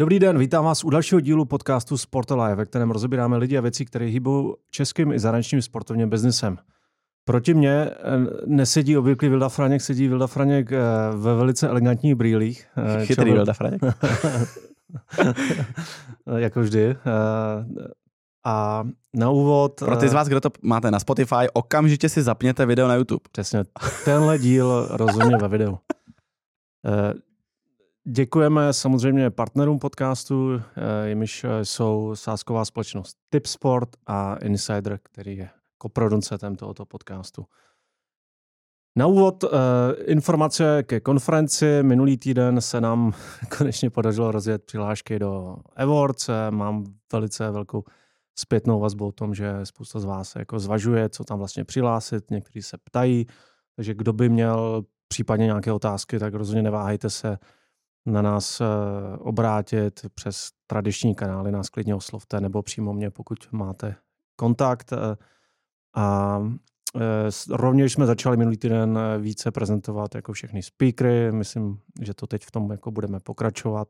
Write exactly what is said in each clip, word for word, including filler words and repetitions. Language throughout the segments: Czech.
Dobrý den, vítám vás u dalšího dílu podcastu Sport Live, ve kterém rozebíráme lidi a věci, které hýbou českým i zahraničním sportovním biznesem. Proti mně nesedí obvyklý Vilda Franěk, sedí Vilda Franěk ve velice elegantních brýlích. Chytrý Vilda Franěk. Jako vždy. A na úvod... Pro ty z vás, kdo to máte na Spotify, okamžitě si zapněte video na YouTube. Přesně. Tenhle díl rozhodně ve videu. Děkujeme samozřejmě partnerům podcastu, jimiž jsou sázková společnost Tipsport a Insider, který je koproducentem tohoto podcastu. Na úvod informace ke konferenci. Minulý týden se nám konečně podařilo rozjet přihlášky do Awards. Mám velice velkou zpětnou vazbu o tom, že spousta z vás jako zvažuje, co tam vlastně přihlásit. Někteří se ptají, takže kdo by měl případně nějaké otázky, tak rozhodně neváhejte se na nás obrátit přes tradiční kanály, nás klidně oslovte, nebo přímo mě, pokud máte kontakt. A rovněž jsme začali minulý týden více prezentovat jako všechny speakery. Myslím, že to teď v tom jako budeme pokračovat.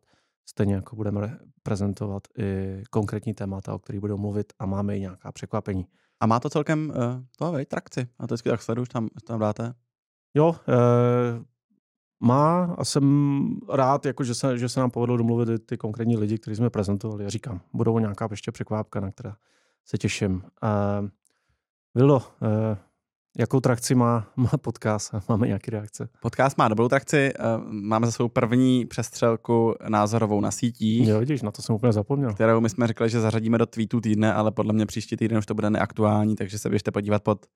Stejně jako budeme prezentovat i konkrétní témata, o kterých budou mluvit, a máme i nějaká překvapení. A má to celkem to, vej, trakci. A to vždycky tak sleduju, tam, tam dáte? Jo, e, má a jsem rád, jako, že, se, že se nám povedlo domluvit ty konkrétní lidi, kteří jsme prezentovali. Já říkám, budou nějaká ještě překvápka, na které se těším. E, Vildo, eh, jakou trakci má, má podcast a máme nějaké reakce? Podcast má dobrou trakci, eh, máme za svou první přestřelku názorovou na sítích. Jo, vidíš, na to jsem úplně zapomněl. Kterou my jsme řekli, že zařadíme do tweetů týdne, ale podle mě příští týden už to bude neaktuální, takže se běžte podívat pod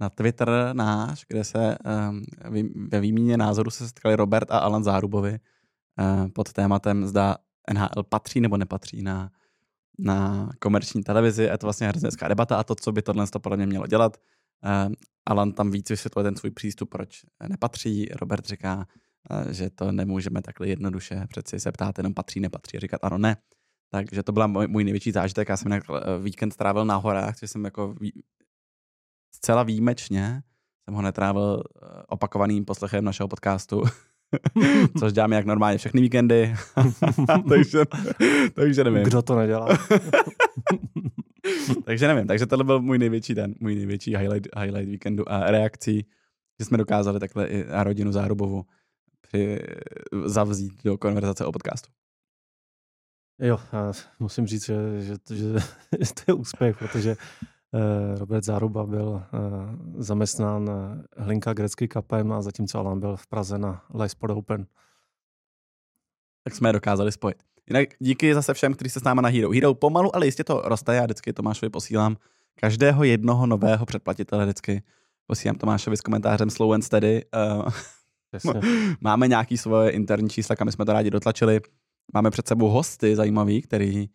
na Twitter náš, kde se eh, vý, ve výměně názoru se setkali Robert a Alan Zárubovi eh, pod tématem, zda N H L patří nebo nepatří na... na komerční televizi. A to vlastně hrozně hezká debata a to, co by tohle podle mě mělo dělat. Uh, Alan tam víc vysvětluje ten svůj přístup, proč nepatří. Robert říká, uh, že to nemůžeme takhle jednoduše přeci se ptát, jenom patří, nepatří, říkat ano, ne. Takže to byl můj největší zážitek. Já jsem jinak víkend strávil na horách, že jsem jako vý... zcela výjimečně jsem ho netrávil opakovaným poslechem našeho podcastu, což děláme jak normálně všechny víkendy. takže, takže nevím. Kdo to nedělá? takže nevím. Takže tohle byl můj největší den, můj největší highlight, highlight víkendu a reakcí, že jsme dokázali takhle i rodinu Zárubovu při, zavzít do konverzace o podcastu. Jo, musím říct, že, že, že to je úspěch, protože Robert Záruba byl zaměstnán Hlinka Gretzky Cupem a zatímco Alan byl v Praze na Live Sport Open. Tak jsme je dokázali spojit. Jinak díky zase všem, kteří se s náma na Hero. Hero pomalu, ale jistě to roste. Já vždycky Tomášovi posílám každého jednoho nového předplatitele. Vždycky posílám Tomášovi s komentářem Slow and Steady. Máme nějaký svoje interní čísla, kam jsme to rádi dotlačili. Máme před sebou hosty zajímavý, který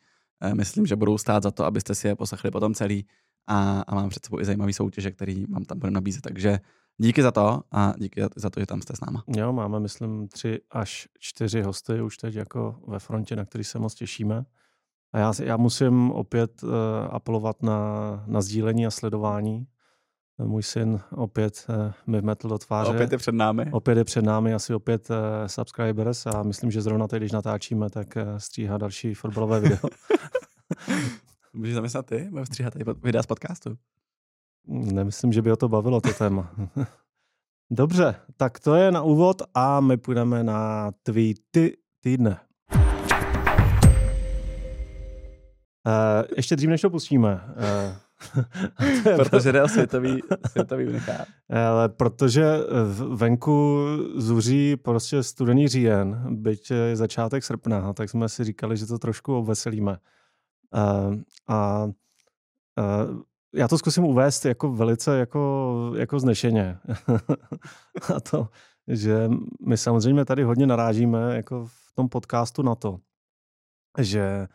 myslím, že budou stát za to, abyste si je poslechli potom celý. A, a mám před sebou i zajímavý soutěže, který mám tam budeme nabízet, takže díky za to a díky za to, že tam jste s náma. Jo, máme, myslím, tři až čtyři hosty už teď jako ve frontě, na který se moc těšíme. A já, já musím opět uh, apelovat na, na sdílení a sledování. Můj syn opět uh, mi vmetl do tváře. Opět je před námi. Opět je před námi, asi opět uh, subscribers a myslím, že zrovna teď, když natáčíme, tak uh, stříhá další fotbalové video. Můžeš zamyslet ty? Budeme stříhat tady videa z podcastu. Nemyslím, že by o to bavilo to téma. Dobře, tak to je na úvod a my půjdeme na tweety týdne. Uh, ještě dřív, než to pustíme. Uh, protože jde o světový, světový unikát. Ale protože venku zuří prostě studený říjen, byť je začátek srpna, tak jsme si říkali, že to trošku obveselíme. Uh, a uh, já to zkusím uvést jako velice jako, jako znešeně. A to, že my samozřejmě tady hodně narážíme jako v tom podcastu na to, že,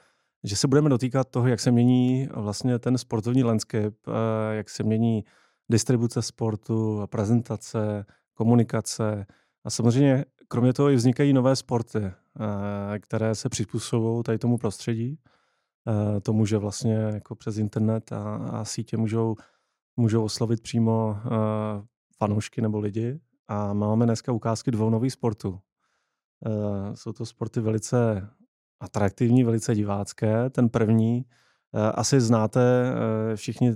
že se budeme dotýkat toho, jak se mění vlastně ten sportovní landscape, uh, jak se mění distribuce sportu, prezentace, komunikace a samozřejmě kromě toho i vznikají nové sporty, uh, které se přizpůsobují tady tomu prostředí. Tomu, že vlastně jako přes internet a, a sítě můžou, můžou oslovit přímo uh, fanoušky nebo lidi. A máme dneska ukázky dvou nových sportů. Uh, jsou to sporty velice atraktivní, velice divácké. Ten první, asi znáte všichni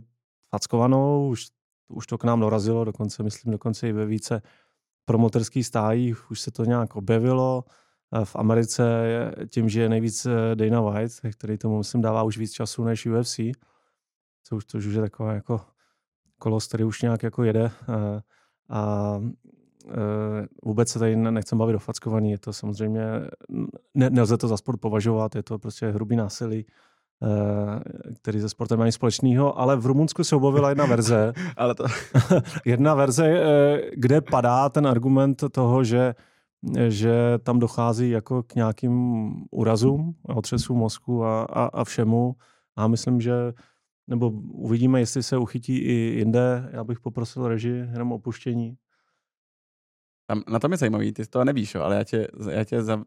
fackovanou, už, už to k nám dorazilo, dokonce, myslím, dokonce i ve více promoterských stájích, už se to nějak objevilo. V Americe tím, že je nejvíc Dana White, který tomu, myslím, dává už víc času než U F C, co už to už je taková jako kolos, který už nějak jako jede. A vůbec se tady nechcem bavit o fackovaní, je to samozřejmě, ne, nelze to za sport považovat, je to prostě hrubý násilí, který se sportem není společného, ale v Rumunsku se objevila jedna verze, ale to... jedna verze, kde padá ten argument toho, že, že tam dochází jako k nějakým úrazům, otřesům mozku a, a, a všemu. A myslím, že nebo uvidíme, jestli se uchytí i jinde. Já bych poprosil režii jenom opuštění. Tam, na tom je zajímavý, ty to nevíš, ale já tě, já tě za,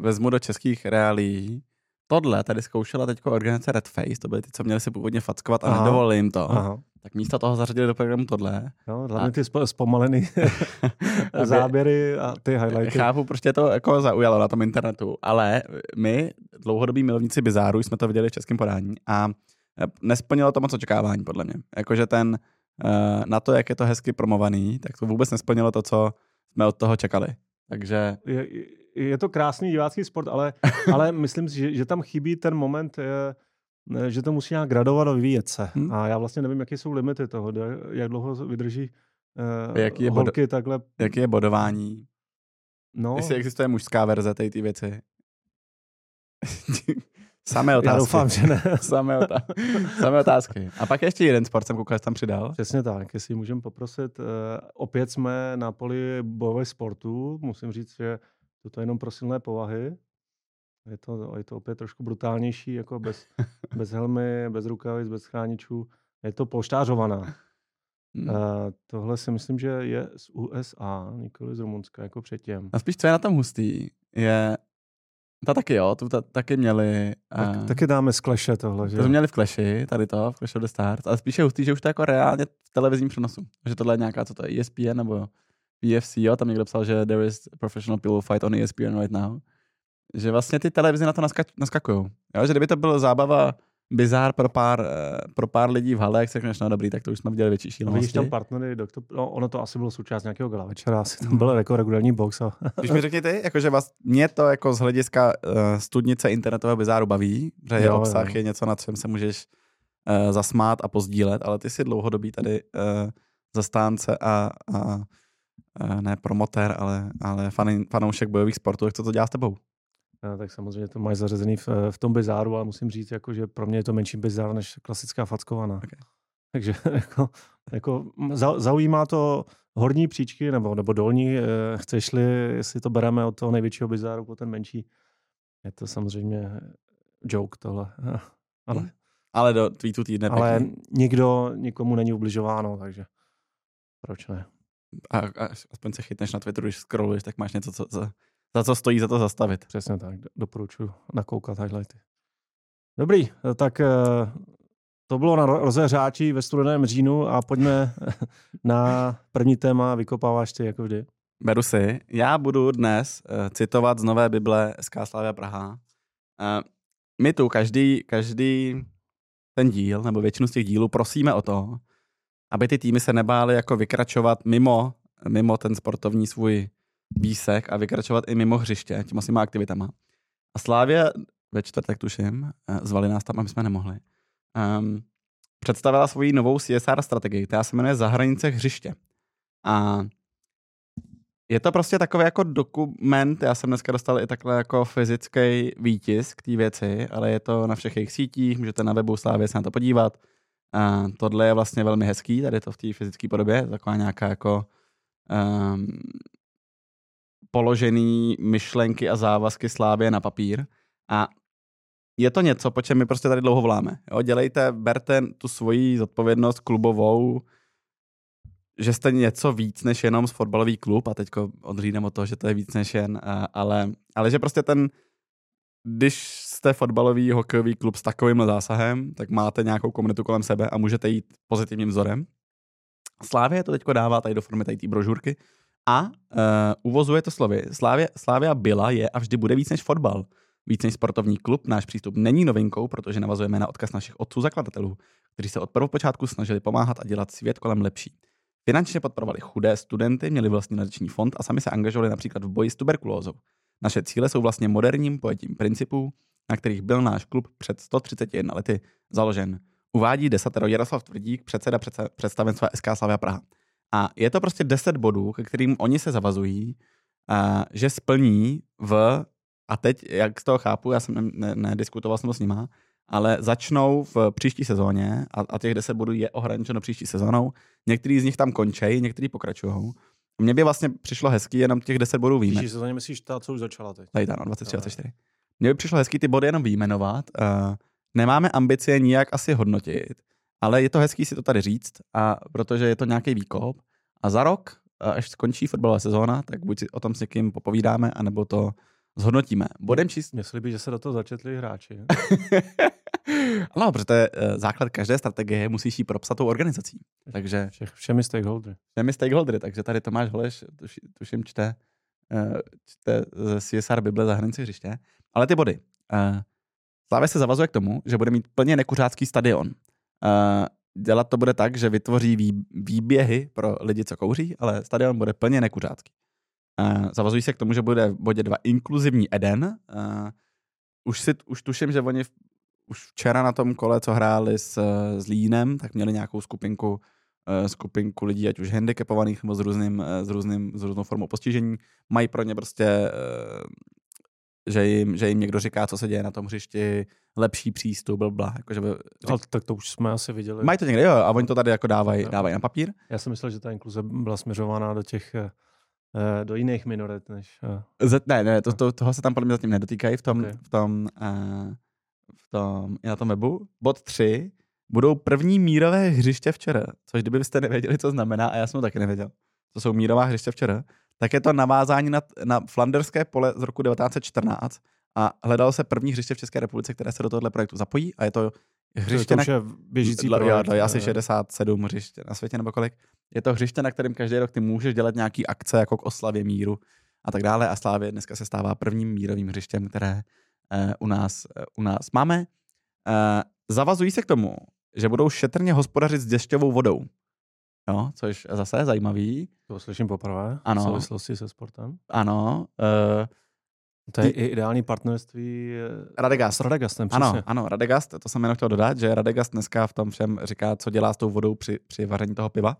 vezmu do českých reálií. Tohle tady zkoušela teďko organizace Red Face, to byly ty, co měli se původně fackovat a aha, nedovolili jim to. Aha. Tak místo toho zařadili do programu tohle. Jo, hlavně a... ty zpomalený záběry a ty highlighty. Chápu, proč tě to jako zaujalo na tom internetu, ale my, dlouhodobí milovníci bizáru, jsme to viděli v českém podání a nesplnilo to moc očekávání, podle mě. Jakože ten, na to, jak je to hezky promovaný, tak to vůbec nesplnilo to, co jsme od toho čekali. Takže... Je, je to krásný divácký sport, ale, ale myslím si, že, že tam chybí ten moment, je, že to musí nějak gradovat a vyvíjet se. Hmm. A já vlastně nevím, jaké jsou limity toho, jak dlouho vydrží uh, jaký je holky bodo- takhle. Jaký je bodování? No. Jestli existuje mužská verze té ty věci. Samé otázky. Já doufám, že ne. Samé, otázky. Samé otázky. A pak ještě jeden sport jsem koukal, tam přidal. Přesně tak, jestli můžeme poprosit. Opět jsme na poli bojových sportů. Musím říct, že to je jenom pro silné povahy. Je to, je to opět trošku brutálnější, jako bez, bez helmy, bez rukavic, bez chráničů. Je to polštářovaná. Hmm. Uh, tohle si myslím, že je z U S A, nikoli z Rumunska, jako předtím. A spíš, co je na tom hustý, je... Ta taky jo, tu ta, taky měli... Tak, uh, taky dáme z Clashe tohle, že? To jsme měli v Clashi, tady to, v Clash of the Stars, ale spíš je hustý, že už to jako reálně v televizním přenosu. Že tohle je nějaká, co to je, E S P N nebo B F C, jo, tam někdo psal, že there is professional pillow fight on E S P N right now. Že vlastně ty televize na to naska- naskakujou. Jo, že kdyby to byla zábava bizár pro pár, uh, pro pár lidí v hale, jak se řekneš, no dobrý, tak to už jsme viděli větší šílenosti. Vidíš tam partnery, doktor, no, ono to asi bylo součást nějakého gala večera, asi tam byl jako regulární box. A... Když mi řekni ty, jakože vás, mě to jako z hlediska uh, studnice internetového bizáru baví, že jeho obsah jo. je něco, nad čem se můžeš uh, zasmát a pozdílet, ale ty jsi dlouhodobý tady uh, zastánce a, a uh, ne promotér, ale, ale fan, fanoušek bojových sportů, jak to, to dělá s tebou? No, tak samozřejmě to máš zařazený v, v tom bizáru, ale musím říct, jako, že pro mě je to menší bizár než klasická fackovaná. Okay. Takže jako, jako zaujímá to horní příčky nebo, nebo dolní, eh, chceš-li, jestli to bereme od toho největšího bizáru po ten menší. Je to samozřejmě joke tohle. Ale, hmm. ale do tweetu týdne. Ale pěkně. Nikdo, nikomu není ubližováno, takže proč ne? A, a aspoň se chytneš na Twitteru, když scrolluješ, tak máš něco, co... co... Za co stojí za to zastavit. Přesně tak, doporučuji nakoukat highlighty. Dobrý, tak to bylo na rozehřáči ve studeném říjnu a pojďme na první téma, vykopáváš ty jako vždy. Beru si. Já budu dnes citovat z nové Bible S K Slavia Praha. My tu každý, každý ten díl, nebo většinu z těch dílů prosíme o to, aby ty týmy se nebály jako vykračovat mimo, mimo ten sportovní svůj výsek a vykračovat i mimo hřiště těma svýma aktivitama. A Slávě ve čtvrtek tuším, zvali nás tam, aby jsme nemohli, um, představila svoji novou C S R strategii, která se jmenuje Za hranice hřiště. A je to prostě takový jako dokument, já jsem dneska dostal i takhle jako fyzický výtisk té věci, ale je to na všech jejich sítích, můžete na webu Slávě se na to podívat. A tohle je vlastně velmi hezký, tady to v té fyzické podobě, je taková nějaká jako um, položený myšlenky a závazky Slávie na papír. A je to něco, po čem my prostě tady dlouho voláme. Jo, dělejte, berte tu svoji zodpovědnost klubovou, že jste něco víc než jenom z fotbalový klub, a teďko odřídám od toho, že to je víc než jen, ale, ale že prostě ten, když jste fotbalový, hokejový klub s takovým zásahem, tak máte nějakou komunitu kolem sebe a můžete jít pozitivním vzorem. Slávie to teďko dává tady do formy tady té brožurky, a uh, uvozuje to slovy. Slávia, Slávia byla, je a vždy bude víc než fotbal. Víc než sportovní klub náš přístup není novinkou, protože navazujeme na odkaz našich otců zakladatelů, kteří se od prvopočátku snažili pomáhat a dělat svět kolem lepší. Finančně podporovali chudé studenty, měli vlastní nadační fond a sami se angažovali například v boji s tuberkulózou. Naše cíle jsou vlastně moderním pojetím principů, na kterých byl náš klub před sto třiceti jednou lety založen. Uvádí desatero Jaroslav Tvrdík, předseda představenstva S K Slavia Praha. A je to prostě deset bodů, ke kterým oni se zavazují, a, že splní v, a teď, jak z toho chápu, já jsem nediskutoval ne, ne, jsem s nima, ale začnou v příští sezóně a, a těch deset bodů je ohraničeno příští sezónou. Některý z nich tam končejí, některý pokračují. Mně by vlastně přišlo hezky, jenom těch deset bodů víme. Příští sezóně myslíš ta, co už začala teď? Tady ta, no, dvacet tři dvacet čtyři. Mně by přišlo hezky ty body jenom vyjmenovat. Uh, nemáme ambice nijak asi hodnotit, ale je to hezký si to tady říct, a protože je to nějaký výkop. A za rok, až skončí fotbalová sezóna, tak buď si o tom s někým popovídáme, anebo to zhodnotíme. Bodem číst... Mě se líbí, že se do toho začetli hráči. No, protože to je základ každé strategie, musíš jí propsat tou organizací. Takže... Všech, všemi stakeholdery. Všemi stakeholdery, takže tady Tomáš Holeš, tuši, tuším, čte, čte z C S R Bible za hranici hřiště. Ale ty body. Slávě se zavazuje k tomu, že bude mít plně nekuřácký stadion. Dělat to bude tak, že vytvoří výběhy pro lidi, co kouří, ale stadion bude plně nekuřácký. Zavazují se k tomu, že bude v bodě dva inkluzivní Eden. Už, si, už tuším, že oni v, už včera na tom kole, co hráli s, s Línem, tak měli nějakou skupinku, skupinku lidí, ať už handicapovaných nebo s, různým, s, různým, s různou formou postižení. Mají pro ně prostě... Že jim, že jim někdo říká, co se děje na tom hřišti, lepší přístup, blbla. Jakože by... Ale tak to už jsme asi viděli. Mají to někde, jo, a oni to tady jako dávají, dávají na papír. Já jsem myslel, že ta inkluze byla směřovaná do těch, do jiných minorit, než... Ne, ne, to, to, toho se tam podle mě zatím nedotýkají v tom, okay. v tom, v tom, na tom webu. Bod tři, budou první mírové hřiště včera, což kdybyste nevěděli, co znamená, a já jsem to taky nevěděl, to jsou mírová hřiště včera. Tak je to navázání na, na flanderské pole z roku devatenáct set čtrnáct a hledalo se první hřiště v České republice, které se do tohoto projektu zapojí a je to hřiště, to je to na, běžící projekt, jo, to je asi šedesát sedm hřiště na světě nebo kolik. Je to hřiště, na kterém každý rok ty můžeš dělat nějaký akce jako k oslavě míru a tak dále a Slávě dneska se stává prvním mírovým hřištěm, které uh, u, nás, uh, u nás máme. Uh, zavazují se k tomu, že budou šetrně hospodařit s dešťovou vodou. No, což zase je zajímavý. To slyším poprvé, ano. V souvislosti se sportem. Ano. Uh, to je i ideální partnerství Radegast. S Radegastem, přesně. Ano, ano, Radegast, to jsem jenom chtěl dodat, že Radegast dneska v tom všem říká, co dělá s tou vodou při, při vaření toho piva,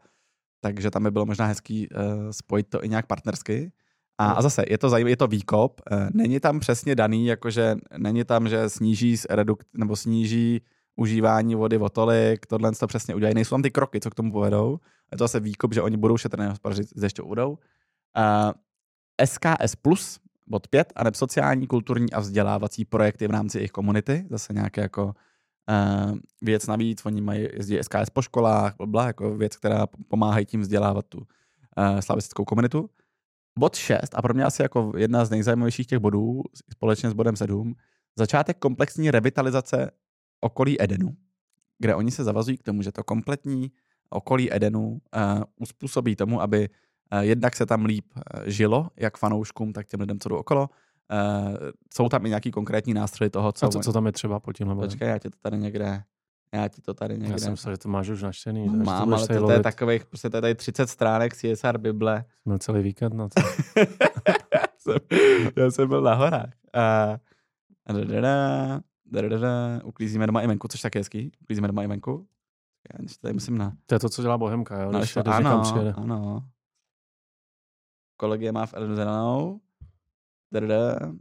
takže tam by bylo možná hezký uh, spojit to i nějak partnersky. A, no. a zase, je to zajímavý, je to výkop, uh, není tam přesně daný, jakože není tam, že sníží reduk, nebo sníží užívání vody o tolik, tohle to přesně udělají. Nejsou tam ty kroky, co k tomu povedou. Je to zase výkop, že oni budou šetrně hospodařit s dešťovou vodou. Uh, S K S Plus, bod pět, a nebo sociální, kulturní a vzdělávací projekty v rámci jejich komunity. Zase nějaké jako uh, věc navíc. Oni mají, jezdí S K S po školách, blablabla, jako věc, která pomáhají tím vzdělávat tu uh, slavistickou komunitu. Bod šest, a pro mě asi jako jedna z nejzajímavějších těch bodů, společně s bodem sedm, začátek komplexní revitalizace okolí Edenu, kde oni se zavazují k tomu, že to kompletní okolí Edenu uh, uspůsobí tomu, aby uh, jednak se tam líp uh, žilo, jak fanouškům, tak těm lidem, co jdou okolo. Uh, jsou tam i nějaký konkrétní nástroje toho, co... A co, co tam je třeba po tímhle? Počkej, já ti to tady někde... Já ti to tady někde... Já jsem myslel, že to máš už načtený. No, mám, ale to je takových, prostě to je tady třicet stránek C S R Bible. Měl celý víkend na to. Já jsem byl na horách. Uh, dadada. Dadadada. Uklízíme doma i venku, což tak je hezký. Uklízíme doma i venku. Já tady musím na... To je to, co dělá Bohemka, jo? Když no, ano, přijede. Ano. Kolegie má v Edenu zelenou. Dadadada.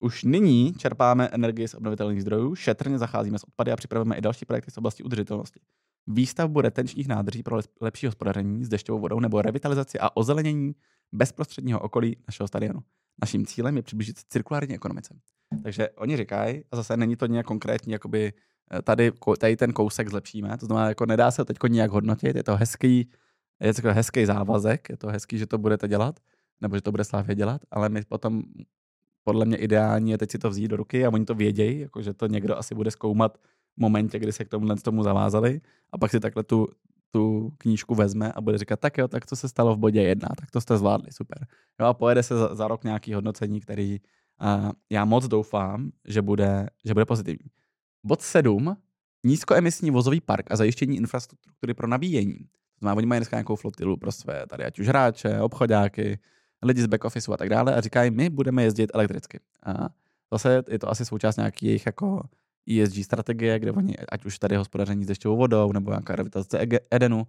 Už nyní čerpáme energii z obnovitelných zdrojů, šetrně zacházíme s odpady a připravujeme i další projekty z oblasti udržitelnosti. Výstavbu retenčních nádrží pro lepší hospodaření s dešťovou vodou nebo revitalizaci a ozelenění bezprostředního okolí našeho stadionu. Naším cílem je přiblížit se cirkulární ekonomice. Takže oni říkají, a zase není to nějak konkrétní, jakoby tady, tady ten kousek zlepšíme, to znamená, jako nedá se teď nějak hodnotit, je to hezký, je to hezký závazek, je to hezký, že to budete dělat, nebo že to bude Slávě dělat, ale my potom, podle mě ideální je teď si to vzít do ruky a oni to vědějí, jako že to někdo asi bude zkoumat v momentě, kdy se k tomu tomu zavázali a pak si takhle tu, tu knížku vezme a bude říkat, tak jo, tak co se stalo v bodě jedna, tak to jste zvládli, super. Jo, a pojede se za, za rok nějaký hodnocení, který A já moc doufám, že bude, že bude pozitivní. Bod sedm. Nízkoemisní vozový park a zajištění infrastruktury pro nabíjení. To znamená, oni mají dneska nějakou flotilu pro své tady, ať už hráče, obchodáky, lidi z back officeu a tak dále a říkají, my budeme jezdit elektricky. A zase je to asi součást nějakých jejich jako E S G strategie, kde oni, ať už tady hospodaření s dešťovou vodou nebo nějaká revitalizace Edenu,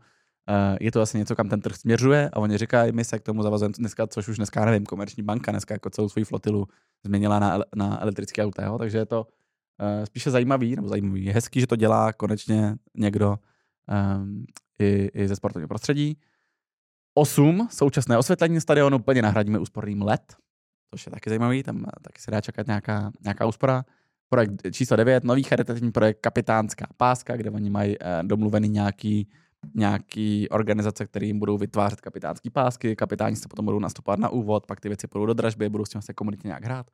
je to asi něco, kam ten trh směřuje a oni říkají, my se k tomu zavazujeme dneska, což už dneska, nevím, komerční banka dneska jako celou svou flotilu změnila na, na elektrické auta, jo? Takže je to uh, spíše zajímavý, nebo zajímavý, je hezký, že to dělá konečně někdo um, i, i ze sportovního prostředí. osm. Současné osvětlení stadionu plně nahradíme úsporným L E D, což je taky zajímavý, tam taky se dá čekat nějaká, nějaká úspora. Projekt číslo devět, nový charitativní projekt Kapitánská páska, kde oni mají uh, domluvený nějaký nějaký organizace, které jim budou vytvářet kapitánský pásky, kapitáni se potom budou nastupovat na úvod, pak ty věci půjdou do dražby, budou s tím se komunitně nějak hrát.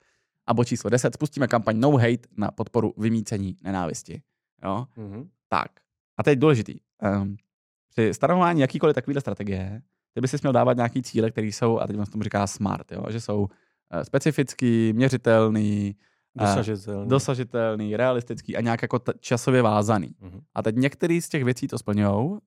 A bod číslo deset, spustíme kampaň No Hate na podporu vymýcení nenávisti. Jo? Mm-hmm. Tak. A teď důležitý. Um, při stanovování jakýkoliv takovýhle strategie, ty by si měl dávat nějaký cíle, které jsou, a teď vám se tomu říká smart, jo? Že jsou uh, specifický, měřitelný, dosažitelný. dosažitelný, realistický a nějak jako t- časově vázaný. Mm-hmm. A teď některý z těch věcí to splňou, uh,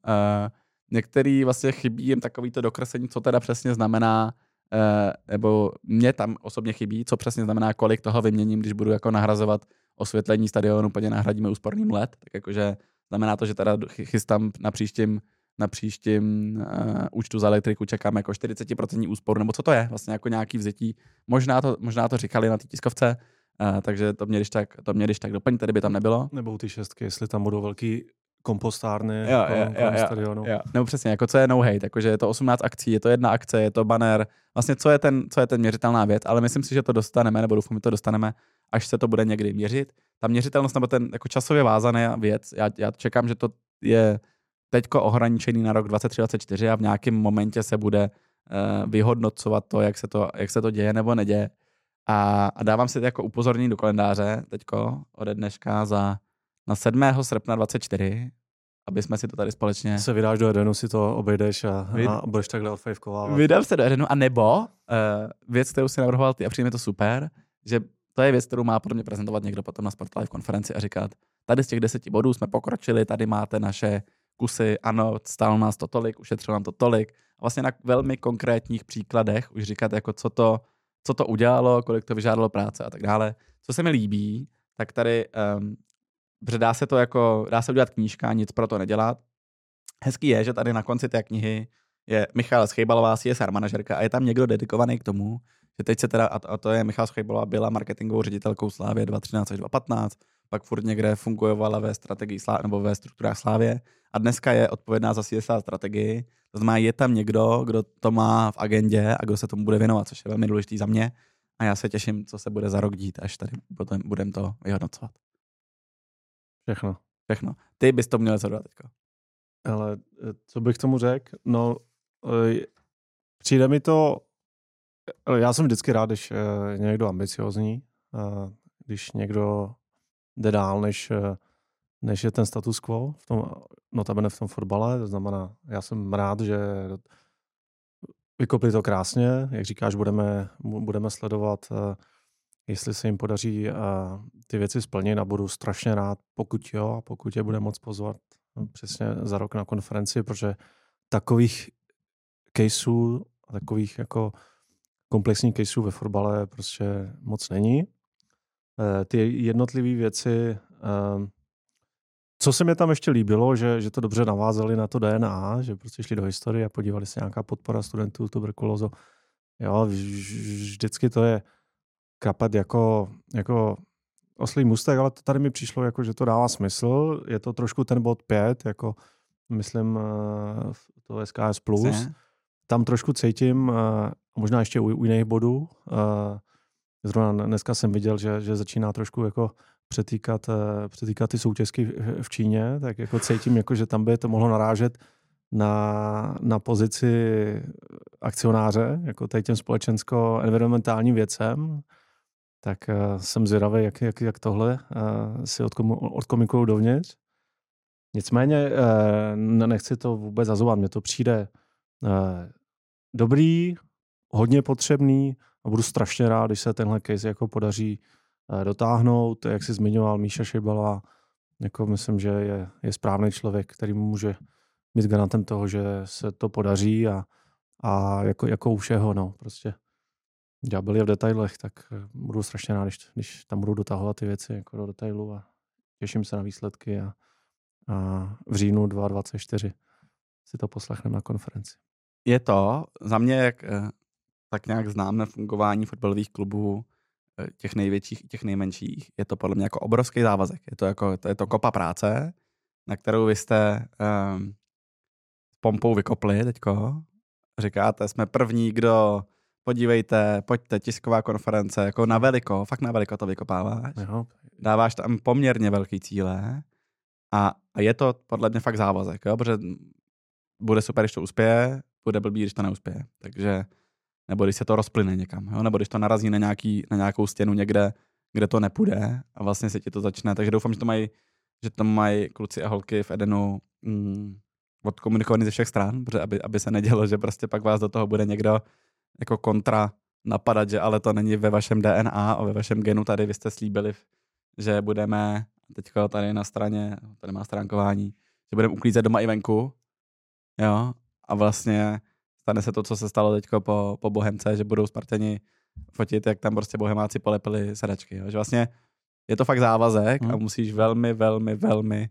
některý vlastně chybí jim takovýto dokreslení, co teda přesně znamená, uh, nebo mě tam osobně chybí, co přesně znamená, kolik toho vyměním, když budu jako nahrazovat osvětlení stadionu, úplně nahradíme úsporným L E D, tak jakože znamená to, že teda chystám na příštím, na příštím uh, účtu za elektriku čekám jako čtyřicet procent úsporu, nebo co to je, vlastně jako nějaký vzetí. Možná to, možná to říkali na té tiskovce, Uh, takže to mě když tak, to mě když tak doplňte, kdyby tam nebylo. Nebo ty šestky, jestli tam budou velký kompostárny jo, kolem, jo, kolem jo, stadionu. Jo. Nebo přesně, jako co je no hate, jakože je to osmnáct akcí, je to jedna akce, je to banner, vlastně co je ten, co je ten měřitelná věc, ale myslím si, že to dostaneme, nebo doufám, že to dostaneme, až se to bude někdy měřit. Ta měřitelnost nebo ten jako časově vázaná věc, já, já čekám, že to je teďko ohraničený na rok dvacet tři dvacet čtyři a v nějakém momentě se bude uh, vyhodnocovat to, jak se to, jak se to děje nebo neděje. A, a dávám si jako upozornění do kalendáře teďko ode dneška za na sedmého srpna dvacet čtyři, aby jsme si to tady společně... Se vydáš do Edenu, si to obejdeš a, Vy... a budeš takhle odfejvkovávat. Vydám se do Edenu, a nebo uh, věc, kterou si navrhoval ty a přijde mi to super, že to je věc, kterou má pro mě prezentovat někdo potom na Sport Live konferenci a říkat, tady z těch deseti bodů jsme pokročili, tady máte naše kusy, ano, stálo nás to tolik, ušetřilo nám to tolik. A vlastně na velmi konkrétních příkladech už říkat, jako co to co to udělalo, kolik to vyžádalo práce a tak dále. Co se mi líbí, tak tady um, dá se to jako, dá se udělat knížka, nic pro to nedělat. Hezký je, že tady na konci té knihy je Michal Schejbalová, C S R manažerka a je tam někdo dedikovaný k tomu, že teď se teda, a to je Michal Schejbalová, byla marketingovou ředitelkou Slávie dvacet třináct až dvacet patnáct, pak furt někde fungovala ve strategii Slávie, nebo ve strukturách Slávie a dneska je odpovědná za C S R strategii. To znamená, je tam někdo, kdo to má v agendě a kdo se tomu bude věnovat, což je velmi důležitý za mě. A já se těším, co se bude za rok dít, až tady potom budeme to vyhodnocovat. Všechno. Všechno. Ty bys to měl co dodat teďko. Ale co bych tomu řekl? No, přijde mi to... Já jsem vždycky rád, když je někdo ambiciozní, když někdo jde dál, než... než je ten status quo, v tom, notabene v tom fotbale, to znamená, já jsem rád, že vykopli to krásně, jak říkáš, budeme, budeme sledovat, jestli se jim podaří ty věci splnit a budu strašně rád, pokud jo, a pokud je bude moc pozvat přesně za rok na konferenci, protože takových caseů, takových jako komplexních caseů ve fotbale prostě moc není. Ty jednotlivé věci... Co se mi tam ještě líbilo, že, že to dobře navázali na to D N A, že prostě šli do historie a podívali se nějaká podpora studentů tuberkulózou. Jo, vždycky to je krapat jako, jako oslý můstek, ale to tady mi přišlo, jako, že to dává smysl. Je to trošku ten bod pět, jako myslím to S K S plus. Tam trošku cítím, možná ještě u, u jiných bodů. Zrovna dneska jsem viděl, že, že začíná trošku jako Přetýkat, přetýkat ty soutěžky v Číně, tak jako cítím, jako, že tam by to mohlo narážet na, na pozici akcionáře, jako tady těm společensko-environmentálním věcem, tak jsem zvědavý, jak, jak, jak tohle si odkomikuju dovnitř. Nicméně nechci to vůbec zazovat, mně to přijde dobrý, hodně potřebný, a budu strašně rád, když se tenhle case jako podaří dotáhnout. Jak jsi zmiňoval, Míša Schejbalová, jako myslím, že je, je správný člověk, který může mít garantem toho, že se to podaří a, a jako, jako u všeho, no, prostě ďábel je v detailech, tak budu strašně rád, když, když tam budu dotahovat ty věci jako do detailu a těším se na výsledky a, a v říjnu dvacet dvacet čtyři si to poslechneme na konferenci. Je to za mě, jak tak nějak známe fungování fotbalových klubů, těch největších i těch nejmenších, je to podle mě jako obrovský závazek. Je to, jako, to, je to kopa práce, na kterou vy jste um, pompou vykopli teďko. Říkáte, jsme první, kdo podívejte, pojďte, tisková konference, jako na veliko, fakt na veliko to vykopáváš. Aha. Dáváš tam poměrně velký cíle a, a je to podle mě fakt závazek, jo? Protože bude super, když to uspěje, bude blbý, když to neuspěje. Takže nebo když se to rozplyne někam, jo? Nebo když to narazí na, nějaký, na nějakou stěnu někde, kde to nepůjde a vlastně se ti to začne. Takže doufám, že to mají, že to mají kluci a holky v Edenu mm, odkomunikovaný ze všech stran, protože aby, aby se nedělo, že prostě pak vás do toho bude někdo jako kontra napadat, že ale to není ve vašem D N A a ve vašem genu, tady vy jste slíbili, že budeme teďko tady na straně, tady má stránkování, že budeme uklízet doma i venku, jo, a vlastně stane se to, co se stalo teďko po, po Bohemce, že budou Spartani fotit, jak tam prostě Bohemáci polepili sedačky, jo, že vlastně je to fakt závazek hmm. a musíš velmi, velmi, velmi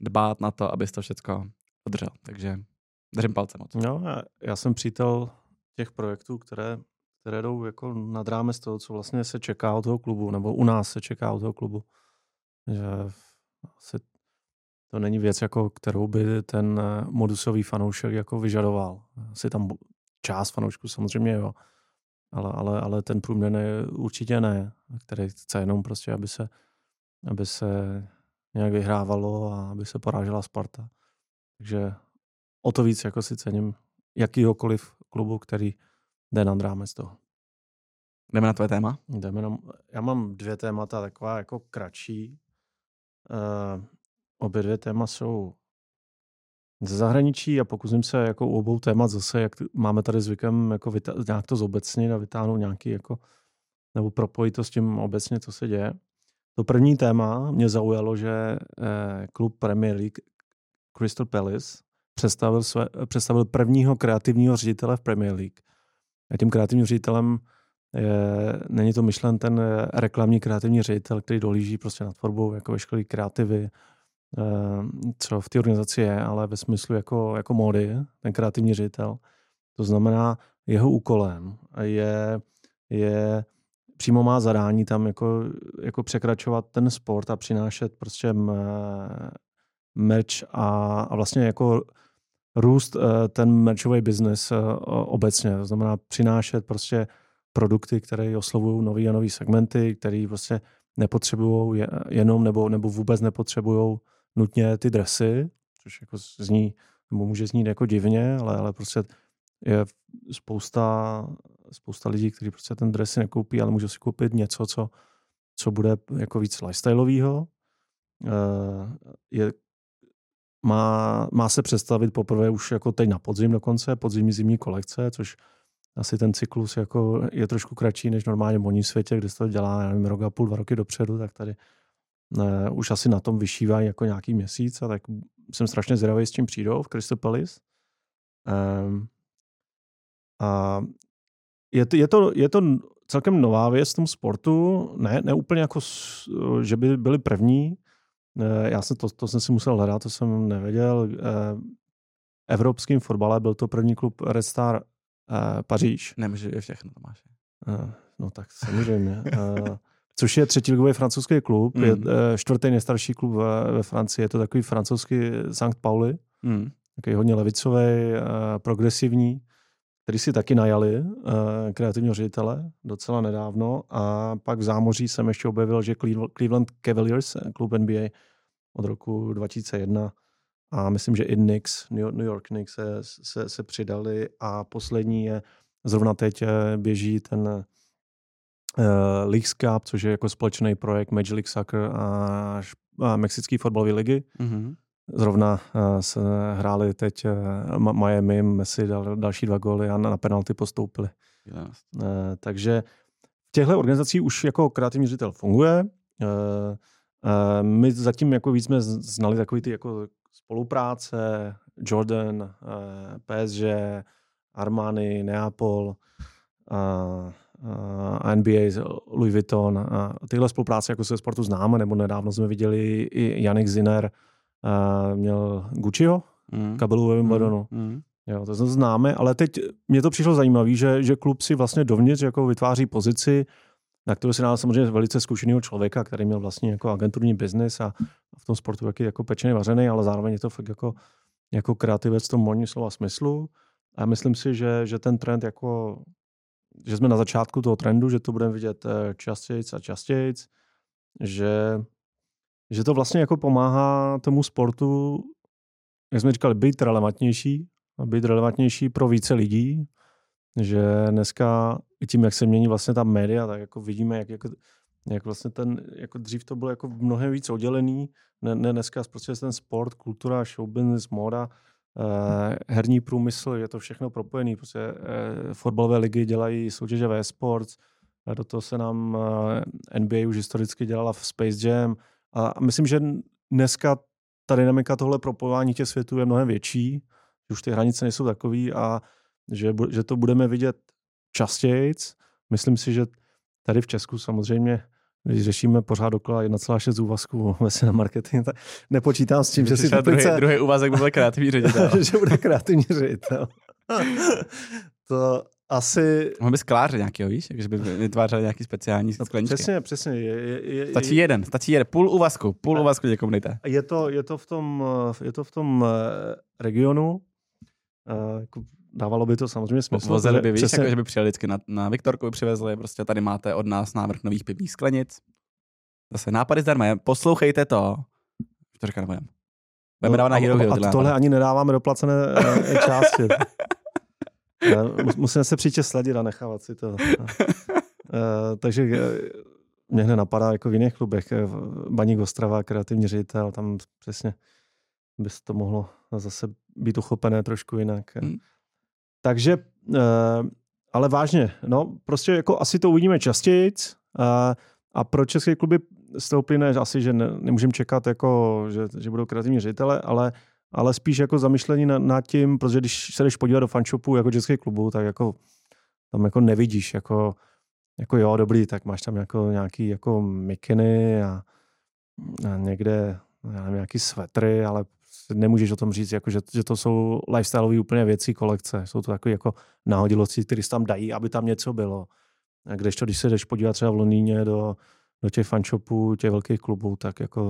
dbát na to, abys to všecko udržel, takže držím palce moc. Jo, já jsem přítel těch projektů, které, které jdou jako nad rámec toho, co vlastně se čeká od toho klubu, nebo u nás se čeká od toho klubu. Že asi to není věc, jako, kterou by ten modusový fanoušek jako vyžadoval. Asi tam část fanoušků samozřejmě, jo. Ale, ale, ale ten průměrný určitě ne, který chce jenom prostě, aby se, aby se nějak vyhrávalo a aby se porážela Sparta. Takže o to víc jako si cením jakýhokoliv klubu, který jde nad rámec toho. Jdeme na tvé téma? Jdeme na, já mám dvě témata, taková jako kratší. E, obě dvě téma jsou ze zahraničí a pokusím se jako u obou témat zase, jak máme tady zvykem jako vyta- nějak to zobecnit a vytáhnout nějaký jako, nebo propojit to s tím obecně, co se děje. To první téma mě zaujalo, že e, klub Premier League Crystal Palace představil, své, představil prvního kreativního ředitele v Premier League. A tím kreativním ředitelem je, není to myšlen ten reklamní kreativní ředitel, který dohlíží prostě nad tvorbou jako veškerý kreativy, co v té organizaci je, ale ve smyslu jako, jako módy, ten kreativní ředitel. To znamená, jeho úkolem je, je přímo má zadání tam jako, jako překračovat ten sport a přinášet prostě m, merch a, a vlastně jako růst ten merchový biznes obecně. To znamená přinášet prostě produkty, které oslovují nový a nový segmenty, které prostě nepotřebují jenom nebo, nebo vůbec nepotřebují nutně ty dresy, což jako zní, nebo může znít jako divně, ale, ale prostě je spousta, spousta lidí, kteří prostě ten dres nekoupí, ale můžou si koupit něco, co, co bude jako víc lifestyleového. Je Má, má se představit poprvé už jako teď na podzim dokonce, podzimní zimní kolekce, což asi ten cyklus jako je trošku kratší než normálně v modním světě, kde se to dělá, já nevím, rok a půl, dva roky dopředu, tak tady ne, už asi na tom vyšívají jako nějaký měsíc a tak jsem strašně zvědavý, s čím přijdou v Crystal Palace. Um, a je, je, to, je to celkem nová věc v tom sportu, ne, ne úplně jako, že by byli první. Já jsem to, to jsem si musel hledat, to jsem nevěděl. Evropským fotbale byl to první klub Red Star eh, Paříž. Nemůžu je všechno, Tomáš. Eh, no tak samozřejmě. eh, což je třetí ligový francouzský klub, mm. je eh, čtvrtý nejstarší klub ve, ve Francii, je to takový francouzský Sankt Pauli, mm. takový hodně levicový, eh, progresivní, který si taky najali eh, kreativního ředitele docela nedávno a pak v zámoří jsem ještě objevil, že Cleveland Cavaliers, klub N B A od roku dva tisíce jedna a myslím, že i Knicks, New York Knicks se, se, se přidali a poslední je, zrovna teď běží ten eh, League Cup, což je jako společný projekt Major League Soccer a, a mexický fotbalové ligy. Mm-hmm. Zrovna se hráli teď Miami, Messi dal další dva góly a na penalty postoupili. Yes. Takže v těchto organizacích už jako kreativní ředitel funguje. My zatím jako víc jsme znali takový ty jako spolupráce, Jordan, P S G, Armani, Neapol, N B A, Louis Vuitton. A tyhle spolupráce jako se sportu známe, nebo nedávno jsme viděli i Jannik Zinner měl Gucciho, mm. kabelu ve Wimbledonu. Mm. Mm. Jo, to známe, ale teď mě to přišlo zajímavé, že, že klub si vlastně dovnitř jako vytváří pozici, na kterou se dá samozřejmě velice zkušeného člověka, který měl vlastně jako agenturní biznis a v tom sportu taky jako pečený, vařený, ale zároveň je to fakt jako, jako kreativec v tom modním slova smyslu. A já myslím si, že, že ten trend jako, že jsme na začátku toho trendu, že to budeme vidět častějc a častějc, že, že to vlastně jako pomáhá tomu sportu, jak jsme říkali, být relevantnější a být relevantnější pro více lidí, že dneska i tím, jak se mění vlastně ta média, tak jako vidíme, jak, jak, jak vlastně ten, jako dřív to bylo jako mnohem víc oddělený, ne, ne dneska prostě ten sport, kultura, show business, móda, eh, herní průmysl, je to všechno propojený, prostě eh, fotbalové ligy dělají soutěže ve sports, do toho se nám eh, N B A už historicky dělala v Space Jam a myslím, že dneska ta dynamika tohle propojování těch světů je mnohem větší, už ty hranice nejsou takový a že, že to budeme vidět častějc. Myslím si, že tady v Česku samozřejmě, když řešíme pořád dokola jedna celá šest úvazků na marketing, tak nepočítám s tím, že si to druhý, se... druhý úvazek bude kreativní ředitel. Že bude kreativní ředitel. To asi... Mohl by skláře nějakého, víš? Že by vytvářel nějaký speciální skleničky. Přesně, přesně. Je, je, je, stačí jeden, stačí jeden. Půl úvazku, půl úvazku někomu dejte. Je to, je to v tom, je to v tom regionu, jako dávalo by to samozřejmě smysl. Vozeli by, víš, přesně... jako, že by přijeli vždycky na, na Viktorku, by přivezli, prostě tady máte od nás návrh nových pivních sklenic. Zase nápady zdarma, poslouchejte to. To říká nebudem. No, a, a, a tohle ani nedáváme doplacené části. Musíme se příště sledit a nechávat si to. Takže mě hned napadá jako v jiných klubech. Baník Ostrava, kreativní ředitel, tam přesně by se to mohlo zase být uchopené trošku jinak. Hmm. Takže, ale vážně, no prostě jako asi to uvidíme častějc a pro české kluby z toho plyne asi, že ne, nemůžeme čekat, jako, že, že budou kreativní ředitele, ale, ale spíš jako zamyšlení nad na tím, protože když se jdeš podívat do fanshopu jako českých klubů, tak jako tam jako nevidíš, jako, jako jo, dobrý, tak máš tam jako nějaký jako mikiny a, a někde nevím, nějaký svetry, ale nemůžeš o tom říct, jako, že, že to jsou lifestyleové úplně věci, kolekce. Jsou to takové jako náhodilosti, které se tam dají, aby tam něco bylo. A kdežto, když se jdeš podívat třeba v Londýně do, do těch fanshopů, těch velkých klubů, tak jako,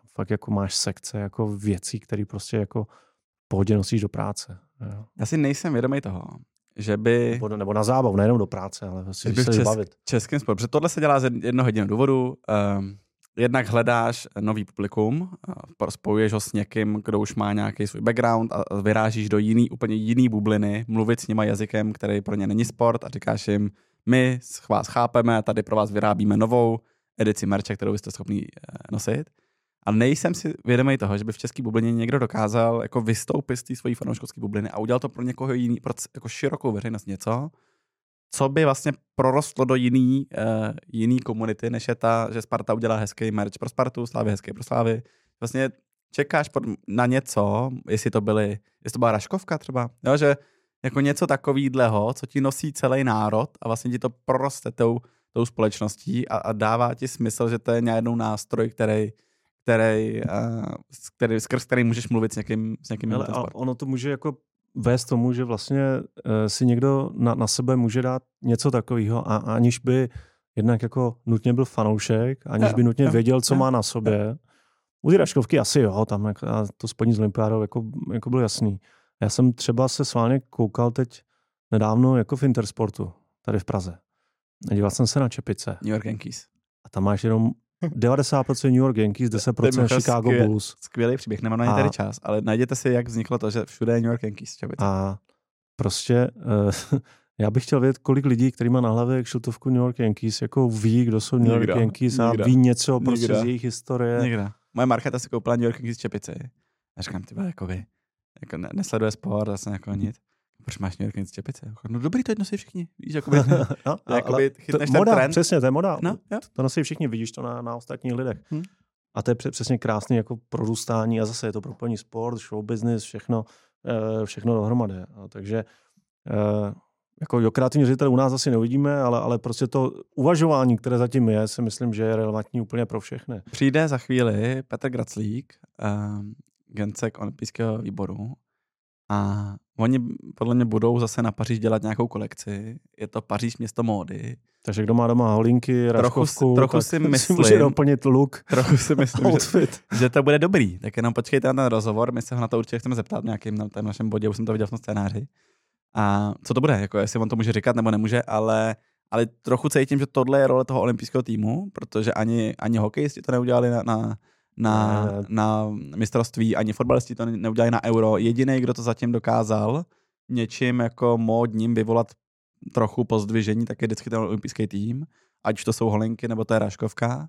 tam fakt jako máš sekce jako věcí, které prostě jako pohodě nosíš do práce. Jo. Já si nejsem vědomý toho, že by... Nebo, nebo na zábavu, nejenom do práce, ale vlastně, že by se bavit. Česk, českým spolu, protože tohle se dělá z jednoho jediného důvodu. Um... Jednak hledáš nový publikum, spojuješ ho s někým, kdo už má nějaký svůj background a vyrážíš do jiný, úplně jiný bubliny, mluvit s nima jazykem, který pro ně není sport a říkáš jim, my vás chápeme, tady pro vás vyrábíme novou edici merče, kterou jste schopni nosit. A nejsem si vědomý toho, že by v české bublině někdo dokázal jako vystoupit z té svojí fanouškovské bubliny a udělal to pro někoho jiný, pro jako širokou veřejnost něco, co by vlastně prorostlo do jiný, uh, jiný komunity, než je ta, že Sparta udělá hezký merch pro Spartu, Slávy hezký pro Slávy. Vlastně čekáš pod, na něco, jestli to byly, jestli to byla Raškovka třeba, jo, že jako něco takovýhleho, co ti nosí celý národ a vlastně ti to proroste tou, tou společností a, a dává ti smysl, že to je nějakou nástroj, který který, uh, který skrz který můžeš mluvit s někým. S někým ale, ale ono to může jako vést tomu, že vlastně e, si někdo na, na sebe může dát něco takového, a, aniž by jednak jako nutně byl fanoušek, aniž by nutně věděl, co má na sobě. U ty Raškovky asi jo, tam jak, a to spodní z olympiádou jako, jako bylo jasný. Já jsem třeba se sválně koukal teď nedávno jako v Intersportu, tady v Praze. Díval jsem se na čepice. New York Yankees. A tam máš jenom devadesát procent New York Yankees, deset procent Chicago skvěl, Bulls. Skvělý příběh, nemám na ně tady čas, ale najděte si, jak vzniklo to, že všude je New York Yankees. A prostě uh, já bych chtěl vědět, kolik lidí, který má na hlavě kšiltovku New York Yankees, jako ví, kdo jsou New York Nikdo. Yankees a Nikdo. Ví něco prostě Nikdo. Z jejich historie. Nikdo. Moje Markéta si koupila New York Yankees čepici A říkám, ty byla jako vy, jako nesleduje sport, zase jako nic. Proč máš New York nic čepice? No dobrý, to nosí všichni. Víš, jakoby, no, jakoby chytneš ten moda, trend. Přesně, to je moda. No, to nosí všichni, vidíš to na, na ostatních lidech. Hmm. A to je přesně krásný jako prorůstání a zase je to propojení sport, show business, všechno, všechno dohromady. A takže jako jo, kreativní ředitele u nás asi neuvidíme, ale, ale prostě to uvažování, které zatím je, si myslím, že je relevantní úplně pro všechny. Přijde za chvíli Petr Graclík, um, gencek olympijského výboru a oni podle mě budou zase na Paříž dělat nějakou kolekci. Je to Paříž město módy. Takže kdo má doma holinky, raškovku, trochu, trochu si myslím, může doplnit look, trochu si myslím, outfit. Že, že to bude dobrý. Tak jenom počkejte na ten rozhovor, my se ho na to určitě chceme zeptat v nějakém na našem bodě, už jsem to viděl v tom scénáři. A co to bude, jako jestli on to může říkat nebo nemůže, ale, ale trochu cítím, že tohle je role toho olympijského týmu, protože ani, ani hokejisti to neudělali na, na, na, na mistrovství, ani fotbalisti to neudělali na euro. Jediný, kdo to zatím dokázal něčím jako módním vyvolat trochu pozdvižení, tak je vždycky ten olympijský tým, ať už to jsou holinky nebo to je ráškovka.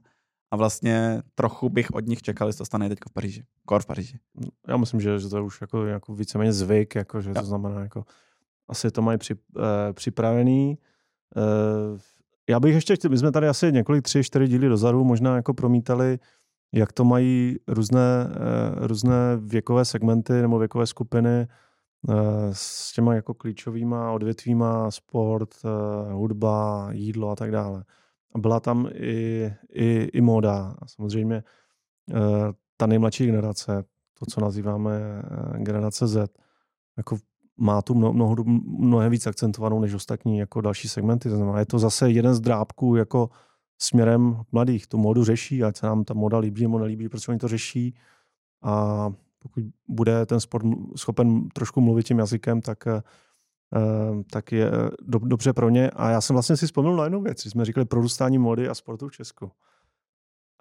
A vlastně trochu bych od nich čekal, jestli to stane teď v Paříži. Kor v Paříži. Já myslím, že, že to je už jako, jako víceméně zvyk, jako, že jo. To znamená jako asi to mají při, eh, připravený. Eh, já bych ještě, my jsme tady asi několik tři, čtyři díly dozadu možná jako promítali, jak to mají různé, eh, různé věkové segmenty nebo věkové skupiny eh, s těma jako klíčovýma odvětvíma, sport, eh, hudba, jídlo a tak dále. A byla tam i, i, i móda. A samozřejmě eh, ta nejmladší generace, to, co nazýváme eh, generace Z, jako má tu mno, mnoho, mnohem víc akcentovanou než ostatní jako další segmenty. Znamená, je to zase jeden z drápků jako směrem mladých. Tu modu řeší, ať se nám ta moda líbí nebo nelíbí, protože oni to řeší. A pokud bude ten sport schopen trošku mluvit tím jazykem, tak, tak je do, dobře pro ně. A já jsem vlastně si vzpomněl na jednu věc. Jsme říkali prorůstání mody a sportu v Česku.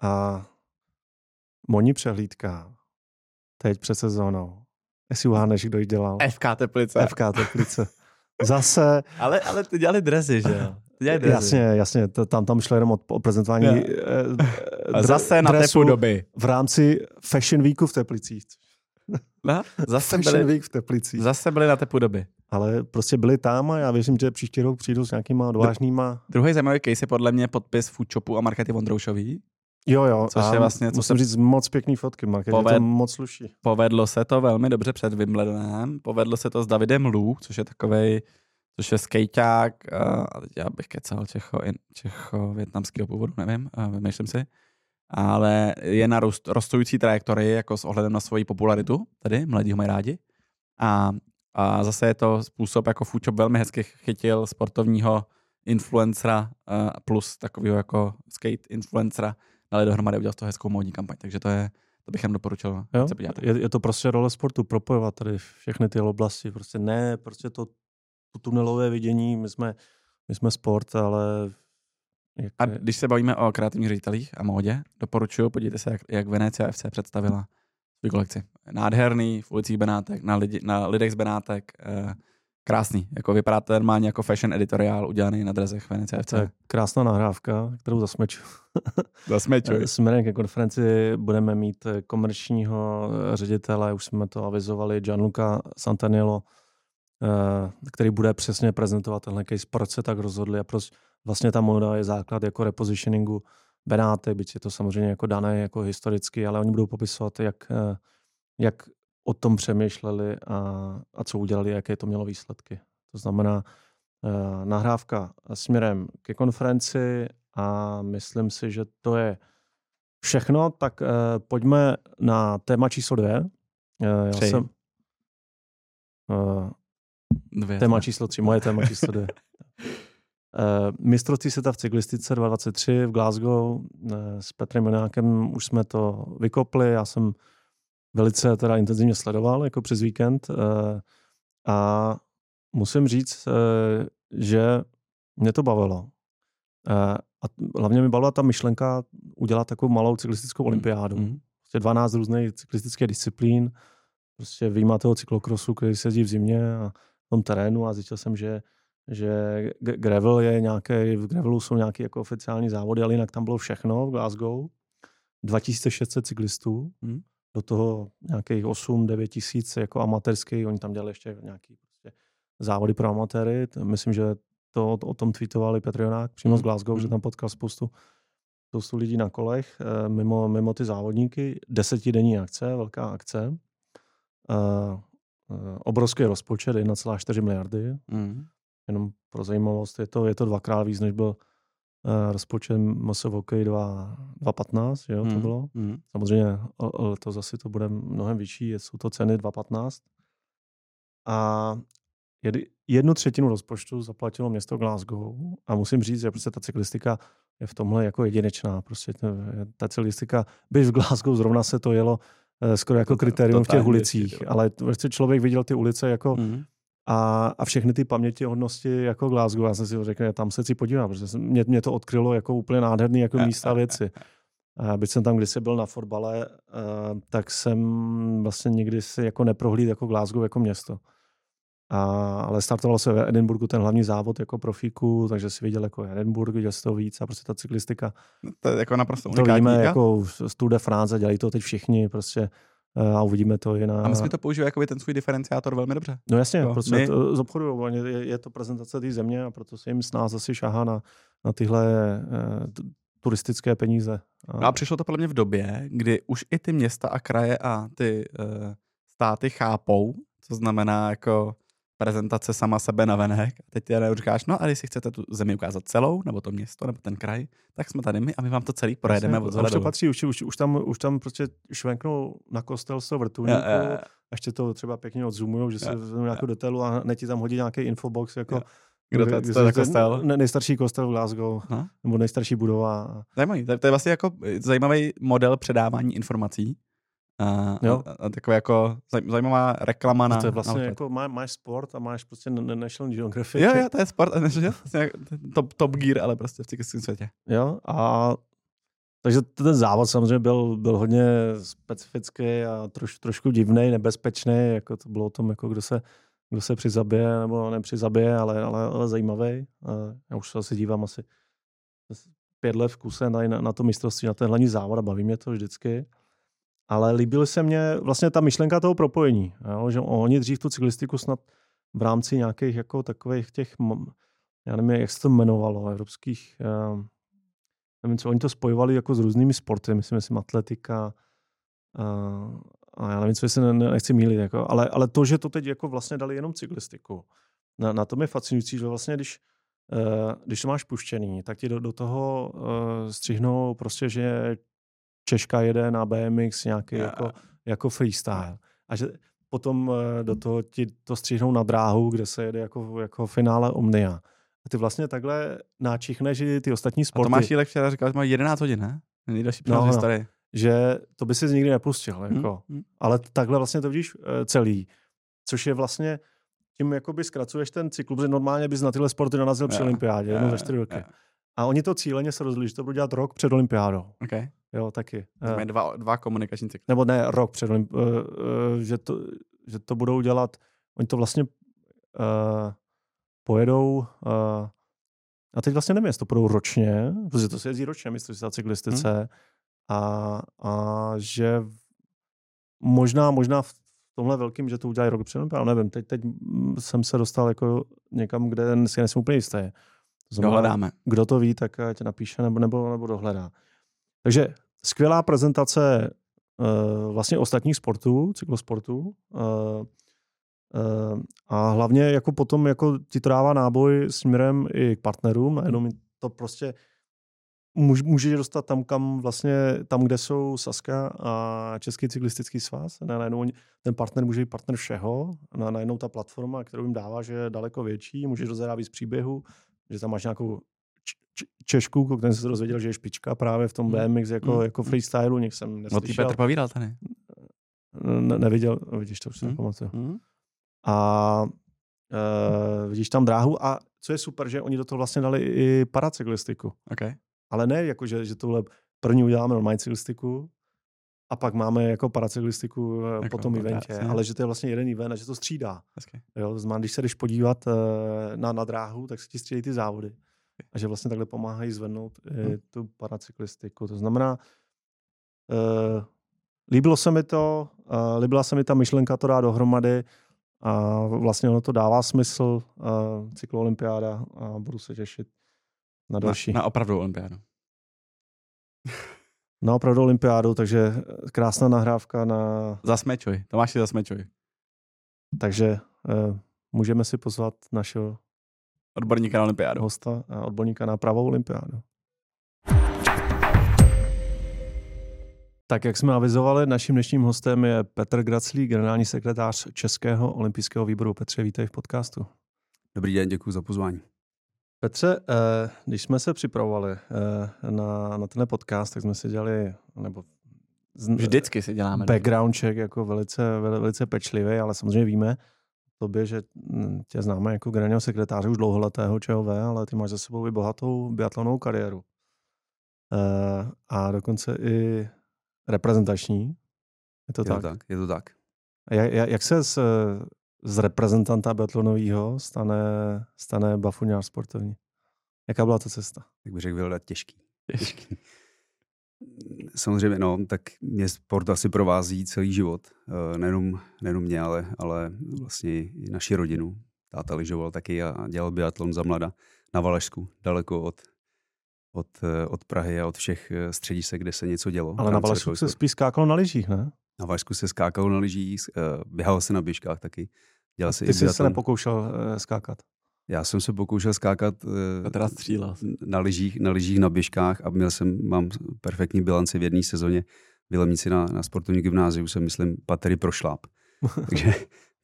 A modní přehlídka teď před sezónou. Jestli uháneš, kdo ji dělal. F K Teplice. F K Teplice. Zase. ale, ale ty dělali dresy, že jo? Jasně, jasně. Tam, tam šlo jenom o, o prezentování eh, dre- zase na dresu doby. V rámci Fashion Weeku v Teplicích. No, zase byli, Fashion Week v Teplicích. Zase byli na tepu doby. Ale prostě byli tam a já věřím, že příští rok přijdu s nějakýma odvážnýma. Druhý zajímavý case je podle mě podpis Foodshopu a Markety Vondroušový. Jo, jo, což je vlastně, co musím se... říct, moc pěkný fotky, Mark, poved... to moc sluší. Povedlo se to velmi dobře před Wimbledonem, povedlo se to s Davidem Lů, což je takovej, což je skejťák, uh, já bych kecal Čecho, Čecho větnamského původu, nevím, uh, vymýšlím si, ale je na rost, rostující trajektorii, jako s ohledem na svoji popularitu, tady mladí ho mají rádi, a, a zase je to způsob, jako Foodshopu velmi hezky chytil sportovního influencera uh, plus takového jako skate influencera, ale dohromady udělal z toho hezkou módní kampaň, takže to je, to bych jen doporučil. Jo, je, je to prostě role sportu, propojovat tady všechny ty oblasti, prostě ne, prostě to tunelové vidění, my jsme, my jsme sport, ale... Jak... A když se bavíme o kreativních ředitelích a módě, doporučuji, podívejte se, jak, jak Venecia F C představila svou kolekci. Nádherný, v ulicích Benátek, na, lidi, na lidech z Benátek, eh, krásný, jako vypadá to normálně jako fashion editoriál udělaný na dresech Venecia F C. Krásná nahrávka, kterou zasmečuji. Zasmečuji. Směrem ke konferenci budeme mít komerčního ředitele, už jsme to avizovali, Gianluca Santanello, který bude přesně prezentovat tenhle case, proč se tak rozhodli a proč vlastně ta moda je základ jako repositioningu Benátek, byť je to samozřejmě jako dané jako historicky, ale oni budou popisovat, jak, jak o tom přemýšleli a, a co udělali, jaké to mělo výsledky. To znamená eh, nahrávka směrem ke konferenci a myslím si, že to je všechno. Tak eh, pojďme na téma číslo dvě. Eh, já tři. Jsem, eh, dvě téma číslo tři, moje téma číslo dvě. eh, mistrovství světa v cyklistice dvacet tři v Glasgow. Eh, s Petrem Jonákem už jsme to vykopli. Já jsem velice teda intenzivně sledoval jako přes víkend a musím říct, že mě to bavilo. A hlavně mi bavila ta myšlenka udělat takovou malou cyklistickou olympiádu. Mm-hmm. Prostě dvanáct různých cyklistických disciplín. Prostě vyjímá toho cyklokrosu, který se jezdí v zimě a v tom terénu a zjistil jsem, že, že gravel je nějaké, v gravelu jsou nějaké jako oficiální závody, ale jinak tam bylo všechno v Glasgow. dva tisíce šest set cyklistů. Mm-hmm. do toho nějakých osm devět tisíc jako amatérský, oni tam dělali ještě nějaký prostě závody pro amatéry. Myslím, že to o tom tweetovali Petr Jonák přímo z Glasgow, mm. že tam potkal spoustu, spoustu lidí na kolech, mimo, mimo ty závodníky. Desetidenní akce, velká akce. Uh, uh, obrovský rozpočet, jedna celá čtyři miliardy. Mm. Jenom pro zajímavost, je to, je to dvakrát víc, než byl uh, rozpočet M S V K dva patnáct, jo, mm. to bylo. Mm. Samozřejmě to zase to bude mnohem vyšší, jsou to ceny dva patnáct. A jednu třetinu rozpočtu zaplatilo město Glasgow a musím říct, že prostě ta cyklistika je v tomhle jako jedinečná. Prostě ta cyklistika, byť v Glasgow zrovna se to jelo skoro jako kritérium v těch ulicích, ale prostě člověk viděl ty ulice jako mm. a, a všechny ty pamětihodnosti jako Glasgow. Já jsem si řekl, tam se chci podívat, protože mě, mě to odkrylo jako úplně nádherný jako místa věci. Byť jsem tam kdysi byl na fotbale, tak jsem vlastně nikdy si jako neprohlíd jako Glasgow jako město. A, ale startoval se v Edinburgu ten hlavní závod jako profíků, takže si viděl jako Edinburg, viděl si to víc a prostě ta cyklistika. No to je jako naprosto unikátní. To víme jako z Tour de France, dělají to teď všichni prostě a uvidíme to i na... A my jsme to použili jako ten svůj diferenciátor velmi dobře. No jasně, no, prostě my... z obchodu, je, je to prezentace té země a proto se jim s nás asi šahá na, na tyhle eh, turistické peníze. A... No a přišlo to podle mě v době, kdy už i ty města a kraje a ty eh, státy chápou, co znamená jako prezentace sama sebe na venek. Teď ty říkáš, no a když si chcete tu zemi ukázat celou, nebo to město, nebo ten kraj, tak jsme tady my a my vám to celý projedeme od zhledu. Už to patří, už, už, už, tam, už tam prostě švenknou na kostel z toho vrtulníku je, je, je. A ještě to třeba pěkně odzumujou, že se vezmou nějakou detailu a hned ti tam hodí nějaký infobox, jako je. Kdo to, to je kostel? Nejstarší kostel v Glasgow, no? Nebo nejstarší budova. Zajímavý, to, to je vlastně jako zajímavý model předávání informací. A, a, a takové jako zajímavá reklama na... To je vlastně jako má, máš sport a máš prostě National Geographic. Jo, jo, to je sport a National top, top Gear, ale prostě v cyklistickém světě. Jo, a takže ten závod samozřejmě byl, byl hodně specifický a troš, trošku divný, nebezpečný, jako to bylo o tom, jako kdo se, kdo se přizabije nebo nepřizabije, ale, ale, ale zajímavý. A já už se asi dívám asi pět let v kuse na, na to mistrovství, na ten hlavní závod a baví mě to vždycky. Ale líbilo se mně vlastně ta myšlenka toho propojení, jo? Že oni dřív tu cyklistiku snad v rámci nějakých jako takových těch, já nevím, jak se to jmenovalo, evropských, nevím co, oni to spojovali jako s různými sporty, myslím, myslím atletika a já nevím, co se nechci mýlit, jako, ale, ale to, že to teď jako vlastně dali jenom cyklistiku, na, na tom je fascinující, že vlastně když když to máš puštěný, tak ti do, do toho střihnou prostě, že Češka jede na B M X nějaký yeah. jako, jako freestyle. A že potom do toho ti to stříhnou na dráhu, kde se jede jako, jako finále Omnia. A ty vlastně takhle náčichneš ty ostatní sporty. A Tomáš Jílek včera říkal, že má jedenáct hodin, ne? Nejdelší přes no, historii. No, že to by si nikdy nepustil. Jako. Mm, mm. Ale takhle vlastně to vidíš celý. Což je vlastně, tím jakoby zkracuješ ten cyklus, že normálně bys na tyhle sporty narazil yeah. při olympiádě, yeah. jednou za čtyři roky. Yeah. A oni to cíleně se rozdělili, že to budou dělat rok před olympiádou. Okay. Jo, taky. Máme dva, dva komunikační cykly. Nebo ne, rok před, uh, uh, že, to, že to budou dělat, oni to vlastně uh, pojedou, uh, a teď vlastně nevím, jestli to budou ročně, protože to se jezdí ročně, myslím, že ta cyklistice, hmm. a, a že možná, možná v tomhle velkým, že to udělají rok před, ale nevím, teď, teď jsem se dostal jako někam, kde si nesmím úplně jisté. Dohledáme. Kdo to ví, tak ať napíše nebo, nebo, nebo dohledá. Takže skvělá prezentace uh, vlastně ostatních sportů, cyklosportů uh, uh, a hlavně jako potom jako ti to dává náboj směrem i k partnerům, jenom to prostě můž, můžeš dostat tam, kam vlastně, tam, kde jsou Sazka a Český cyklistický svaz. Najednou ten partner může být partner všeho, najednou ta platforma, kterou jim dává, že je daleko větší, můžeš rozhrát víc příběhu, že tam máš nějakou Češku, který jsem se dozvěděl, že je špička právě v tom B M X jako, mm. jako freestylu, někdy jsem neslyšel. No ty Petr povídal tady. Ne, neviděl, vidíš to, už se mm. nepamatuju. Mm. A e, vidíš tam dráhu a co je super, že oni do toho vlastně dali i paracyklistiku. Okay. Ale ne jako, že, že tohle první uděláme normální cyklistiku a pak máme jako paracyklistiku jako po tom eventě, dát, ale že to je vlastně jeden event a že to střídá. Jo, znamená, když se jdeš podívat na, na dráhu, tak se ti střídají ty závody. A že vlastně takhle pomáhají zvednout hmm. tu paracyklistiku. To znamená, líbilo se mi to, uh, líbila se mi ta myšlenka to dá dohromady a vlastně ono to dává smysl, uh, cykloolympiáda a budu se těšit na další. Na, na opravdu olympiádu. Na opravdu olympiádu, takže krásná nahrávka na... Zasmečuj, Tomáši, zasmečuj. Takže uh, můžeme si pozvat našeho odborníka na olympiádu. Hosta a odborníka na pravou olympiádu. Tak, jak jsme avizovali, naším dnešním hostem je Petr Graclík, generální sekretář Českého olympijského výboru. Petře, vítej v podcastu. Dobrý den, děkuji za pozvání. Petře, když jsme se připravovali na, na tenhle podcast, tak jsme si dělali, nebo vždycky si děláme background check jako velice, velice pečlivý, ale samozřejmě víme tobě, že tě známe jako generálního sekretáře už dlouholetého ČOV, ale ty máš za sebou i bohatou biatlonovou kariéru. A dokonce i reprezentační. Je to, je tak? to tak? Je to tak. Jak, jak se z, z reprezentanta biatlonového stane, stane bafuňář sportovní? Jaká byla ta cesta? Jak bych řekl, bylo těžký. těžký. Samozřejmě, no, tak mě sport asi provází celý život. Nejenom, nejenom mě, ale, ale vlastně i naši rodinu. Táta lyžoval taky a dělal biatlon za mlada na Valašku, daleko od Od, od Prahy a od všech středisek, kde se něco dělo. Ale na Valašku se spíš skákalo na lyžích, ne? Na Valašku se skákalo na lyžích, běhal se na běžkách taky. Dělal ty jsi se nepokoušel skákat? Já jsem se pokoušel skákat a teda střílel. na lyžích, na lyžích, na běžkách a měl jsem, mám perfektní bilanci v jedné sezóně. V Jilemnici na, na sportovní gymnáziu jsem, myslím, patery prošláp. Takže...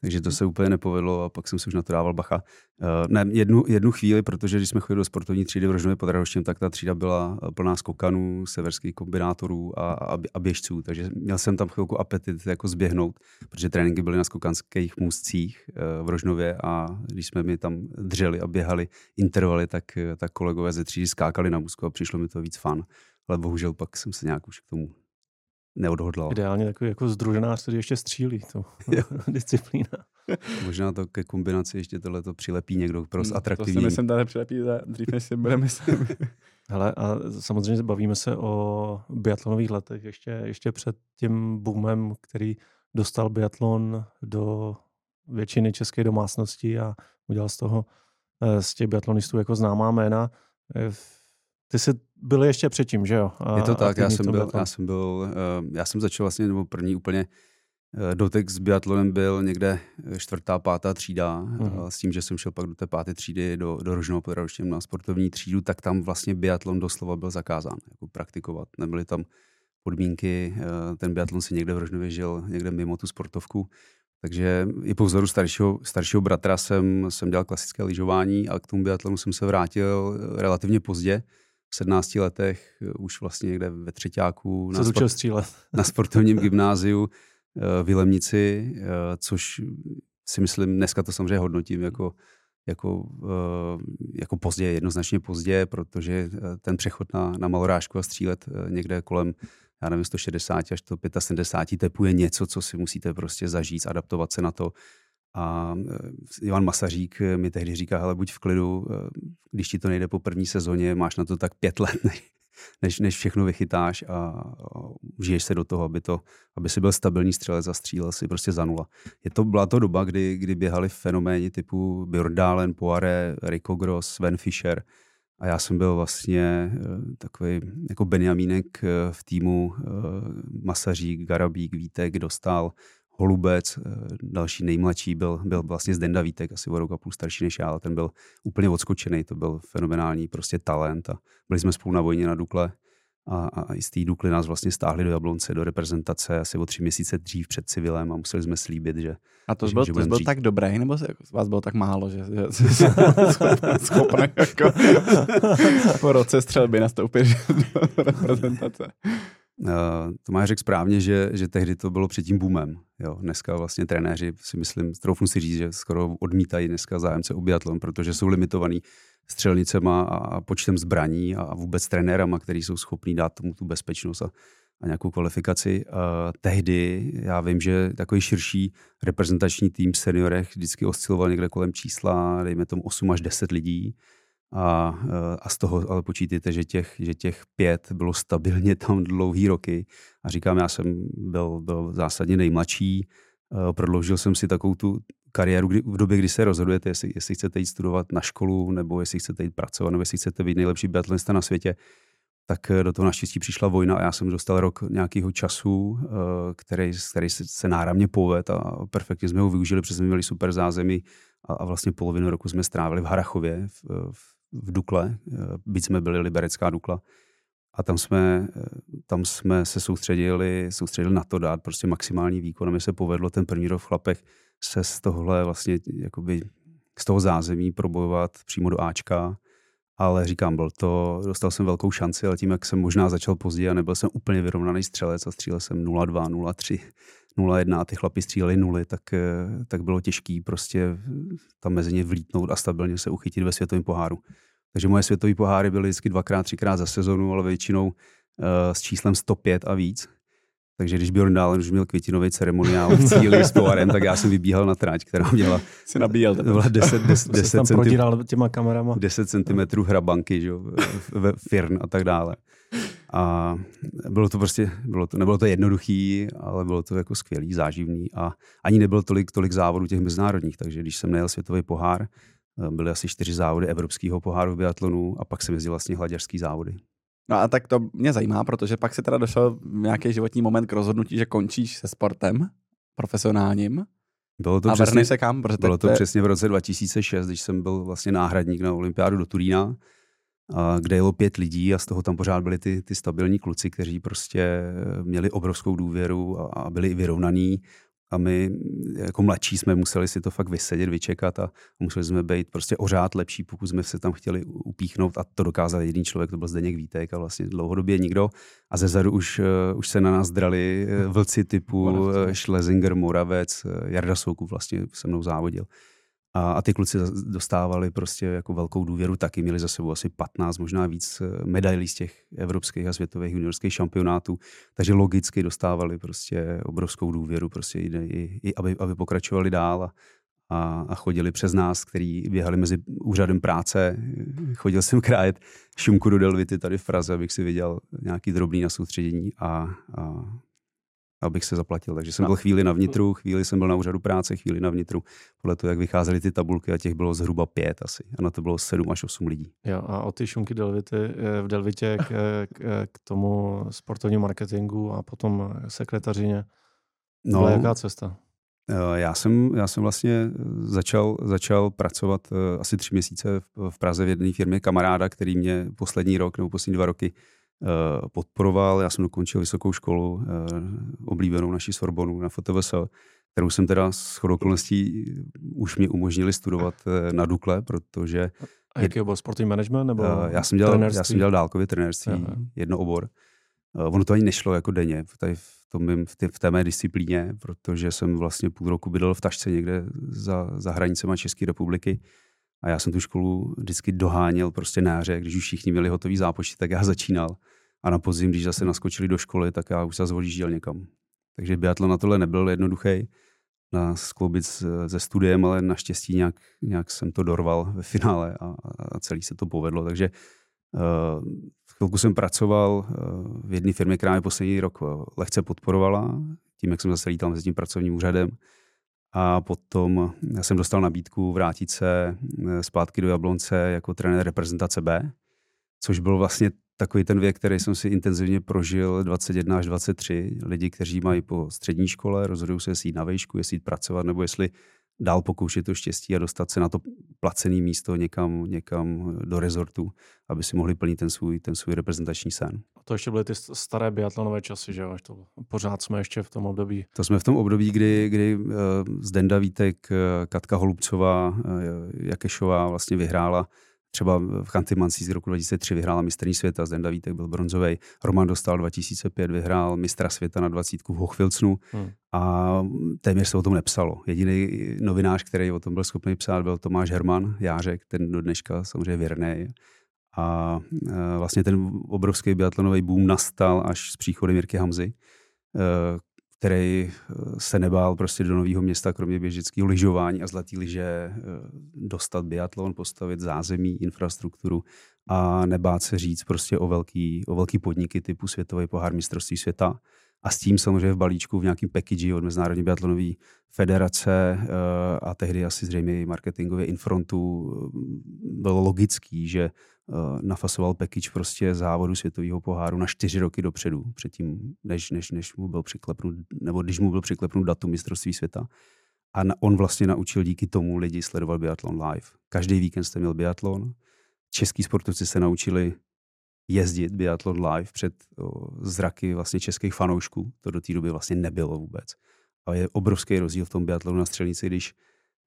Takže to se úplně nepovedlo a pak jsem si už na to dával bacha. Ne, jednu, jednu chvíli, protože když jsme chodili do sportovní třídy v Rožnově pod Radhoštěm, tak ta třída byla plná skokanů, severských kombinátorů a, a, a běžců. Takže měl jsem tam chvilku apetit jako zběhnout, protože tréninky byly na skokanských můstcích v Rožnově a když jsme mi tam dřeli a běhali intervaly, tak, tak kolegové ze třídy skákali na můstku a přišlo mi to víc fun. Ale bohužel pak jsem se nějak už k tomu neodhodlal. Ideálně takový jako združenář, který ještě střílí, to disciplína. Možná to ke kombinaci ještě tohleto přilepí někdo pro atraktivní. To si myslím, tady přilepí, dřív než si budeme myslet. Hele, a samozřejmě bavíme se o biatlonových letech ještě, ještě před tím boomem, který dostal biatlon do většiny české domácnosti a udělal z toho z těch biatlonistů jako známá jména. Ty jsi byl ještě předtím, že jo? A, je to tak, já jsem, byl, já jsem byl, já jsem začal vlastně, nebo první úplně dotek s biatlonem byl někde čtvrtá, pátá třída, mm. s tím, že jsem šel pak do té páté třídy do, do Rožnova pod Radhoštěm na sportovní třídu, tak tam vlastně biatlon doslova byl zakázán, jako praktikovat, nebyly tam podmínky, ten biatlon si někde v Rožnově žil, někde mimo tu sportovku. Takže i po vzoru staršího, staršího bratra jsem, jsem dělal klasické lyžování a k tomu biatlonu jsem se vrátil relativně pozdě. V sedmnácti letech, už vlastně někde ve třetíku na, sport, na sportovním gymnáziu v Jilemnici, což si myslím, dneska to samozřejmě hodnotím jako, jako, jako pozdě, jednoznačně pozdě, protože ten přechod na, na malorážku a střílet někde kolem, já nevím, sto šedesát až to sedmdesát pět tepů je něco, co si musíte prostě zažít, adaptovat se na to. A Ivan Masařík mi tehdy říká, hele, buď v klidu, když ti to nejde po první sezóně, máš na to tak pět let, než, než všechno vychytáš a, a žiješ se do toho, aby, to, aby si byl stabilní střelec a střílel si prostě za nula. Je to, byla to doba, kdy, kdy běhali fenoméni typu Bjørndalen, Poiré, Rico Gross, Sven Fischer a já jsem byl vlastně takový jako Benjamínek v týmu Masařík, Garabík, Vítek, Dostal, Holubec, další nejmladší byl, byl vlastně Zdenda Vítek, asi o rok a půl starší než já, ale ten byl úplně odskočený, to byl fenomenální prostě talent a byli jsme spolu na vojně na Dukle a, a i z té Dukly nás vlastně stáhli do Jablonce, do reprezentace asi o tři měsíce dřív před civilem a museli jsme slíbit, že... A to že, byl, že to byl tak dobrý, nebo se, jako, vás bylo tak málo, že, že schopný jako po roce střelby nastoupit do reprezentace? Uh, Tomáš řekl správně, že, že tehdy to bylo před tím boomem. Jo, dneska vlastně trenéři si myslím, troufnu si říct, že skoro odmítají dneska zájemce o biatlon, protože jsou limitovaný střelnicema a počtem zbraní a vůbec trenérama, který jsou schopní dát tomu tu bezpečnost a, a nějakou kvalifikaci. Uh, tehdy, já vím, že takový širší reprezentační tým v seniorech vždycky osciloval někde kolem čísla, dejme tomu osm až deset lidí. A, a z toho ale počítejte, že těch, že těch pět bylo stabilně tam dlouhý roky. A říkám, já jsem byl, byl zásadně nejmladší, prodloužil jsem si takovou tu kariéru kdy, v době, kdy se rozhodujete, jestli, jestli chcete jít studovat na školu, nebo jestli chcete jít pracovat, nebo jestli chcete být nejlepší biatlonista na světě. Tak do toho naštěstí přišla vojna a já jsem dostal rok nějakého času, který, který se náramně povedl a perfektně jsme ho využili, protože jsme měli super zázemí a, a vlastně polovinu roku jsme strávili v Harachově, v, v, v Dukle, byť jsme byli liberecká Dukla. A tam jsme, tam jsme se soustředili, soustředili na to dát prostě maximální výkon. A mi se povedlo ten první rok v chlapech se z tohle vlastně jakoby z toho zázemí probojovat přímo do Ačka. Ale říkám, byl to, dostal jsem velkou šanci, ale tím, jak jsem možná začal později a nebyl jsem úplně vyrovnaný střelec a střílel jsem nula dva, nula tři, nula jedna a ty chlapi stříleli nuly, tak, tak bylo těžký prostě tam mezi ně vlítnout a stabilně se uchytit ve světovém poháru. Takže moje světové poháry byly vždycky dvakrát, třikrát za sezonu, ale většinou uh, s číslem sto pět a víc. Takže když Bjørndalen už měl květinový ceremoniál v cíli s pohárem, tak já jsem vybíhal na tráť, která měla se nabíjel deset centimetrů hrabanky, že, ve firn a tak dále. A bylo to prostě, bylo to, nebylo to jednoduchý, ale bylo to jako skvělý, záživný a ani nebylo tolik, tolik závodů těch mezinárodních, takže když jsem nejel světový pohár, byly asi čtyři závody evropského poháru v biatlonu a pak jsem jezdil vlastně hladěřský závody. No a tak to mě zajímá, protože pak se teda došel nějaký životní moment k rozhodnutí, že končíš se sportem profesionálním. Bylo to a přesně, se kam, bylo to je... přesně v roce dva tisíce šest, když jsem byl vlastně náhradník na olympiádu do Turína, kde jelo pět lidí a z toho tam pořád byli ty, ty stabilní kluci, kteří prostě měli obrovskou důvěru a, a byli i vyrovnaní. A my jako mladší jsme museli si to fakt vysedět, vyčekat a museli jsme být prostě ořád lepší, pokud jsme se tam chtěli upíchnout a to dokázal jediný člověk, to byl Zdeněk Vítek a vlastně dlouhodobě nikdo. A zezadu už, už se na nás drali vlci typu Schlesinger, Moravec, Jarda Soukup vlastně se mnou závodil. A, a ty kluci dostávali prostě jako velkou důvěru taky, měli za sebou asi patnáct, možná víc medailí z těch evropských a světových juniorských šampionátů, takže logicky dostávali prostě obrovskou důvěru, prostě i, i, i aby, aby pokračovali dál a, a, a chodili přes nás, který běhali mezi úřadem práce, chodil jsem krájet šumku do Delvity tady v Praze, abych si viděl nějaký drobný na soustředění a, a abych se zaplatil. Takže jsem byl chvíli na vnitru, chvíli jsem byl na úřadu práce, chvíli na vnitru. Podle toho, jak vycházely ty tabulky, a těch bylo zhruba pět asi. A na to bylo sedm až osm lidí. Jo, a od ty šumky Delvity, v Delvitě k, k, k tomu sportovnímu marketingu a potom sekretařině. No, byla jaká cesta? Já jsem, já jsem vlastně začal, začal pracovat asi tři měsíce v Praze v jedné firmě kamaráda, který mě poslední rok nebo poslední dva roky podporoval. Já jsem dokončil vysokou školu, oblíbenou naší Sorbonu na F T V S, kterou jsem teda shodou okolností už mi umožnili studovat na Dukle, protože... A jaký obor? Sportovní management nebo já jsem dělal, trenérství? Já jsem dělal dálkově trenérství, Aha. jedno obor. Ono to ani nešlo jako denně tady v, tom, v, té, v té mé disciplíně, protože jsem vlastně půl roku bydlel v tašce někde za, za hranicema České republiky. A já jsem tu školu vždycky doháněl prostě na jaře, když už všichni měli hotový zápočty, tak já začínal. A na podzim, když zase naskočili do školy, tak já už se zvolížděl někam. Takže biatlon na tohle nebyl jednoduchý, na skloubit se studiem, ale naštěstí nějak, nějak jsem to dorval ve finále a, a celý se to povedlo. Takže uh, chvilku jsem pracoval uh, v jedné firmě, která mě poslední rok uh, lehce podporovala, tím, jak jsem zase lítal mezi tím pracovním úřadem. A potom já jsem dostal nabídku vrátit se zpátky do Jablonce jako trenér reprezentace B, což byl vlastně takový ten věk, který jsem si intenzivně prožil dvacet jedna až dvacet tři. Lidi, kteří mají po střední škole, rozhodují se, jestli jít na vejšku, jestli jít pracovat, nebo jestli dál pokoušet to štěstí a dostat se na to placené místo někam, někam do rezortu, aby si mohli plnit ten svůj, ten svůj reprezentační sen. A to ještě byly ty staré biatlonové časy, že jo? To, pořád jsme ještě v tom období. To jsme v tom období, kdy, kdy uh, Zdenda Vítek, uh, Katka Holubcová, uh, Jakešová vlastně vyhrála, třeba v Chantymansii z roku dva tisíce tři vyhrála mistryní světa, Zdenda Vítek byl bronzový, Roman Dostál dva tisíce pět vyhrál mistra světa na dvacítku v Hochfilcnu hmm. a téměř se o tom nepsalo. Jediný novinář, který o tom byl schopný psát, byl Tomáš Herman, Jářek, ten do dneška samozřejmě věrný. A vlastně ten obrovský biatlonový boom nastal až s příchodem Jirky Hamzy, který se nebál prostě do Nového Města, kromě běžického lyžování a zlatý lyže, dostat biatlon, postavit zázemí, infrastrukturu a nebát se říct prostě o velký, o velký podniky typu světový pohár, mistrovství světa. A s tím samozřejmě v balíčku, v nějakém package od Mezinárodní biatlonové federace a tehdy asi zřejmě i marketingově Infrontu bylo logický, že nafasoval package prostě závodu světového poháru na čtyři roky dopředu, předtím, než, než, než mu byl přiklepnut, nebo když mu byl přiklepnut datum mistrovství světa. A on vlastně naučil díky tomu lidi sledovat biatlon live. Každý víkend jste měl biatlon. Český sportovci se naučili jezdit biatlon live před o, zraky vlastně českých fanoušků. To do té doby vlastně nebylo vůbec. A je obrovský rozdíl v tom biatlonu na střelnici, když,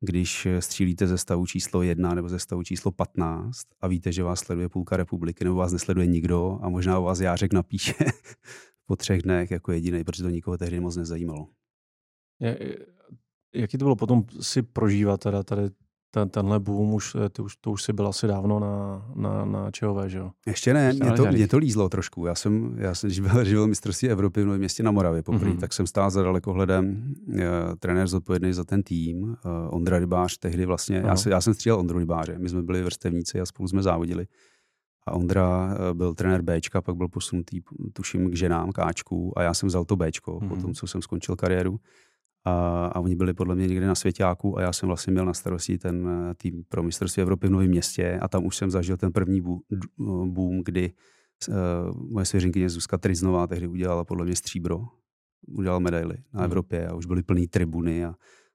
když střílíte ze stavu číslo jedna nebo ze stavu číslo patnáct a víte, že vás sleduje půlka republiky nebo vás nesleduje nikdo a možná o vás Jářek napíše po třech dnech jako jedinej, protože to nikoho tehdy moc nezajímalo. Jaký to bylo potom si prožívat teda tady Ten, tenhle boom, už, ty už, to už si byl asi dávno na, na, na ČOV, že jo? Ještě ne, mě to, mě to lízlo trošku. Já jsem, já jsem když byl živel mistrovství Evropy v Novém Městě na Moravě poprvé, mm-hmm. tak jsem stál za dalekohledem, trenér zodpovědný za ten tým, Ondra Rybář, tehdy vlastně, já, se, já jsem střílel Ondru Rybáře, my jsme byli vrstevníci a spolu jsme závodili. A Ondra byl trenér Bčka, pak byl posunutý, tuším, k ženám, k Ačku a já jsem vzal to Bčko, mm-hmm. po tom, co jsem skončil kariéru. A, a oni byli podle mě někde na Svěťáku a já jsem vlastně měl na starosti ten tým pro mistrovství Evropy v Novém Městě a tam už jsem zažil ten první boom, kdy uh, moje svěřenkyně Zuzka Triznová tehdy udělala podle mě stříbro, udělala medaily na Evropě a už byly plný tribuny a,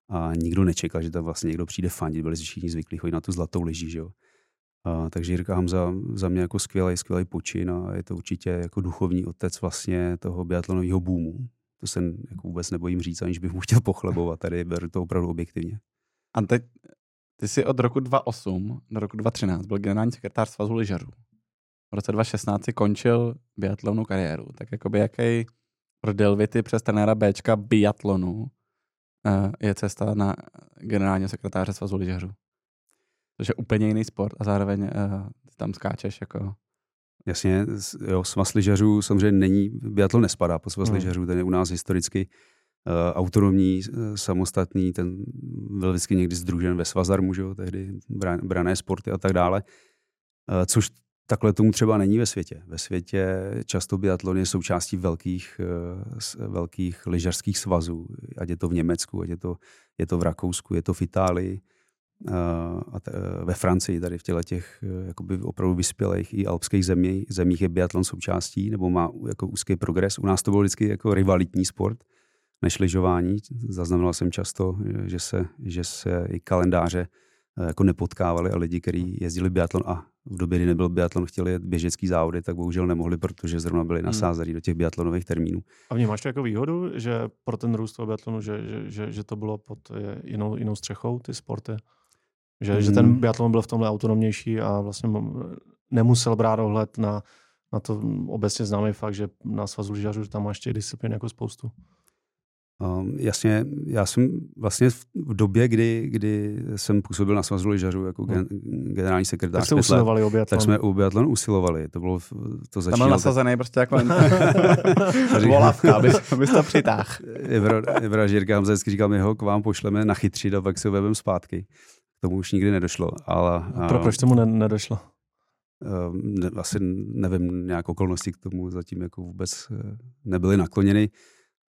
a nikdo nečekal, že tam vlastně někdo přijde fandit, byli všichni zvyklí chodit na tu zlatou lyži, že jo. A, takže Jirka Hamza za mě jako skvělý, skvělý počin a je to určitě jako duchovní otec vlastně toho biatlonového boomu. To se jako vůbec nebojím říct, aniž bych mu chtěl pochlebovat. Tady beru to opravdu objektivně. A teď, ty jsi od roku dva tisíce osm do roku dva tisíce třináct byl generální sekretář Svazu lyžařů. V roce dva tisíce šestnáct si končil biatlonovou kariéru. Tak jakoby jaký prodel věty přes trenéra Bčka biatlonu je cesta na generálního sekretáře Svazu lyžařů. Což je úplně jiný sport a zároveň uh, tam skáčeš jako... Jasně, jo, Svaz lyžařů samozřejmě není, biatlon nespadá pod Svaz lyžařů, ten je u nás historicky uh, autonomní, samostatný, ten byl vždycky někdy sdružen ve Svazarmu, že jo, tehdy brané sporty a tak dále, uh, což takhle tomu třeba není ve světě. Ve světě často biatlon je součástí velkých, uh, velkých lyžařských svazů, ať je to v Německu, ať je to, je to v Rakousku, je to v Itálii. A t- ve Francii, tady v těle těch jakoby opravdu vyspělých i alpských zemí, zemích je biatlon součástí, nebo má jako úzký progres. U nás to byl vždycky jako rivalitní sport, než lyžování. Zaznamenal jsem často, že se, že se i kalendáře jako nepotkávaly a lidi, kteří jezdili biatlon a v době, kdy nebyl biatlon, chtěli jet běžecký závody, tak bohužel nemohli, protože zrovna byli nasázaní hmm. do těch biatlonových termínů. A vnímáš to jako výhodu, že pro ten růst toho biatlonu, že, že, že, že to bylo pod jinou, jinou střechou, ty sporty? Že, hmm. že ten biatlon byl v tomhle autonomnější a vlastně nemusel brát ohled na, na to obecně známý fakt, že na Svazu lyžařů tam máš těch disciplín jako spoustu. Um, jasně, já jsem vlastně v době, kdy, kdy jsem působil na Svazu lyžařů jako gen, generální sekretář. Tak jsme usilovali o biatlon. Tak jsme o biatlon usilovali. To bylo, to začínalo. Tam byl nasazený prostě jako volavka, abys to přitáhl. Evra Žírka Hamza vždycky říkal, my ho k vám pošleme nachytřit a pak si ho vememe zpátky. Tomu už nikdy nedošlo, ale... Pro, proč tomu ne- nedošlo? Ne, asi nevím, nějak okolnosti k tomu zatím jako vůbec nebyly nakloněny.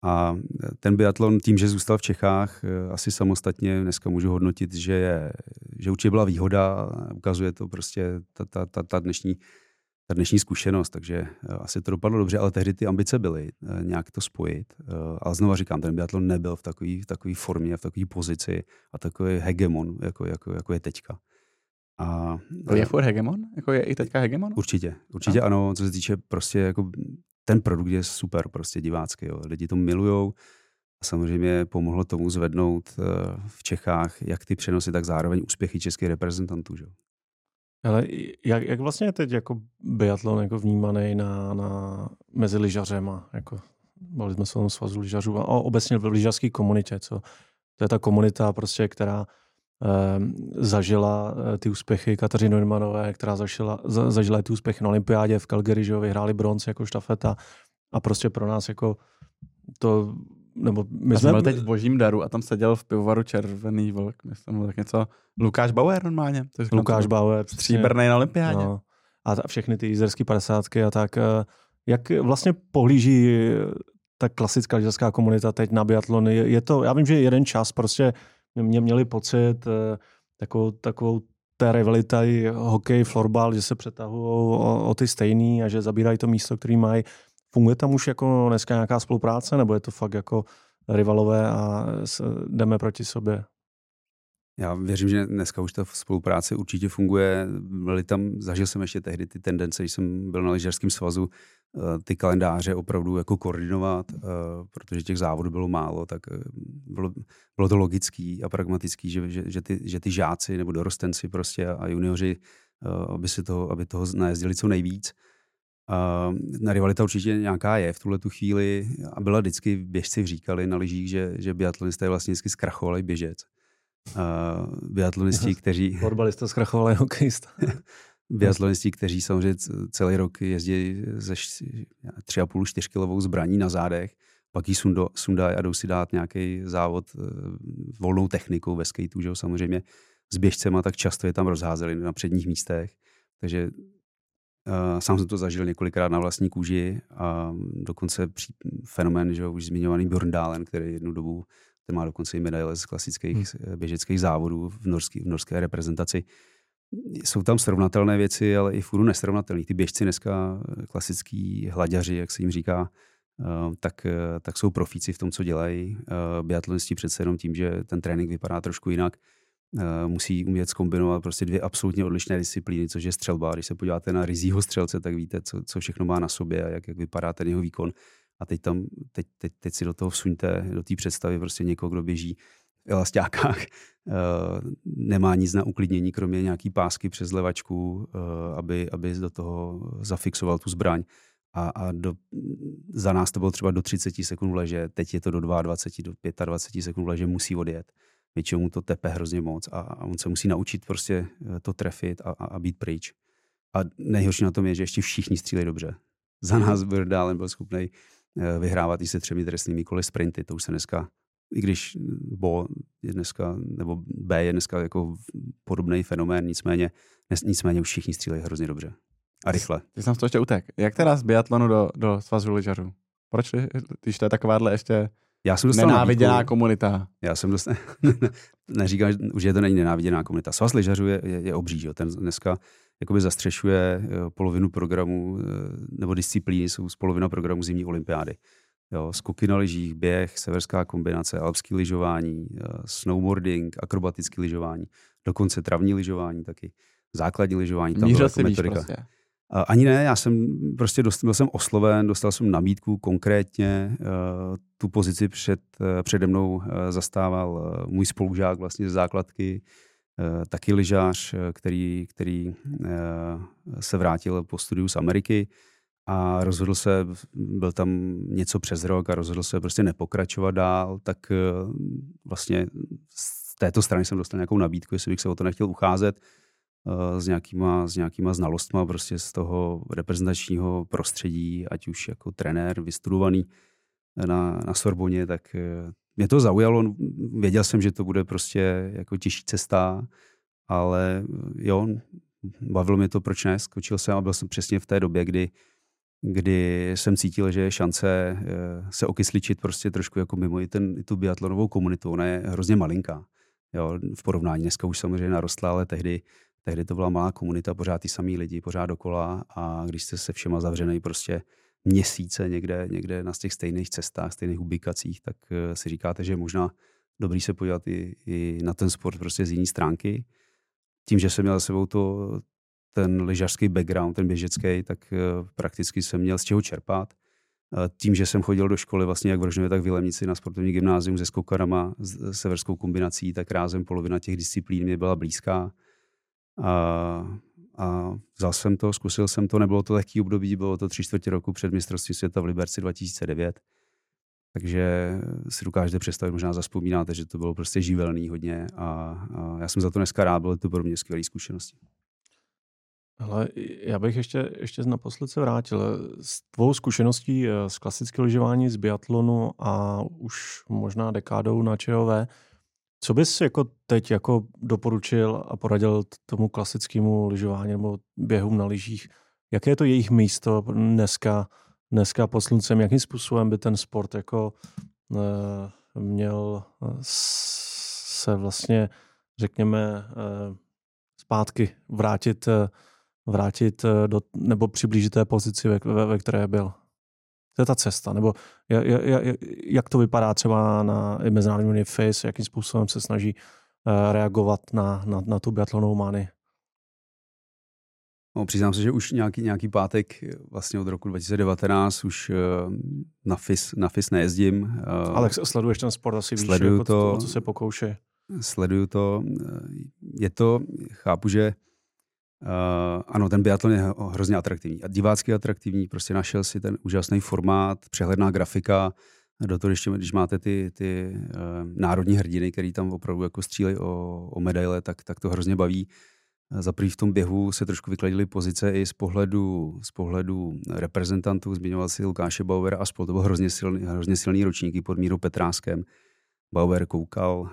A ten biatlon tím, že zůstal v Čechách, asi samostatně dneska můžu hodnotit, že, je, že určitě byla výhoda, ukazuje to prostě ta, ta, ta, ta, dnešní, ta dnešní zkušenost, takže asi to dopadlo dobře, ale tehdy ty ambice byly nějak to spojit. Ale znova říkám, ten biatlon nebyl v takový, v takový formě, v takové pozici a takový hegemon, jako, jako, jako je teďka. A, je furt hegemon? Jako je i teďka hegemon? Určitě, určitě a. ano, co se týče prostě jako ten produkt je super prostě divácky, jo. Lidi to milujou a samozřejmě pomohlo tomu zvednout v Čechách jak ty přenosy, tak zároveň úspěchy českých reprezentantů, jo. Ale jak, jak vlastně je teď jako biatlon jako vnímaný na, na mezi lyžařema? Jako, byli jsme se na Svazu lyžařů a obecně v lyžařské komunitě. Co? To je ta komunita, prostě, která eh, zažila eh, ty úspěchy Kateřiny Neumanové, která zažila, za, zažila ty úspěchy na olympiádě v Calgary, že vyhráli bronz jako štafeta a prostě pro nás jako to nebo my jsme byl teď v Božím daru a tam seděl v pivovaru Červený vlk, myslím, tak něco. Lukáš Bauer normálně. Lukáš Bauer. Stříbrnej na olympiádě. No. A všechny ty jízerský padesátky a tak. Jak vlastně pohlíží ta klasická lyžařská komunita teď na biatlon? Je to, já vím, že jeden čas prostě mě měli pocit takovou, takovou té rivalita hokej, florbal, že se přetahují o, o ty stejný a že zabírají to místo, který mají. Funguje tam už jako dneska nějaká spolupráce, nebo je to fakt jako rivalové a jdeme proti sobě? Já věřím, že dneska už ta spolupráce určitě funguje. Byli tam, zažil jsem ještě tehdy ty tendence, když jsem byl na lyžařském svazu, ty kalendáře opravdu jako koordinovat, protože těch závodů bylo málo, tak bylo, bylo to logický a pragmatický, že, že, že, ty, že ty žáci nebo dorostenci prostě a junioři, aby si toho, aby toho najezdili co nejvíc. Na rivalita určitě nějaká je v tuhle tu chvíli a byla vždycky, běžci říkali na lyžích, že, že biatlonista je vlastně vždycky zkrachovalý běžec. Uh, biatlonisti, kteří... Fotbalista zkrachovalý hokejista. Biatlonisti, kteří samozřejmě celý rok jezdí ze tři a půl až čtyři kilovou zbraní na zádech, pak ji sundají a jdou si dát nějaký závod volnou technikou ve skateu, že jo, samozřejmě s běžcema, tak často je tam rozházeli na předních místech, takže uh, sám jsem to zažil několikrát na vlastní kůži a dokonce pří, fenomén, že jo, už zmiňovaný Bjørndalen, který jednu dobu ten má dokonce i medaile z klasických běžeckých závodů v norské, v norské reprezentaci. Jsou tam srovnatelné věci, ale i furt nesrovnatelné. Ty běžci dneska, klasický hlaďaři, jak se jim říká, tak, tak jsou profíci v tom, co dělají. Biatlonisti přece jenom tím, že ten trénink vypadá trošku jinak, musí umět zkombinovat prostě dvě absolutně odlišné disciplíny, což je střelba. Když se podíváte na ryzího střelce, tak víte, co, co všechno má na sobě a jak, jak vypadá ten jeho výkon. A teď, tam, teď, teď, teď si do toho vsuňte, do té představy prostě někoho, kdo běží v elastákách, uh, nemá nic na uklidnění, kromě nějaký pásky přes levačku, uh, aby, aby do toho zafixoval tu zbraň. A, a do, za nás to bylo třeba do třicet sekund v leže, teď je to do dvacet dva, do dvacet pět sekund v leže, musí odjet. Většinou mu to tepe hrozně moc a, a on se musí naučit prostě to trefit a, a, a být pryč. A nejhorší na tom je, že ještě všichni střílejí dobře. Za nás Bjørndalen byl schopnej vyhrávat i se třemi trestnými koly sprinty, to už se dneska, i když Bo je dneska, nebo B je dneska jako podobný fenomén, nicméně, nicméně už všichni střílejí hrozně dobře a rychle. Ty jsem z toho ještě utek. Jak teda z biatlonu do, do svazu lyžařů? Proč, když to je takováhle ještě já jsem nenáviděná nabídku, komunita? Já jsem dostal, neříkám, že už je to není nenáviděná komunita. Svaz lyžařů je, je, je obří, jo. Ten dneska jakoby zastřešuje polovinu programu, nebo disciplíny jsou z polovina programu zimní olympiády. Jo, skoky na lyžích, běh, severská kombinace, alpský lyžování, snowboarding, akrobatický lyžování, dokonce travní lyžování taky, základní lyžování. Tam Mířil si metodika. Prostě. Ani ne, já jsem prostě dostal, byl jsem osloven, dostal jsem nabídku konkrétně, tu pozici před, přede mnou zastával můj spolužák vlastně z základky, taky lyžář, který, který se vrátil po studiu z Ameriky a rozhodl se, byl tam něco přes rok a rozhodl se prostě nepokračovat dál, tak vlastně z této strany jsem dostal nějakou nabídku, jestli bych se o to nechtěl ucházet s nějakýma, s nějakýma znalostma prostě z toho reprezentačního prostředí, ať už jako trenér vystudovaný na, na Sorboně, tak mě to zaujalo, věděl jsem, že to bude prostě jako těžší cesta, ale jo, bavilo mě to, proč ne, skočil jsem a byl jsem přesně v té době, kdy, kdy jsem cítil, že je šance se okysličit prostě trošku jako mimo i, ten, i tu biatlonovou komunitu, ona je hrozně malinká, jo, v porovnání, dneska už samozřejmě narostla, ale tehdy, tehdy to byla malá komunita, pořád ty samý lidi, pořád dokola a když jste se všema zavřený prostě měsíce někde, někde na těch stejných cestách, stejných ubikacích, tak si říkáte, že je možná dobrý se podívat i, i na ten sport prostě z jiné stránky. Tím, že jsem měl za sebou to, ten lyžařský background, ten běžecký, tak prakticky jsem měl z čeho čerpat. Tím, že jsem chodil do školy vlastně jak v Rožnově, tak v Jilemnici na sportovní gymnázium se skokanama, s severskou kombinací, tak rázem polovina těch disciplín mě byla blízká. A A vzal jsem to, zkusil jsem to, nebylo to lehký období, bylo to tři čtvrtě roku před mistrovství světa v Liberci dva tisíce devět. Takže si dokážete představit, možná zazpomínáte, že to bylo prostě živelný hodně a, a já jsem za to dneska rád, bylo to pro mě skvělé zkušenosti. Hele, já bych ještě, ještě naposled se vrátil. S tvou zkušeností z klasického lyžování, z biatlonu a už možná dekádou na ČOV, co bys jako teď jako doporučil a poradil tomu klasickému lyžování nebo běhům na lyžích? Jaké je to jejich místo dneska, dneska pod sluncem? Jakým způsobem by ten sport jako e, měl se vlastně, řekněme, e, zpátky vrátit, vrátit do, nebo přiblížit té pozici, ve, ve, ve které byl? To je ta cesta, nebo jak, jak, jak to vypadá třeba na mezinárodním Red Face, jakým způsobem se snaží reagovat na, na, na tu biatlonovou mánii? No, přiznám se, že už nějaký, nějaký pátek vlastně od roku dva tisíce devatenáct už na FIS, na FIS nejezdím. Ale sleduješ ten sport asi víš, jako to, co se pokouše? Sleduju to. Je to, chápu, že Uh, ano, ten biatlon je hrozně atraktivní. A divácky atraktivní, prostě našel si ten úžasný formát, přehledná grafika, do toho, ještě, když máte ty, ty uh, národní hrdiny, který tam opravdu jako střílejí o, o medaile, tak, tak to hrozně baví. Zaprvé v tom běhu se trošku vykladily pozice i z pohledu, z pohledu reprezentantů, zmiňoval si Lukáše Bauera a spolu, to byl hrozně silný, hrozně silný ročníky pod Mírou Petráskem. Bauer, Koukal, uh,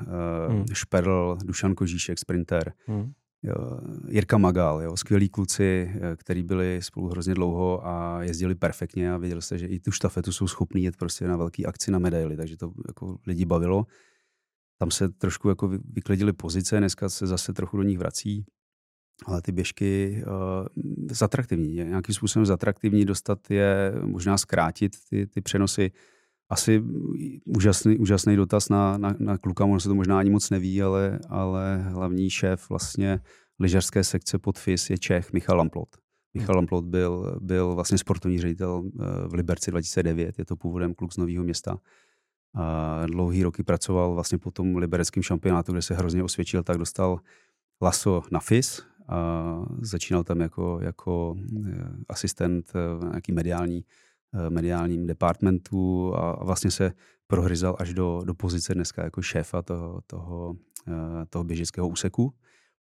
hmm. Šperl, Dušan Kožíšek, sprinter. Hmm. Jirka Magal, jo, skvělí kluci, který byli spolu hrozně dlouho a jezdili perfektně a věděli jste, že i tu štafetu jsou schopní jet prostě na velký akci na medaily, takže to jako lidi bavilo. Tam se trošku jako vyklidily pozice, dneska se zase trochu do nich vrací, ale ty běžky uh, zatraktivní, je nějakým způsobem zatraktivní dostat je, možná zkrátit ty, ty přenosy. Asi úžasný, úžasný dotaz na, na, na kluka, on se to možná ani moc neví, ale, ale hlavní šéf vlastně lyžařské sekce pod FIS je Čech Michal Lamplot. Michal Lamplot byl, byl vlastně sportovní ředitel v Liberci dva tisíce devět, je to původem kluk z Nového Města. A dlouhý roky pracoval vlastně po tom libereckém šampionátu, kde se hrozně osvědčil, tak dostal laso na FIS a začínal tam jako, jako asistent nějaký mediální mediálním departmentu a vlastně se prohryzal až do, do pozice dneska jako šéfa toho, toho, toho běžického úseku.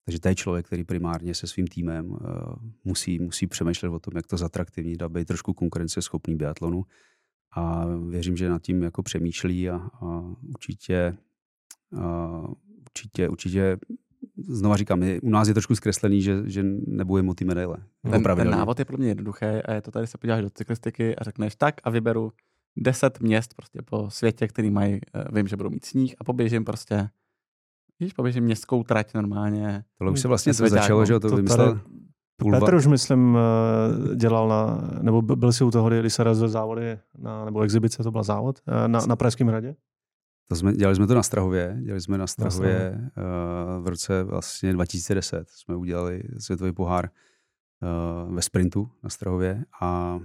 Takže to je člověk, který primárně se svým týmem musí, musí přemýšlet o tom, jak to zatraktivnit a být trošku konkurenceschopný biatlonu. A věřím, že nad tím jako přemýšlí a, a určitě, a určitě, určitě znova říkám, u nás je trošku zkreslený, že, že nebojím o ty medaile. Ten, ten návod je pro mě jednoduchý a je to tady, se podíváš do cyklistiky a řekneš tak a vyberu deset měst prostě po světě, který mají, vím, že budou mít sníh a poběžím prostě, víš, poběžím městskou trať normálně. Tohle už se vlastně to začalo, že to, to vymyslel Pulba. Petr už, myslím, dělal na, nebo byl si u toho, když se rozjel závody, na, nebo exibice, to byl závod, na, na Pražském hradě? To jsme, dělali jsme to na Strahově, dělali jsme na Strahově uh, v roce vlastně dva tisíce deset jsme udělali světový pohár uh, ve sprintu na Strahově a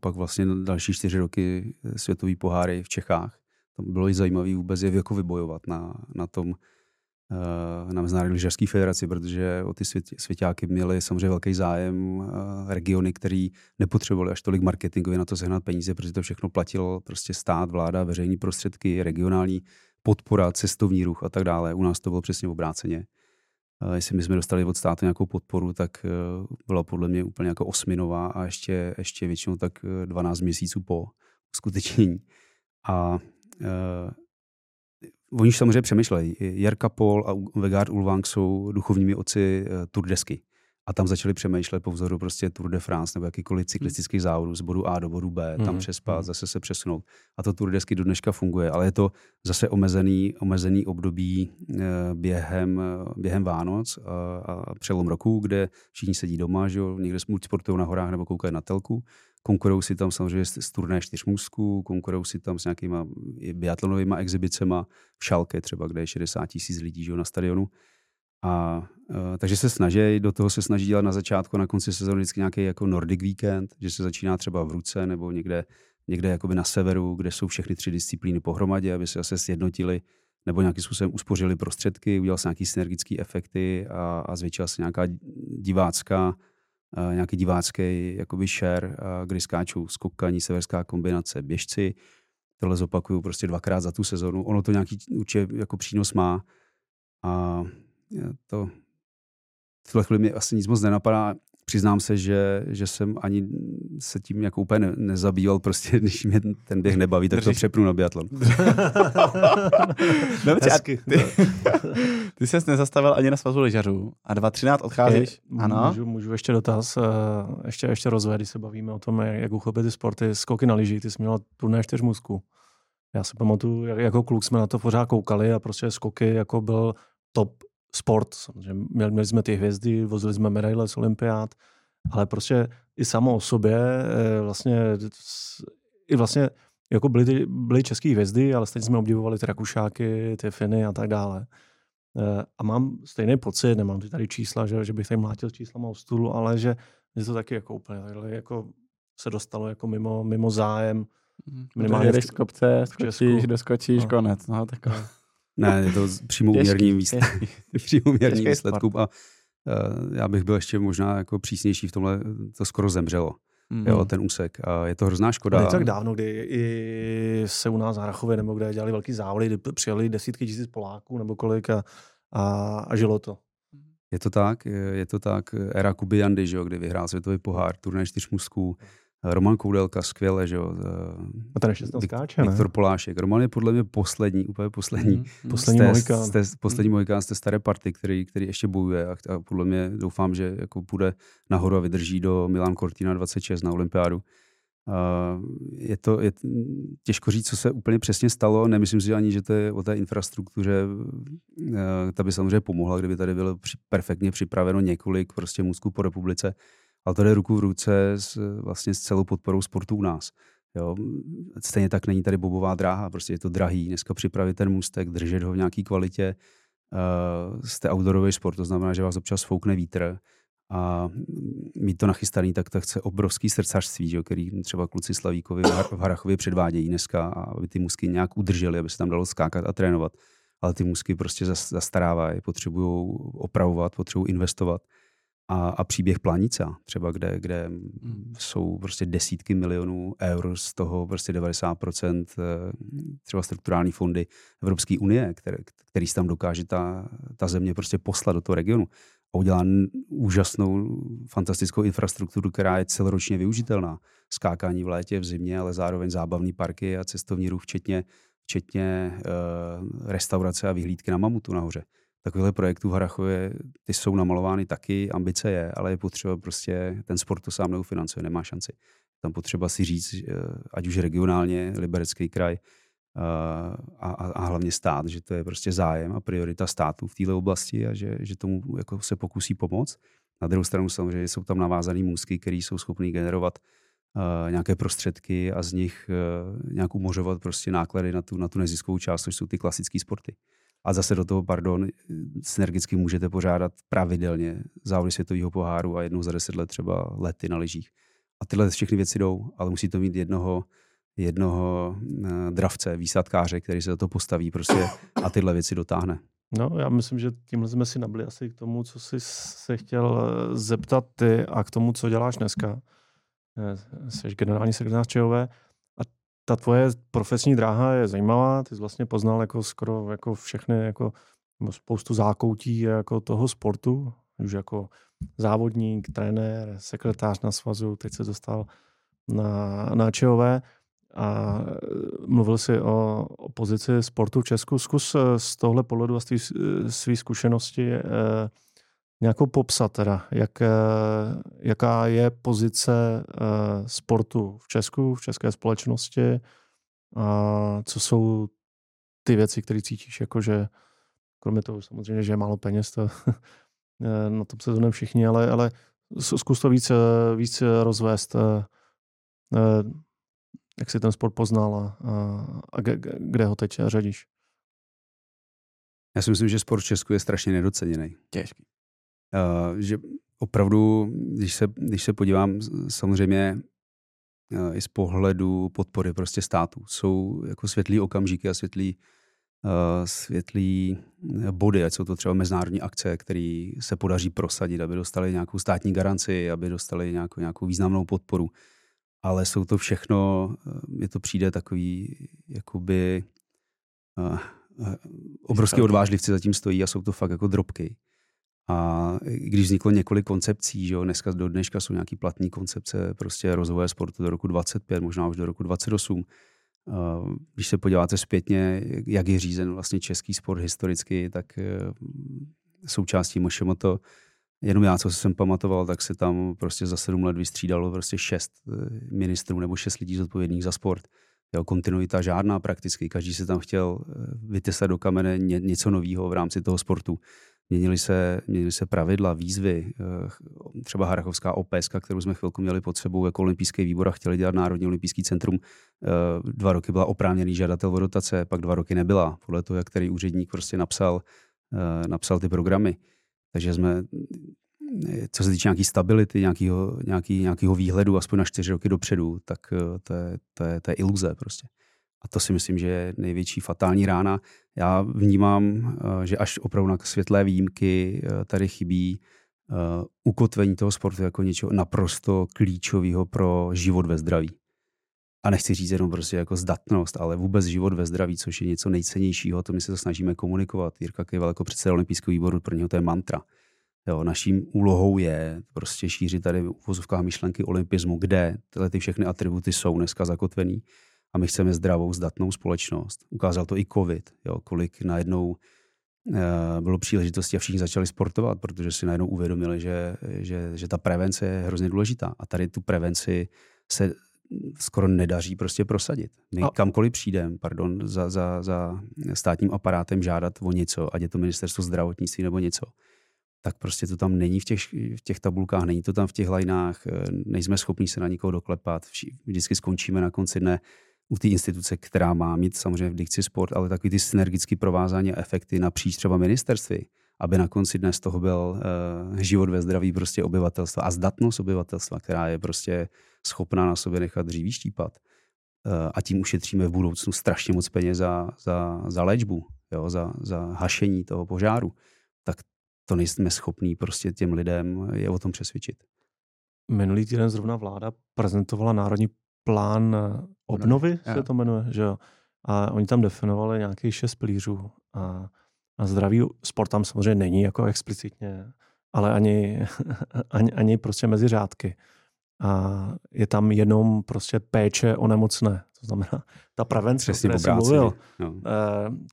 pak vlastně další čtyři roky světový poháry v Čechách. To bylo i zajímavé vůbec je jako vybojovat na, na tom uh, na Mezinárodní lyžařské federaci, protože o ty svět, svěťáky měli samozřejmě velký zájem uh, regiony, které nepotřebovali až tolik marketingově na to sehnat peníze, protože to všechno platilo prostě stát, vláda, veřejní prostředky, regionální podpora, cestovní ruch a tak dále. U nás to bylo přesně obráceně. Uh, jestli my jsme dostali od státu nějakou podporu, tak uh, byla podle mě úplně jako osminová a ještě, ještě většinou tak dvanáct měsíců po uskutečnění. A uh, Oni už samozřejmě přemýšlejí. Jarka Pol a Vegard Ulvang jsou duchovními otci Tour de Ski. A tam začali přemýšlet po vzoru prostě Tour de France nebo jakýkoliv cyklistických závodů z bodu A do bodu B, tam mm-hmm. přespat, zase se přesunout. A to Tour de Ski do dneška funguje, ale je to zase omezený, omezený období během, během Vánoc a, a přelom roku, kde všichni sedí doma, že jo, někde sportují na horách nebo koukají na telku. Konkurujou si tam samozřejmě s turné čtyřmůstků, konkurujou si tam s nějakýma biatlonovýma exhibicema v Šalke třeba, kde je šedesát tisíc lidí, že jo, na stadionu. A, e, takže se snaží, do toho se snaží dělat na začátku, na konci sezóny vždycky nějaký jako Nordic Weekend, že se začíná třeba v Ruce nebo někde, někde jakoby na severu, kde jsou všechny tři disciplíny pohromadě, aby se zase sjednotili nebo nějakým způsobem uspořili prostředky, udělal se nějaký synergický efekty a, a zvětšila se nějaká divácká Uh, nějaký divácký jakoby share, uh, kdy skáčou skokaní, severská kombinace, běžci. Tohle zopakuju prostě dvakrát za tu sezonu. Ono to nějaký určitě jako přínos má a to v tuhle chvíli mi asi nic moc nenapadá. přiznám se, že, že jsem ani se tím jako úplně ne, nezabýval, prostě když mě ten běh nebaví, tak to přepnu na biatlon. No, ty, ty ses nezastavil ani na Svazu lyžařů a dva tisíce třináct odcházíš. Je, ano. Můžu, můžu ještě dotaz, ještě, ještě rozvoj, když se bavíme o tom, jak uchopit ty sporty, skoky na lyži, ty jsi měl turné čtyř můzků. Já si pamatuju, jako kluk jsme na to pořád koukali a prostě skoky jako byl top sport. Samozřejmě měli jsme ty hvězdy, vozili jsme medaile z olympiád, ale prostě i samo o sobě vlastně, i vlastně jako byly, ty, byly české hvězdy, ale stejně jsme obdivovali ty Rakušáky, ty Finy a tak dále. A mám stejný pocit, nemám tady čísla, že, že bych tady mlátil číslama o stůlu, ale že je to taky jako úplně jako se dostalo jako mimo, mimo zájem. Minimálně jdeš z kopce, skočíš, doskočíš, no. Konec. No, tak... Ne, je to přímo uměrný výsledek. Přímo uměrný výsledků. A, a já bych byl ještě možná jako přísnější v tomhle, to skoro zemřelo. Mm. Jo, ten úsek. A je to hrozná škoda. Ale je to tak dávno, kdy i se u nás v Harachově nebo kde dělali velký závody, kdy přijeli desítky tisíc Poláků nebo kolik a, a, a žilo to. Je to tak, je, je to tak. Era Kuby Jandy, že jo, kdy vyhrál světový pohár, turnaj čtyř mužsků. Roman Koudelka, skvěle, že jo. A ten ještě tam skáče, Viktor Polášek. Roman je podle mě poslední, úplně poslední. Mm, poslední Mohikán. Poslední Mohikán z té staré party, který, který ještě bojuje. A, a podle mě doufám, že jako půjde nahoru a vydrží do Milan Cortina dvacet šest na olympiádu. Je to je těžko říct, co se úplně přesně stalo. Nemyslím si ani, že to je o té infrastruktuře. Ta by samozřejmě pomohla, kdyby tady bylo perfektně připraveno několik prostě mužů po republice. Ale to jde ruku v ruce s, vlastně s celou podporou sportu u nás. Jo? Stejně tak není tady bobová dráha, prostě je to drahý. Dneska připravit ten můstek, držet ho v nějaký kvalitě. Uh, jste outdoorový sport, to znamená, že vás občas foukne vítr. A mít to nachystaný, tak to chce obrovský srdcařství, že? Který třeba kluci Slavíkovi v Harachově předvádějí dneska, aby ty musky nějak udrželi, aby se tam dalo skákat a trénovat. Ale ty musky prostě zastarávají, potřebují opravovat, potřebují investovat. A, a příběh Planica, třeba kde, kde hmm. jsou prostě desítky milionů eur, z toho prostě devadesát procent třeba strukturální fondy Evropské unie, které, který se tam dokáže ta, ta země prostě poslat do toho regionu a udělá úžasnou, fantastickou infrastrukturu, která je celoročně využitelná. Skákání v létě, v zimě, ale zároveň zábavní parky a cestovní ruch, včetně, včetně uh, restaurace a vyhlídky na mamutu nahoře. Takovýhle projektů v Harachově, ty jsou namalovány taky, ambice je, ale je potřeba prostě, ten sport to sám neufinancuje, nemá šanci. Tam potřeba si říct, ať už regionálně, Liberecký kraj a, a, a hlavně stát, že to je prostě zájem a priorita státu v této oblasti a že, že tomu jako se pokusí pomoct. Na druhou stranu samozřejmě jsou tam navázaný můstky, které jsou schopný generovat Uh, nějaké prostředky a z nich uh, nějak umořovat prostě náklady na tu, na tu neziskovou část, což jsou ty klasické sporty. A zase do toho, pardon, synergicky můžete pořádat pravidelně závody světového poháru a jednou za deset let třeba lety na lyžích. A tyhle všechny věci jdou, ale musí to mít jednoho, jednoho uh, dravce, výsadkáře, který se za to postaví prostě a tyhle věci dotáhne. No, já myslím, že tímhle jsme si nabili asi k tomu, co jsi se chtěl zeptat ty a k tomu, co děláš dneska. Jseš generální sekretář ČOV a ta tvoje profesní dráha je zajímavá, ty jsi vlastně poznal jako skoro jako všechny jako spoustu zákoutí jako toho sportu, už jako závodník, trenér, sekretář na svazu, teď se dostal na, na ČOV a mluvil si o, o pozici sportu v Česku. Zkus z tohle pohledu a z svý zkušenosti eh, nějakou popsat teda, jak, jaká je pozice sportu v Česku, v české společnosti a co jsou ty věci, které cítíš, jakože kromě toho samozřejmě, že je málo peněz, to, na tom se zhodneme všichni, ale, ale zkus to víc, víc rozvést, jak si ten sport poznal a, a kde ho teď řadíš. Já si myslím, že sport v Česku je strašně nedoceněný. Těžký. Uh, že opravdu, když se, když se podívám, samozřejmě uh, i z pohledu podpory prostě státu, jsou jako světlý okamžiky a světlý, uh, světlý body, ať jsou to třeba mezinárodní akce, které se podaří prosadit, aby dostali nějakou státní garanci, aby dostali nějakou, nějakou významnou podporu. Ale jsou to všechno, mně to přijde takový, jakoby uh, uh, obrovský odvážlivci zatím stojí a jsou to fakt jako drobky. A když vzniklo několik koncepcí, že jo, dneska do dneška jsou nějaký platný koncepce prostě rozvoje sportu do roku dvacet pět, možná už do roku dvacet osm. Když se podíváte zpětně, jak je řízen vlastně český sport historicky, tak součástí MŠMT, jenom já, co jsem pamatoval, tak se tam prostě za sedm let vystřídalo prostě šest ministrů nebo šest lidí zodpovědných za sport. Jo, kontinuita žádná prakticky, každý se tam chtěl vytesat do kamene něco nového v rámci toho sportu. Měnily se, měnily se pravidla, výzvy, třeba harachovská OPSka, kterou jsme chvilku měli pod sebou jako olympijský výbor a chtěli dělat Národní olympijský centrum. Dva roky byla oprávněný žadatel o dotace, pak dva roky nebyla, podle toho, jak který úředník prostě napsal, napsal ty programy. Takže jsme, co se týče nějaký stability, nějakýho, nějaký, nějakýho výhledu, aspoň na čtyři roky dopředu, tak to je, to je, to je iluze prostě. A to si myslím, že je největší fatální rána. Já vnímám, že až opravdu na světlé výjimky tady chybí ukotvení toho sportu jako něčeho naprosto klíčového pro život ve zdraví. A nechci říct jenom prostě jako zdatnost, ale vůbec život ve zdraví, což je něco nejcennějšího, to my se to snažíme komunikovat. Jirka Kejval jako předseda olympijského výboru, pro něho to je mantra. Jo, naším úlohou je prostě šířit tady v uvozovkách myšlenky olympismu, kde tyhle ty všechny atributy jsou dneska zakotvený. A my chceme zdravou, zdatnou společnost. Ukázal to i COVID, jo, kolik najednou e, bylo příležitosti a všichni začali sportovat, protože si najednou uvědomili, že, že, že ta prevence je hrozně důležitá. A tady tu prevenci se skoro nedaří prostě prosadit. My a... kamkoliv přijdeme, pardon, za, za, za státním aparátem žádat o něco, ať je to ministerstvo zdravotnictví nebo něco, tak prostě to tam není v těch, v těch tabulkách, není to tam v těch lajnách, nejsme schopni se na nikoho doklepat, vždycky skončíme na konci dne u té instituce, která má mít samozřejmě v dikci sport, ale takový ty synergické provázání a efekty napříč třeba ministerství, aby na konci dne z toho byl uh, život ve zdraví prostě obyvatelstva a zdatnost obyvatelstva, která je prostě schopná na sobě nechat dříví štípat. Uh, a tím ušetříme v budoucnu strašně moc peněz za, za, za léčbu, jo, za, za hašení toho požáru. Tak to nejsme schopní prostě těm lidem je o tom přesvědčit. Minulý týden zrovna vláda prezentovala národní plán obnovy, se to jmenuje, že jo. A oni tam definovali nějakých šest pilířů. A, a zdraví sport tam samozřejmě není jako explicitně, ale ani, ani, ani prostě mezi řádky. A je tam jenom prostě péče o nemocné. To znamená, ta prevence, které jsem mluvil, no.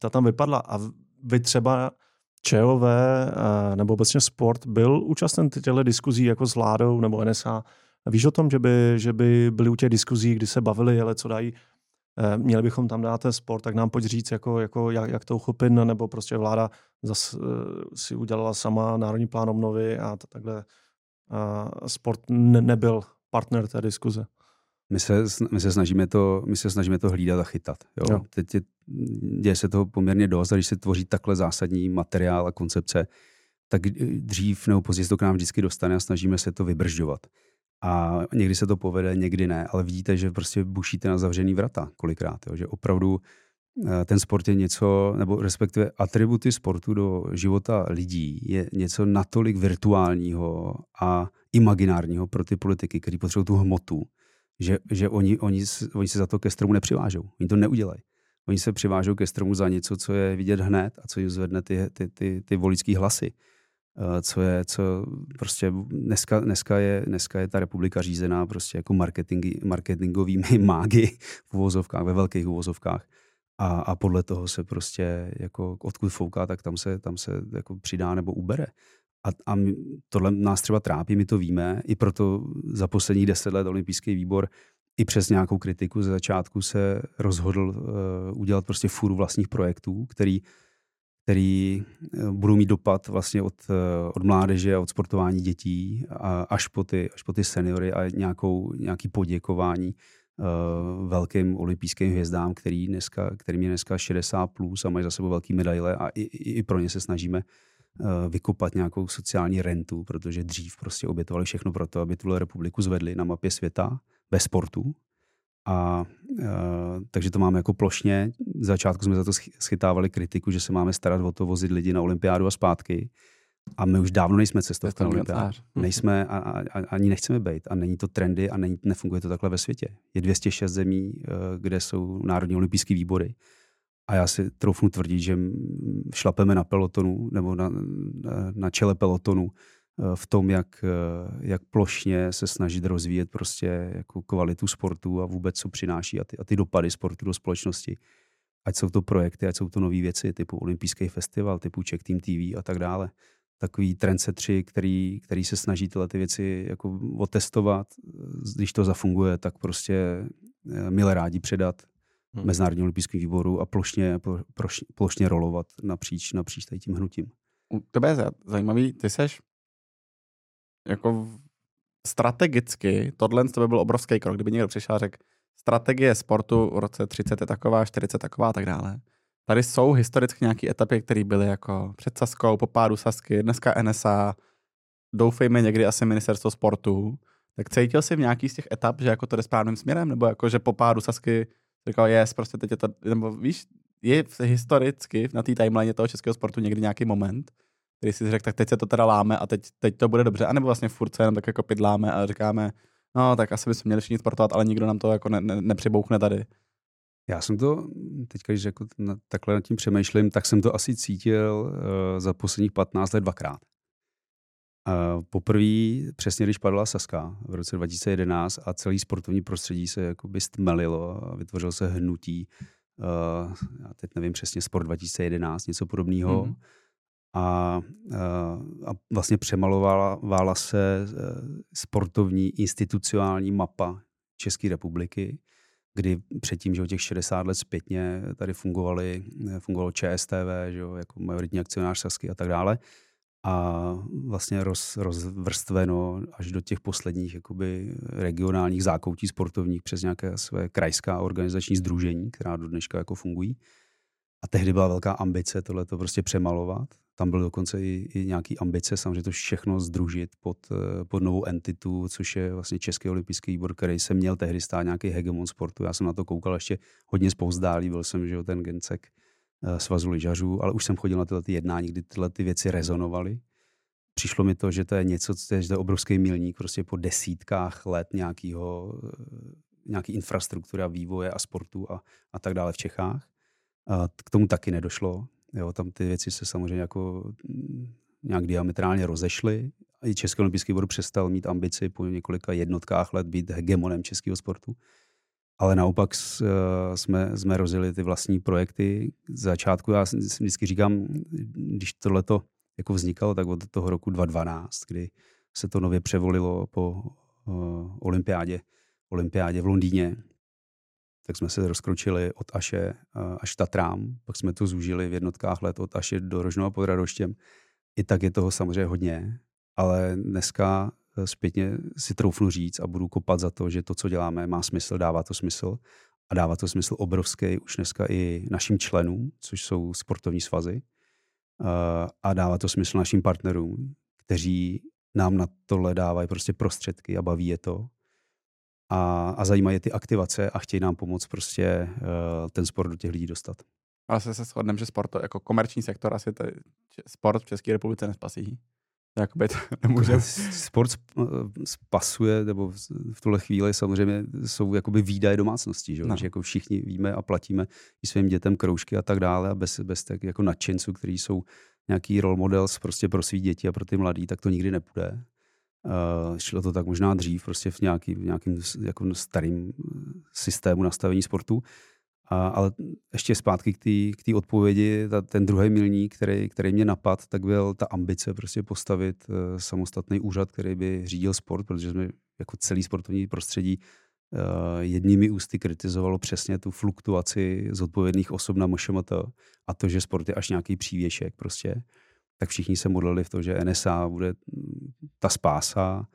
ta tam vypadla. A vy třeba ČOV nebo obecně sport byl účasten těchto diskuzí jako s vládou nebo N S A. Víš o tom, že by, že by byli u těch diskuzí, kdy se bavili, hele, co dají, měli bychom tam dát sport, tak nám pojď říct, jako, jako, jak, jak to uchopit, nebo prostě vláda zas, si udělala sama národní plán obnovy a takhle a sport ne, nebyl partner té diskuze. My se, my se, snažíme, to, my se snažíme to hlídat a chytat. Jo? Jo. Teď je, děje se toho poměrně dost, a když se tvoří takhle zásadní materiál a koncepce, tak dřív nebo později to k nám vždycky dostane a snažíme se to vybržďovat. A někdy se to povede, někdy ne, ale vidíte, že prostě bušíte na zavřený vrata kolikrát, jo? Že opravdu ten sport je něco, nebo respektive atributy sportu do života lidí je něco natolik virtuálního a imaginárního pro ty politiky, kteří potřebují tu hmotu, že, že oni, oni, oni se za to ke stromu nepřivážou, oni to neudělají. Oni se přivážou ke stromu za něco, co je vidět hned a co jim zvedne ty, ty, ty, ty voličský hlasy. Co je, co prostě dneska, dneska, je, dneska je ta republika řízená prostě jako marketing, marketingovými mágy v uvozovkách, ve velkých uvozovkách. A, a podle toho se prostě jako odkud fouká, tak tam se, tam se jako přidá nebo ubere. A, a my, tohle nás třeba trápí, my to víme, i proto za posledních deset let olympijský výbor i přes nějakou kritiku ze začátku se rozhodl uh, udělat prostě fůru vlastních projektů, který který budou mít dopad vlastně od, od mládeže a od sportování dětí a až po ty, až po ty seniory a nějakou, nějaký poděkování uh, velkým olympijským hvězdám, který dneska, kterým je dneska šedesát plus a mají za sebou velký medaile a i, i pro ně se snažíme uh, vykopat nějakou sociální rentu, protože dřív prostě obětovali všechno pro to, aby tuhle republiku zvedli na mapě světa bez sportu. A e, takže to máme jako plošně. V začátku jsme za to schytávali kritiku, že se máme starat o to vozit lidi na olympiádu a zpátky. A my už dávno nejsme cestovka na olympiádu. Nejsme a, a, ani nechceme být. A není to trendy a není, nefunguje to takhle ve světě. Je dvě stě šest zemí, kde jsou národní olympijské výbory. A já si troufnu tvrdit, že šlapeme na pelotonu nebo na, na čele pelotonu v tom, jak, jak plošně se snažit rozvíjet prostě jako kvalitu sportu a vůbec, co přináší a ty, a ty dopady sportu do společnosti. Ať jsou to projekty, ať jsou to nové věci typu olympijský festival, typu Czech Team T V a tak dále. Takový trendsetři, který, který se snaží tyhle ty věci jako otestovat. Když to zafunguje, tak prostě milé rádi předat hmm. Mezinárodnímu olympijskému výboru a plošně, plošně, plošně rolovat napříč, napříč tady tím hnutím. To je zajímavý, ty seš jako strategicky, tohle by byl obrovský krok, kdyby někdo přišel a řekl, strategie sportu v roce třicet je taková, čtyřicet je taková a tak dále. Tady jsou historicky nějaké etapy, které byly jako před Saskou, po pádu Sasky, dneska N S A, doufejme někdy asi ministerstvo sportu. Tak cítil jsi v nějaký z těch etap, že jako to jde správným směrem? Nebo jako, že po pádu Sasky říkal, yes, prostě teď je to, nebo víš, je historicky na té timeline toho českého sportu někdy nějaký moment, který si řekl, tak teď se to teda láme a teď, teď to bude dobře, anebo vlastně furt se jenom tak jako pidláme a říkáme, no tak asi bychom měli všichni sportovat, ale nikdo nám to jako ne, ne, nepřibouchne tady. Já jsem to, teďka když jako takhle nad tím přemýšlím, tak jsem to asi cítil uh, za posledních patnáct let dvakrát. Uh, poprvé, přesně když padla Sazka v roce dva tisíce jedenáct a celý sportovní prostředí se jakoby stmelilo a vytvořilo se hnutí, uh, já teď nevím přesně, Sport dva tisíce jedenáct, něco podobného. Mm-hmm. A, a vlastně přemalovala se sportovní institucionální mapa České republiky, kdy předtím, že o těch šedesát let zpětně tady fungovaly, fungovalo Č S T V, že jo, jako majoritní akcionář Sazky a tak dále. A vlastně roz, rozvrstveno až do těch posledních jakoby regionálních zákoutí sportovních přes nějaké své krajská organizační sdružení, která do dneška jako fungují. A tehdy byla velká ambice tohleto prostě přemalovat. Tam byly dokonce i, i nějaké ambice, samozřejmě to všechno sdružit pod, pod novou entitu, což je vlastně Český olympijský výbor, který se měl tehdy stát nějaký hegemon sportu. Já jsem na to koukal ještě hodně spouzdálí, byl jsem, že jo, ten gencek Svazu lyžařů, ale už jsem chodil na tyhle ty jednání, kdy tyhle ty věci rezonovaly. Přišlo mi to, že to je něco, že to je obrovský milník prostě po desítkách let nějakého, nějaký infrastruktury a vývoje a sportu a, a tak dále v Čechách. A k tomu taky nedošlo. Jo, tam ty věci se samozřejmě jako nějak diametrálně rozešly. I Český olympijský výbor přestal mít ambici po několika jednotkách let být hegemonem českého sportu. Ale naopak jsme, jsme rozjeli ty vlastní projekty. Z začátku já vždycky říkám, když tohleto jako vznikalo, tak od toho roku dva tisíce dvanáct, kdy se to nově převolilo po olympiádě, olympiádě v Londýně, tak jsme se rozkročili od Aše až Tatrám, pak jsme to zúžili v jednotkách let od Aše do Rožnova pod Radoštěm. I tak je toho samozřejmě hodně, ale dneska zpětně si troufnu říct a budu kopat za to, že to, co děláme, má smysl, dává to smysl a dává to smysl obrovský už dneska i našim členům, což jsou sportovní svazy, a dává to smysl našim partnerům, kteří nám na tohle dávají prostě prostředky a baví je to. A, a zajímají je ty aktivace a chtějí nám pomoct prostě uh, ten sport do těch lidí dostat. Ale se shodneme, že sport to, jako komerční sektor asi to, sport v České republice nespasí. Jakoby to nemůže. Sport spasuje, nebo v tuhle chvíli samozřejmě jsou jakoby výdaje domácností, že? No. Že jako všichni víme a platíme i svým dětem kroužky a tak dále a bez, bez tak jako nadšenců, kteří jsou nějaký role models prostě pro svý děti a pro ty mladý, tak to nikdy nepůjde. Uh, šlo to tak možná dřív, prostě v nějaký, v nějakým jako starým systému nastavení sportu. Uh, ale ještě zpátky k té odpovědi, ta, ten druhý milník, který, který mě napadl, tak byl ta ambice prostě postavit uh, samostatný úřad, který by řídil sport, protože jsme jako celý sportovní prostředí uh, jedními ústy kritizovalo přesně tu fluktuaci zodpovědných osob na MŠMT a to, že sport je až nějaký přívěšek prostě. Tak všichni se modlili v to, že N S A bude ta spása.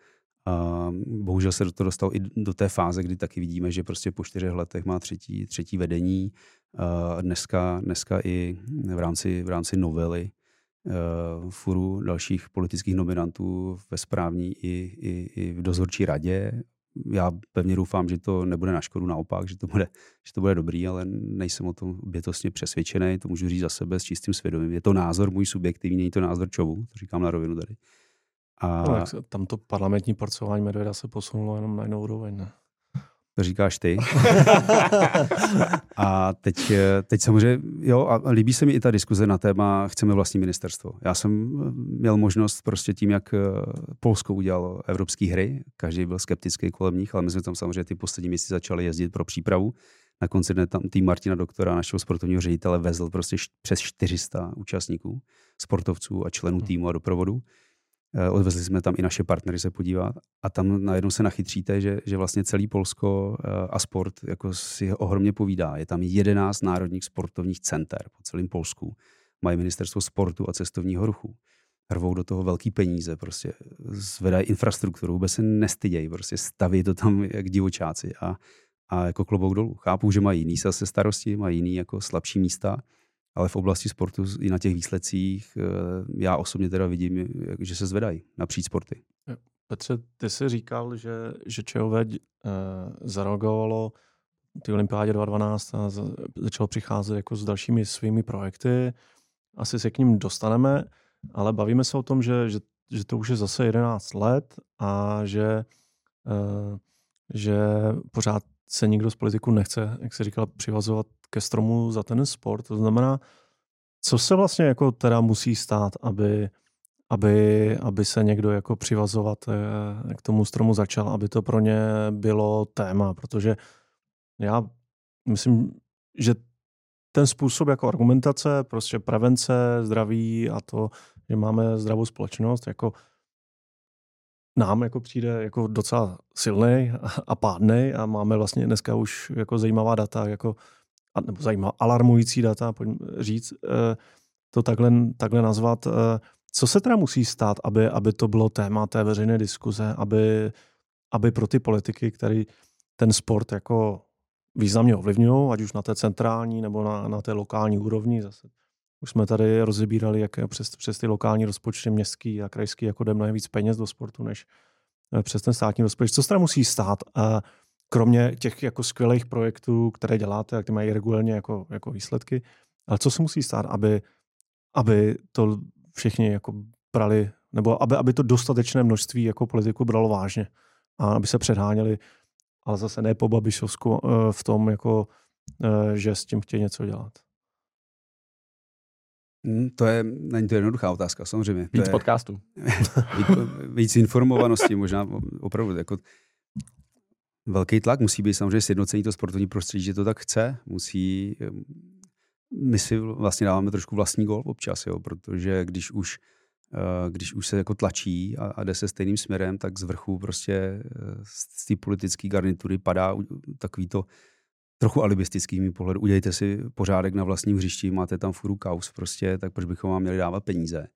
A bohužel se do toho dostal i do té fáze, kdy taky vidíme, že prostě po čtyřech letech má třetí, třetí vedení. A dneska, dneska i v rámci, v rámci novely furu dalších politických nominantů ve správní i, i, i v dozorčí radě. Já pevně doufám, že to nebude na škodu, naopak, že to bude, že to bude dobrý, ale nejsem o tom bytostně přesvědčený, to můžu říct za sebe s čistým svědomím. Je to názor můj subjektivní, není to názor Čovu, to říkám na rovinu tady. A... No, tam to parlamentní porcování Medvěda se posunulo jenom na jinou úroveň, ne? To říkáš ty. A teď, teď samozřejmě, jo, a líbí se mi i ta diskuze na téma chceme vlastní ministerstvo. Já jsem měl možnost prostě tím, jak Polsko udělalo evropské hry, každý byl skeptický kolem nich, ale my jsme tam samozřejmě ty poslední měsíce začali jezdit pro přípravu. Na konci dne tam tým Martina Doktora, našeho sportovního ředitele, vezl prostě přes čtyři sta účastníků, sportovců a členů týmu a doprovodu. Odvezli jsme tam i naše partnery se podívat a tam najednou se nachytříte, že, že vlastně celý Polsko a sport jako si ohromně povídá. Je tam jedenáct národních sportovních center po celém Polsku. Mají ministerstvo sportu a cestovního ruchu. Hrvou do toho velký peníze, prostě zvedají infrastrukturu, vůbec se nestydějí, prostě staví to tam jak divočáci a, a jako klobouk dolů. Chápu, že mají jiný se starosti, mají jiný jako slabší místa, ale v oblasti sportu i na těch výsledcích já osobně teda vidím, že se zvedají napříč sporty. Petře, ty jsi říkal, že, že ČOV zareagovalo ty olympiádě dvacet dvanáct a začalo přicházet jako s dalšími svými projekty. Asi se k ním dostaneme, ale bavíme se o tom, že, že, že to už je zase jedenáct let a že, že pořád se nikdo z politiků nechce, jak se říkal, přivazovat ke stromu za ten sport. To znamená, co se vlastně jako teda musí stát, aby, aby, aby se někdo jako přivazovat k tomu stromu začal, aby to pro ně bylo téma, protože já myslím, že ten způsob jako argumentace, prostě prevence, zdraví a to, že máme zdravou společnost, jako nám jako přijde jako docela silnej a pádnej a máme vlastně dneska už jako zajímavá data, jako nebo zajímavá alarmující data, pojďme říct, to takhle, takhle nazvat. Co se teda musí stát, aby, aby to bylo téma té veřejné diskuze, aby, aby pro ty politiky, který ten sport jako významně ovlivňují, ať už na té centrální nebo na, na té lokální úrovni zase. Už jsme tady rozebírali, jak přes, přes ty lokální rozpočty městský a krajský jako jde mnohem víc peněz do sportu, než přes ten státní rozpočet. Co se tam musí stát? Kromě těch jako skvělých projektů, které děláte, jak ty mají regulérně jako, jako výsledky, ale co se musí stát, aby, aby to všichni jako brali, nebo aby, aby to dostatečné množství jako politiku bralo vážně a aby se předháněli, ale zase ne po Babišovsku v tom, jako, že s tím chtějí něco dělat. To je, není to jednoduchá otázka, samozřejmě. Víc podcastů. Víc informovanosti, možná opravdu. Jako velký tlak musí být samozřejmě sjednocení to sportovní prostředí, že to tak chce. Musí, my si vlastně dáváme trošku vlastní gól občas, jo, protože když už, když už se jako tlačí a, a jde se stejným směrem, tak z vrchu prostě z té politické garnitury padá takový to trochu alibistickým pohledem. Udělejte si pořádek na vlastním hřišti, máte tam fůru kaus prostě, tak proč bychom vám měli dávat peníze?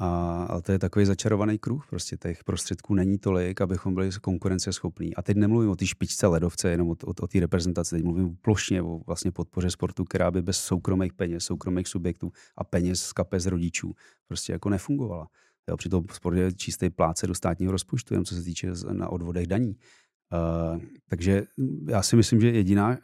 A, ale to je takový začarovaný kruh, prostě těch prostředků není tolik, abychom byli konkurenceschopní. A teď nemluvím o té špičce ledovce, jenom o, o, o té reprezentaci, teď mluvím plošně o vlastně podpoře sportu, která by bez soukromých peněz, soukromých subjektů a peněz z kapes rodičů prostě jako nefungovala. Jo, při tom sport je čistý pláce do státního rozpočtu, jenom co se týče na odvodech daní. Uh, takže já si myslím, že jediná,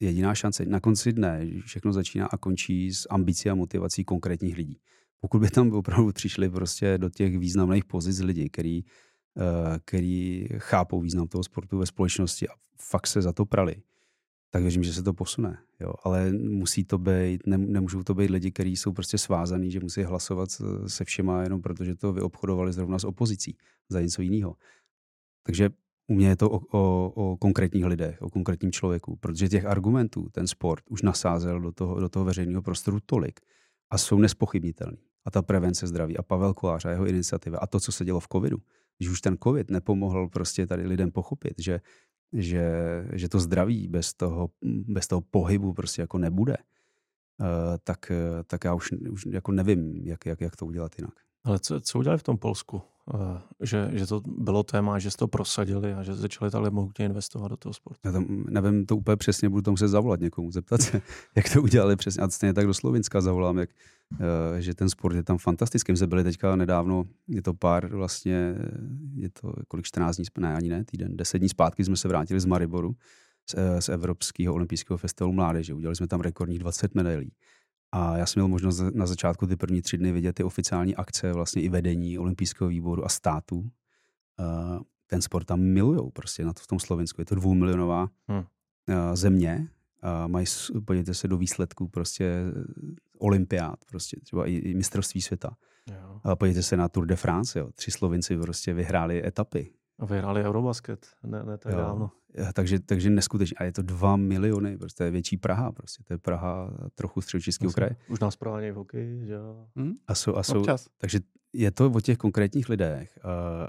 jediná šance na konci dne, všechno začíná a končí s ambicí a motivací konkrétních lidí. Pokud by tam opravdu přišli prostě do těch významných pozic lidí, který, uh, který chápou význam toho sportu ve společnosti a fakt se za to prali, tak věřím, že se to posune. Jo. Ale musí to být, ne, nemůžou to být lidi, kteří jsou prostě svázaný, že musí hlasovat se všema jenom protože to vyobchodovali zrovna s opozicí za něco jiného. Takže u mě je to o, o, o konkrétních lidech, o konkrétním člověku, protože těch argumentů ten sport už nasázel do toho, do toho veřejného prostoru tolik a jsou nespochybnitelný. A ta prevence zdraví a Pavel Kolář a jeho iniciativa a to, co se dělo v covidu, když už ten covid nepomohl prostě tady lidem pochopit, že, že, že to zdraví bez toho, bez toho pohybu prostě jako nebude, tak, tak já už, už jako nevím, jak, jak, jak to udělat jinak. Ale co, co udělali v tom Polsku? Že, že to bylo téma, že se to prosadili a že začali takhle mohutně investovat do toho sportu. Já tam nevím to úplně přesně, budu tam se zavolat někomu, zeptat se, jak to udělali přesně. A stejně tak do Slovinska zavolám, jak, že ten sport je tam fantastický. My jsme byli teďka nedávno, je to pár vlastně, je to kolik čtrnáct dní, ne, ani ne, týden, deset dní zpátky jsme se vrátili z Mariboru, z, z Evropského olympijského festivalu mládeže. Udělali jsme tam rekordních dvacet medailí. A já jsem měl možnost na začátku ty první tři dny vidět ty oficiální akce, vlastně i vedení olympijského výboru a států. Uh, ten sport tam milujou prostě na to v tom Slovensku. Je to dvoumilionová hmm. země. A mají, podívejte se do výsledků prostě olympiád, prostě třeba i, i mistrovství světa. Jo. A podívejte se na Tour de France, jo. Tři Slovinci prostě vyhráli etapy. A vyhráli Eurobasket, ne, ne tak dávno. Takže, takže neskutečně. A je to dva miliony, prostě je větší Praha, prostě to je Praha trochu středočeského kraje. Už nás Praha v hokeji, že jo. Hmm? A jsou, a jsou, takže je to o těch konkrétních lidech.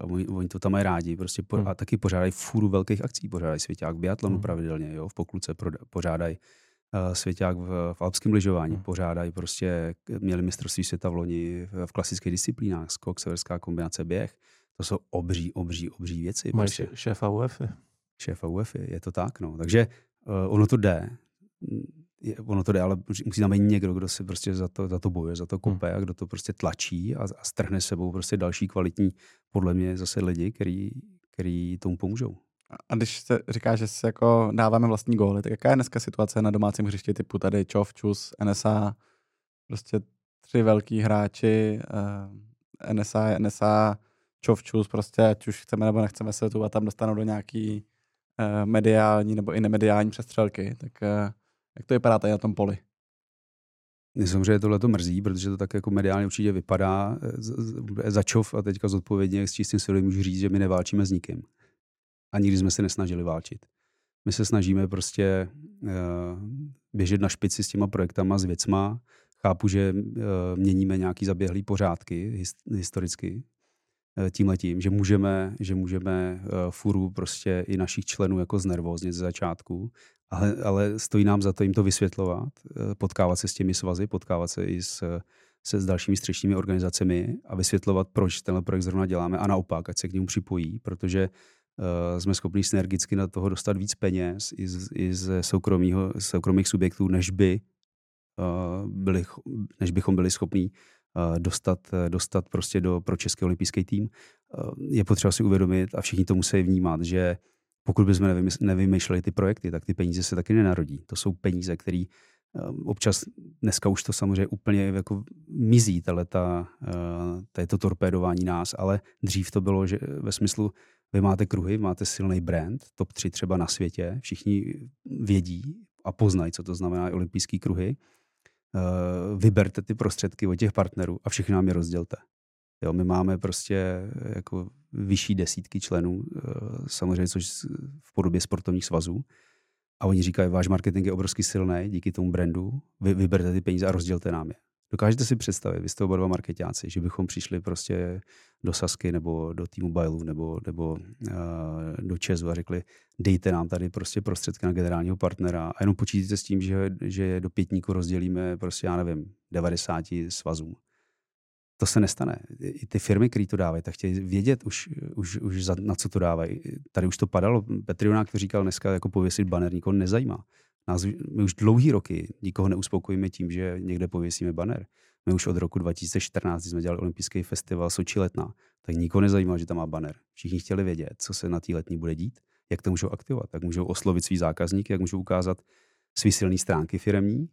Uh, oni, oni to tam mají rádi, prostě po, hmm. a taky pořádají fůru velkých akcí, pořádají svěťák v biatlonu hmm. pravidelně, jo, v pokluce pořádají uh, svěťák v, v alpském lyžování, hmm. pořádají prostě, měli mistrovství světa v loni v, v klasických disciplínách, skok, severská kombinace, běh. To jsou obří, obří, obří věci. Mají prostě. šéfa UEFA. Šéfa UEFA, je to tak, no. Takže uh, ono to jde. Je, ono to jde, ale musí tam být někdo, kdo se prostě za to, za to bojuje, za to kope hmm. a kdo to prostě tlačí a, a strhne sebou prostě další kvalitní, podle mě zase lidi, který, který tomu pomůžou. A když se říká, že si jako dáváme vlastní góly, tak jaká je dneska situace na domácím hřišti typu tady Čov, Čus, N S A, prostě tři velký hráči, eh, N S A, N S A, Čovčus, prostě, ať už chceme nebo nechceme se tu a tam dostanou do nějaký uh, mediální nebo i nemediální přestřelky. Tak uh, jak to vypadá tady na tom poli? Mě samozřejmě tohle to mrzí, protože to tak jako mediálně určitě vypadá. Za Čov a teďka zodpovědně s čistým svědomím můžu říct, že my neválčíme s nikým. A nikdy jsme se nesnažili válčit. My se snažíme prostě uh, běžet na špici s těma projektama, s věcma. Chápu, že uh, měníme nějaký zaběhlý pořádky hist- historicky. Tímhletím, že můžeme, že můžeme furu prostě i našich členů jako znervóznit ze začátku, ale, ale stojí nám za to jim to vysvětlovat, potkávat se s těmi svazy, potkávat se i s, se s dalšími střešními organizacemi a vysvětlovat, proč tenhle projekt zrovna děláme a naopak, ať se k němu připojí, protože uh, jsme schopni synergicky na toho dostat víc peněz i, z, i ze soukromýho, soukromých subjektů, než, by, uh, byli, než bychom byli schopní dostat, dostat prostě do, pro Český olympijský tým. Je potřeba si uvědomit a všichni to musí vnímat, že pokud bychom nevymýšleli ty projekty, tak ty peníze se taky nenarodí. To jsou peníze, které občas, dneska už to samozřejmě úplně jako mizí, tato, tato torpédování nás, ale dřív to bylo, že ve smyslu vy máte kruhy, máte silný brand, top tři třeba na světě, všichni vědí a poznají, co to znamená olympijský kruhy. Vyberte ty prostředky od těch partnerů a všichni nám je rozdělte. Jo, my máme prostě jako vyšší desítky členů, samozřejmě což v podobě sportovních svazů. A oni říkají, váš marketing je obrovsky silný díky tomu brandu, vy vyberte ty peníze a rozdělte nám je. Dokážete si představit, vy jste oba dva marketáci, že bychom přišli prostě do Sasky nebo do T-Mobileu nebo, nebo uh, do ČEZu a řekli, dejte nám tady prostě prostředky na generálního partnera a jenom počítejte s tím, že, že do pětníku rozdělíme prostě, já nevím, devadesát svazům. To se nestane. I ty firmy, které to dávají, tak chtějí vědět už, už, už za, na co to dávají. Tady už to padalo. Petr Jonák to říkal dneska, jako pověsit banner nikoho nezajímá. Nás, my už dlouhý roky nikoho neuspokojíme tím, že někde pověsíme banner. My už od roku dva tisíce čtrnáct, když jsme dělali olympijský festival Soči letná, tak nikoho nezajímalo, že tam má banner. Všichni chtěli vědět, co se na té letní bude dít, jak to můžou aktivovat, jak můžou oslovit svý zákazníky, jak můžou ukázat svý silné stránky firemní.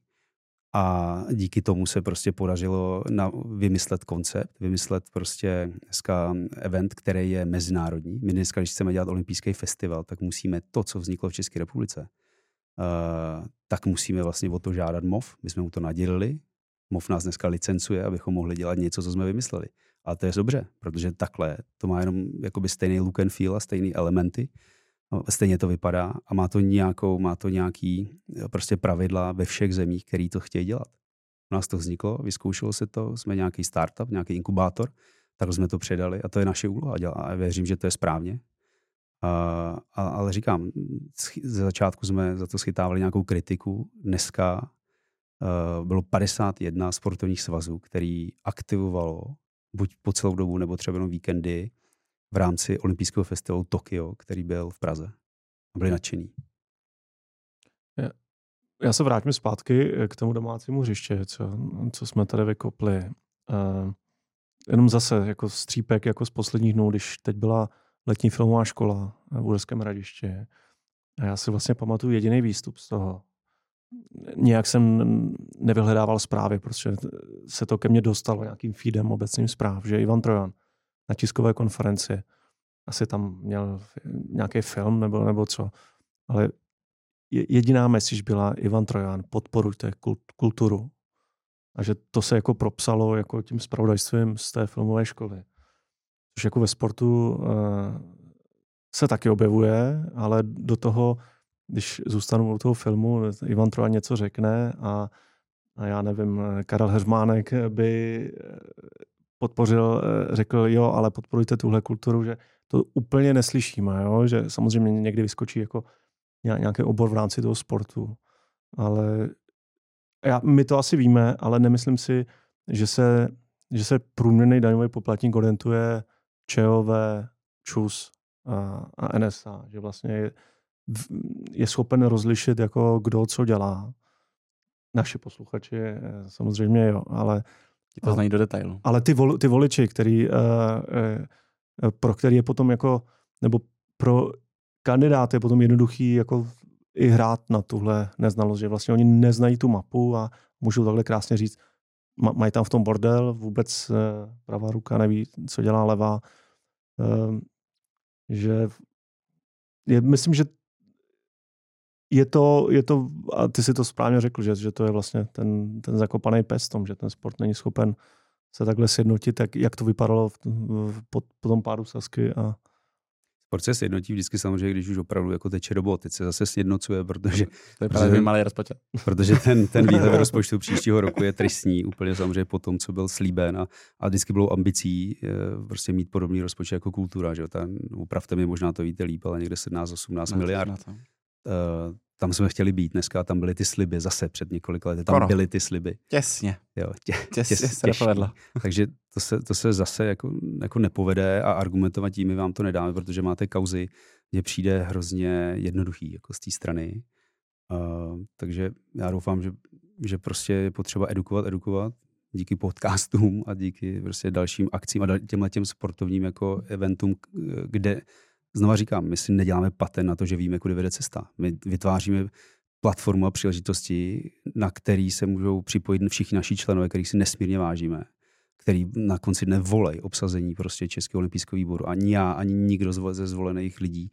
A díky tomu se prostě podařilo na, vymyslet koncept, vymyslet prostě dneska event, který je mezinárodní. My dneska, když chceme dělat olympijský festival, tak musíme to, co vzniklo v České republice, Uh, tak musíme vlastně o to žádat M O V. My jsme mu to nadělili. M O V nás dneska licencuje, abychom mohli dělat něco, co jsme vymysleli. A to je dobře, protože takhle to má jenom jakoby stejný look and feel a stejný elementy. Stejně to vypadá a má to nějakou, má to nějaký prostě pravidla ve všech zemích, který to chtějí dělat. U nás to vzniklo, vyzkoušelo se to, jsme nějaký startup, nějaký inkubátor, tak jsme to předali a to je naše úloha dělat. A věřím, že to je správně. A, a, ale říkám, ze začátku jsme za to schytávali nějakou kritiku. Dneska uh, bylo padesát jedna sportovních svazů, který aktivovalo buď po celou dobu, nebo třeba jenom víkendy v rámci olympijského festivalu Tokio, který byl v Praze. A byli nadšení. Já, já se vrátím zpátky k tomu domácímu hřiště, co, co jsme tady vykopli. Uh, jenom zase jako střípek jako z posledních dnů, když teď byla letní filmová škola v Uherském Hradišti. A já si vlastně pamatuju jediný výstup z toho. Nějak jsem nevyhledával zprávy, protože se to ke mně dostalo nějakým feedem obecným zpráv, že Ivan Trojan na tiskové konferenci asi tam měl nějaký film nebo, nebo co. Ale jediná message byla Ivan Trojan, podporujte kulturu. A že to se jako propsalo jako tím zpravodajstvím z té filmové školy. Což jako ve sportu uh, se taky objevuje, ale do toho, když zůstanu u toho filmu, Ivan Trojan něco řekne a, a já nevím, Karel Heřmánek by podpořil, řekl jo, ale podporujte tuhle kulturu, že to úplně neslyšíme, jo? Že samozřejmě někdy vyskočí jako nějaký obor v rámci toho sportu, ale já, my to asi víme, ale nemyslím si, že se, že se průměrný daňový poplatník orientuje ČOV, ČUS a, a N S A, že vlastně je, je schopen rozlišit, jako kdo co dělá. Naši posluchači samozřejmě jo, ale ti to znají do detailu. Ale ty, vol, ty voliči, který, pro který je potom jako, nebo pro kandidát je potom jednoduchý jako i hrát na tuhle neznalost, že vlastně oni neznají tu mapu a můžou takhle krásně říct, mají tam v tom bordel, vůbec pravá ruka neví, co dělá levá. Že je, myslím, že je to, je to, a ty si to správně řekl, že, že to je vlastně ten, ten zakopaný pes v tom, že ten sport není schopen se takhle sjednotit, jak, jak to vypadalo v, v, po, po tom pádu Sasky a sport se sjednotí vždycky samozřejmě, když už opravdu jako teče do boty, se zase sjednocuje, protože to je právě malý rozpočet. Protože ten, ten výhled rozpočtu příštího roku je tristní, úplně samozřejmě po tom, co byl slíben a, a vždycky bylo ambicí e, prostě mít podobný rozpočet jako kultura, že jo, tam opravdu mi možná to víte líp, ale někde sedmnáct osmnáct no, miliard. E, tam jsme chtěli být dneska, tam byly ty sliby zase před několika lety, tam Koro. byly ty sliby. Těsně. Jo, tě, těsně těsně se nepovedlo. Takže to se, to se zase jako, jako nepovede a argumentovat tím my vám to nedáme, protože máte kauzy, kde přijde hrozně jednoduchý jako z té strany. Uh, takže já doufám, že, že prostě je potřeba edukovat, edukovat díky podcastům a díky prostě dalším akcím a těmhle těm sportovním jako eventům, kde znova říkám, my si neděláme patent na to, že víme, kudy vede cesta. My vytváříme platformu a příležitosti, na který se můžou připojit všichni naši členové, kterých si nesmírně vážíme, který na konci dne volej obsazení prostě Českého olympijského výboru. Ani já, ani nikdo ze zvolených lidí.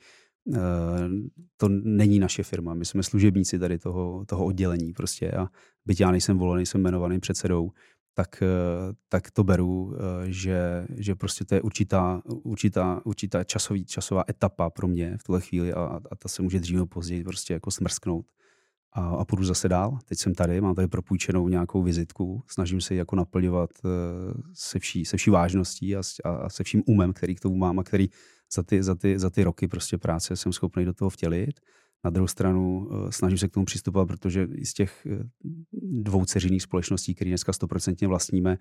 To není naše firma. My jsme služebníci tady toho, toho oddělení prostě a byť já nejsem volený, jsem jmenovaný předsedou, tak, tak to beru, že, že prostě to je určitá, určitá, určitá časový, časová etapa pro mě v tuhle chvíli a, a ta se může dřív nebo později prostě jako smrsknout. A, a půjdu zase dál. Teď jsem tady, mám tady propůjčenou nějakou vizitku, snažím se ji jako naplňovat se vší, se vší vážností a, a se vším umem, který k tomu mám a který za ty, za ty, za ty roky prostě práce jsem schopný do toho vtělit. Na druhou stranu snažím se k tomu přistupovat, protože z těch dvou dceřiných společností, které dneska stoprocentně vlastníme,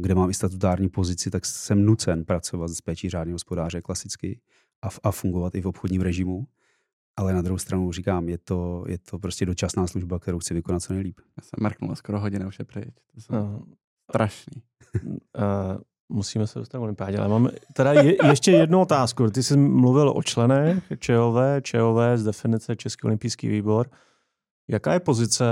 kde mám i statutární pozici, tak jsem nucen pracovat s péčí řádného hospodáře klasicky a, a fungovat i v obchodním režimu. Ale na druhou stranu říkám, je to, je to prostě dočasná služba, kterou chci vykonat co nejlíp. Já jsem mrknul, skoro hodina už je pryč. To jsou no. strašný. uh, musíme se dostat k olympiádě, ale mám teda je, ještě jednu otázku. Ty jsi mluvil o členech ČOV, ČOV z definice Český olympijský výbor. Jaká je pozice,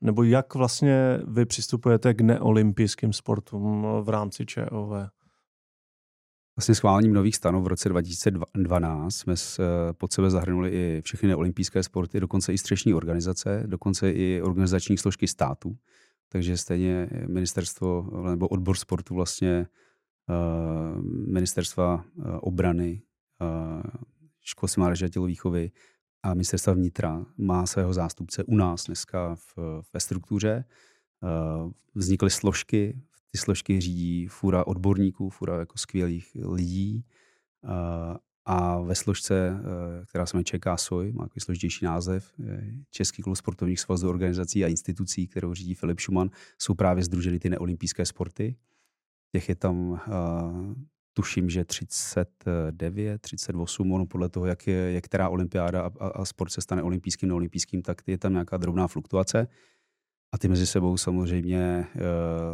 nebo jak vlastně vy přistupujete k neolympijským sportům v rámci ČOV? Vlastně schválením nových stanov v roce dva tisíce dvanáct jsme pod sebe zahrnuli i všechny neolympijské sporty, dokonce i střešní organizace, dokonce i organizační složky státu. Takže stejně ministerstvo nebo odbor sportu vlastně uh, ministerstva obrany, uh, školství, mládeže a tělovýchovy a ministerstva vnitra má svého zástupce u nás dneska v, ve struktuře. Uh, vznikly složky, ty složky řídí fůra odborníků, fůra jako skvělých lidí uh, a ve složce, uh, která se jmenuje ČKSOJ, má takový složitější název, Český klub sportovních svazů organizací a institucí, kterou řídí Filip Šuman, jsou právě sdruženy ty neolympijské sporty. Těch je tam, uh, tuším, že třicet devět, třicet osm, ono podle toho, jak je, jak která olympiáda a, a sport se stane olympijským, neolympijským, tak je tam nějaká drobná fluktuace. A ty mezi sebou samozřejmě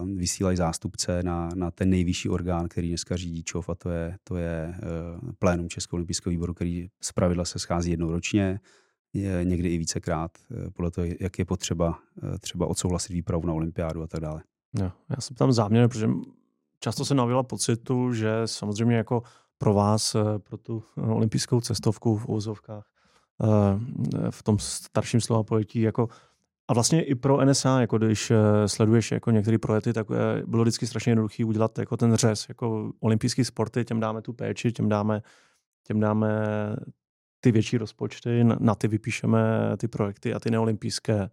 uh, vysílají zástupce na, na ten nejvyšší orgán, který dneska řídí ČOV, a to je, to je uh, plénum Českého olympijského výboru, který zpravidla se schází jednou ročně, je, někdy i vícekrát, uh, podle toho, jak je potřeba uh, třeba odsouhlasit výpravu na olympiádu a tak dále. No, já jsem tam záměrně, protože často se navěla pocitu, že samozřejmě jako pro vás, pro tu olympijskou cestovku v uvozovkách, v tom starším slova pojetí, jako a vlastně i pro N S A, jako když sleduješ jako některé projekty, tak bylo vždycky strašně jednoduché udělat jako ten řez, jako olympijský sporty, těm dáme tu péči, těm dáme, těm dáme ty větší rozpočty, na ty vypíšeme ty projekty a ty neolympijské.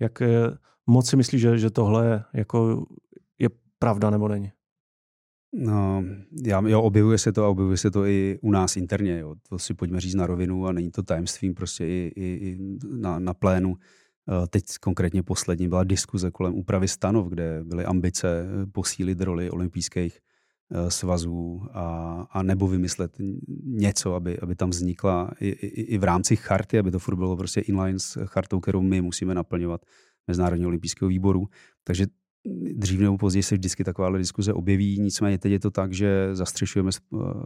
Jak moc si myslíš, že, že tohle jako je pravda nebo není? No, já, jo, objevuje se to a objevuje se to i u nás interně. Jo. To si pojďme říct na rovinu a není to tajemstvím, prostě i, i, i na, na plénu. Teď konkrétně poslední byla diskuze kolem úpravy stanov, kde byly ambice posílit roli olympijských svazů a, a nebo vymyslet něco, aby, aby tam vznikla i, i, i v rámci charty, aby to furt bylo prostě inline s chartou, kterou my musíme naplňovat Mezinárodního olympijského výboru. Takže dřív nebo později se vždycky takováhle diskuze objeví, nicméně teď je to tak, že zastřešujeme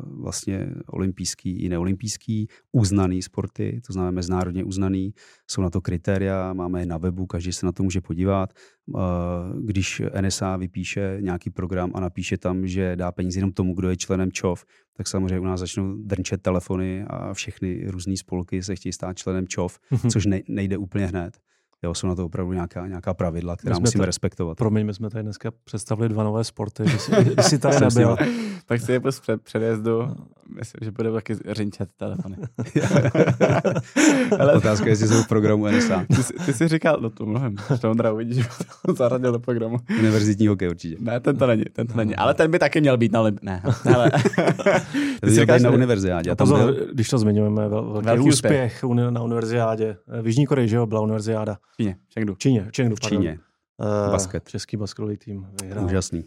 vlastně olympijský i neolympijský, uznaný sporty, to znamená mezinárodně uznaný, jsou na to kritéria, máme je na webu, každý se na to může podívat. Když N S A vypíše nějaký program a napíše tam, že dá peníze jenom tomu, kdo je členem ČOV, tak samozřejmě u nás začnou drnčet telefony a všechny různé spolky se chtějí stát členem ČOV, mm-hmm. což nejde úplně hned. Jo, jsou na to opravdu nějaká, nějaká pravidla, která musíme tady respektovat. Promiň, my jsme tady dneska představili dva nové sporty, když jsi, když jsi tady nebyl. Tak si je po předjezdu, myslím, že budeme taky řinčet telefony. Ale otázka je, jestli jsou v programu N S A. Ty, ty jsi říkal, no to mnohem, to Ondra uvidí, že to zaradil do programu. Univerzitní hokej určitě. Ne, ten to není, ten to není, ale ten by taky měl být na Olymp... Ne, hele. Ty jsi říkal, na univerziádě. A pozor, když to zmiňujeme, velký úspěch na univerziádě. V Jižní Koreji, že jo, byla univerziáda. Číně, Čengdu. Číně, Čengdu, pardon. Číně. Basket. Český basketový tým vyhrál. Úžasný.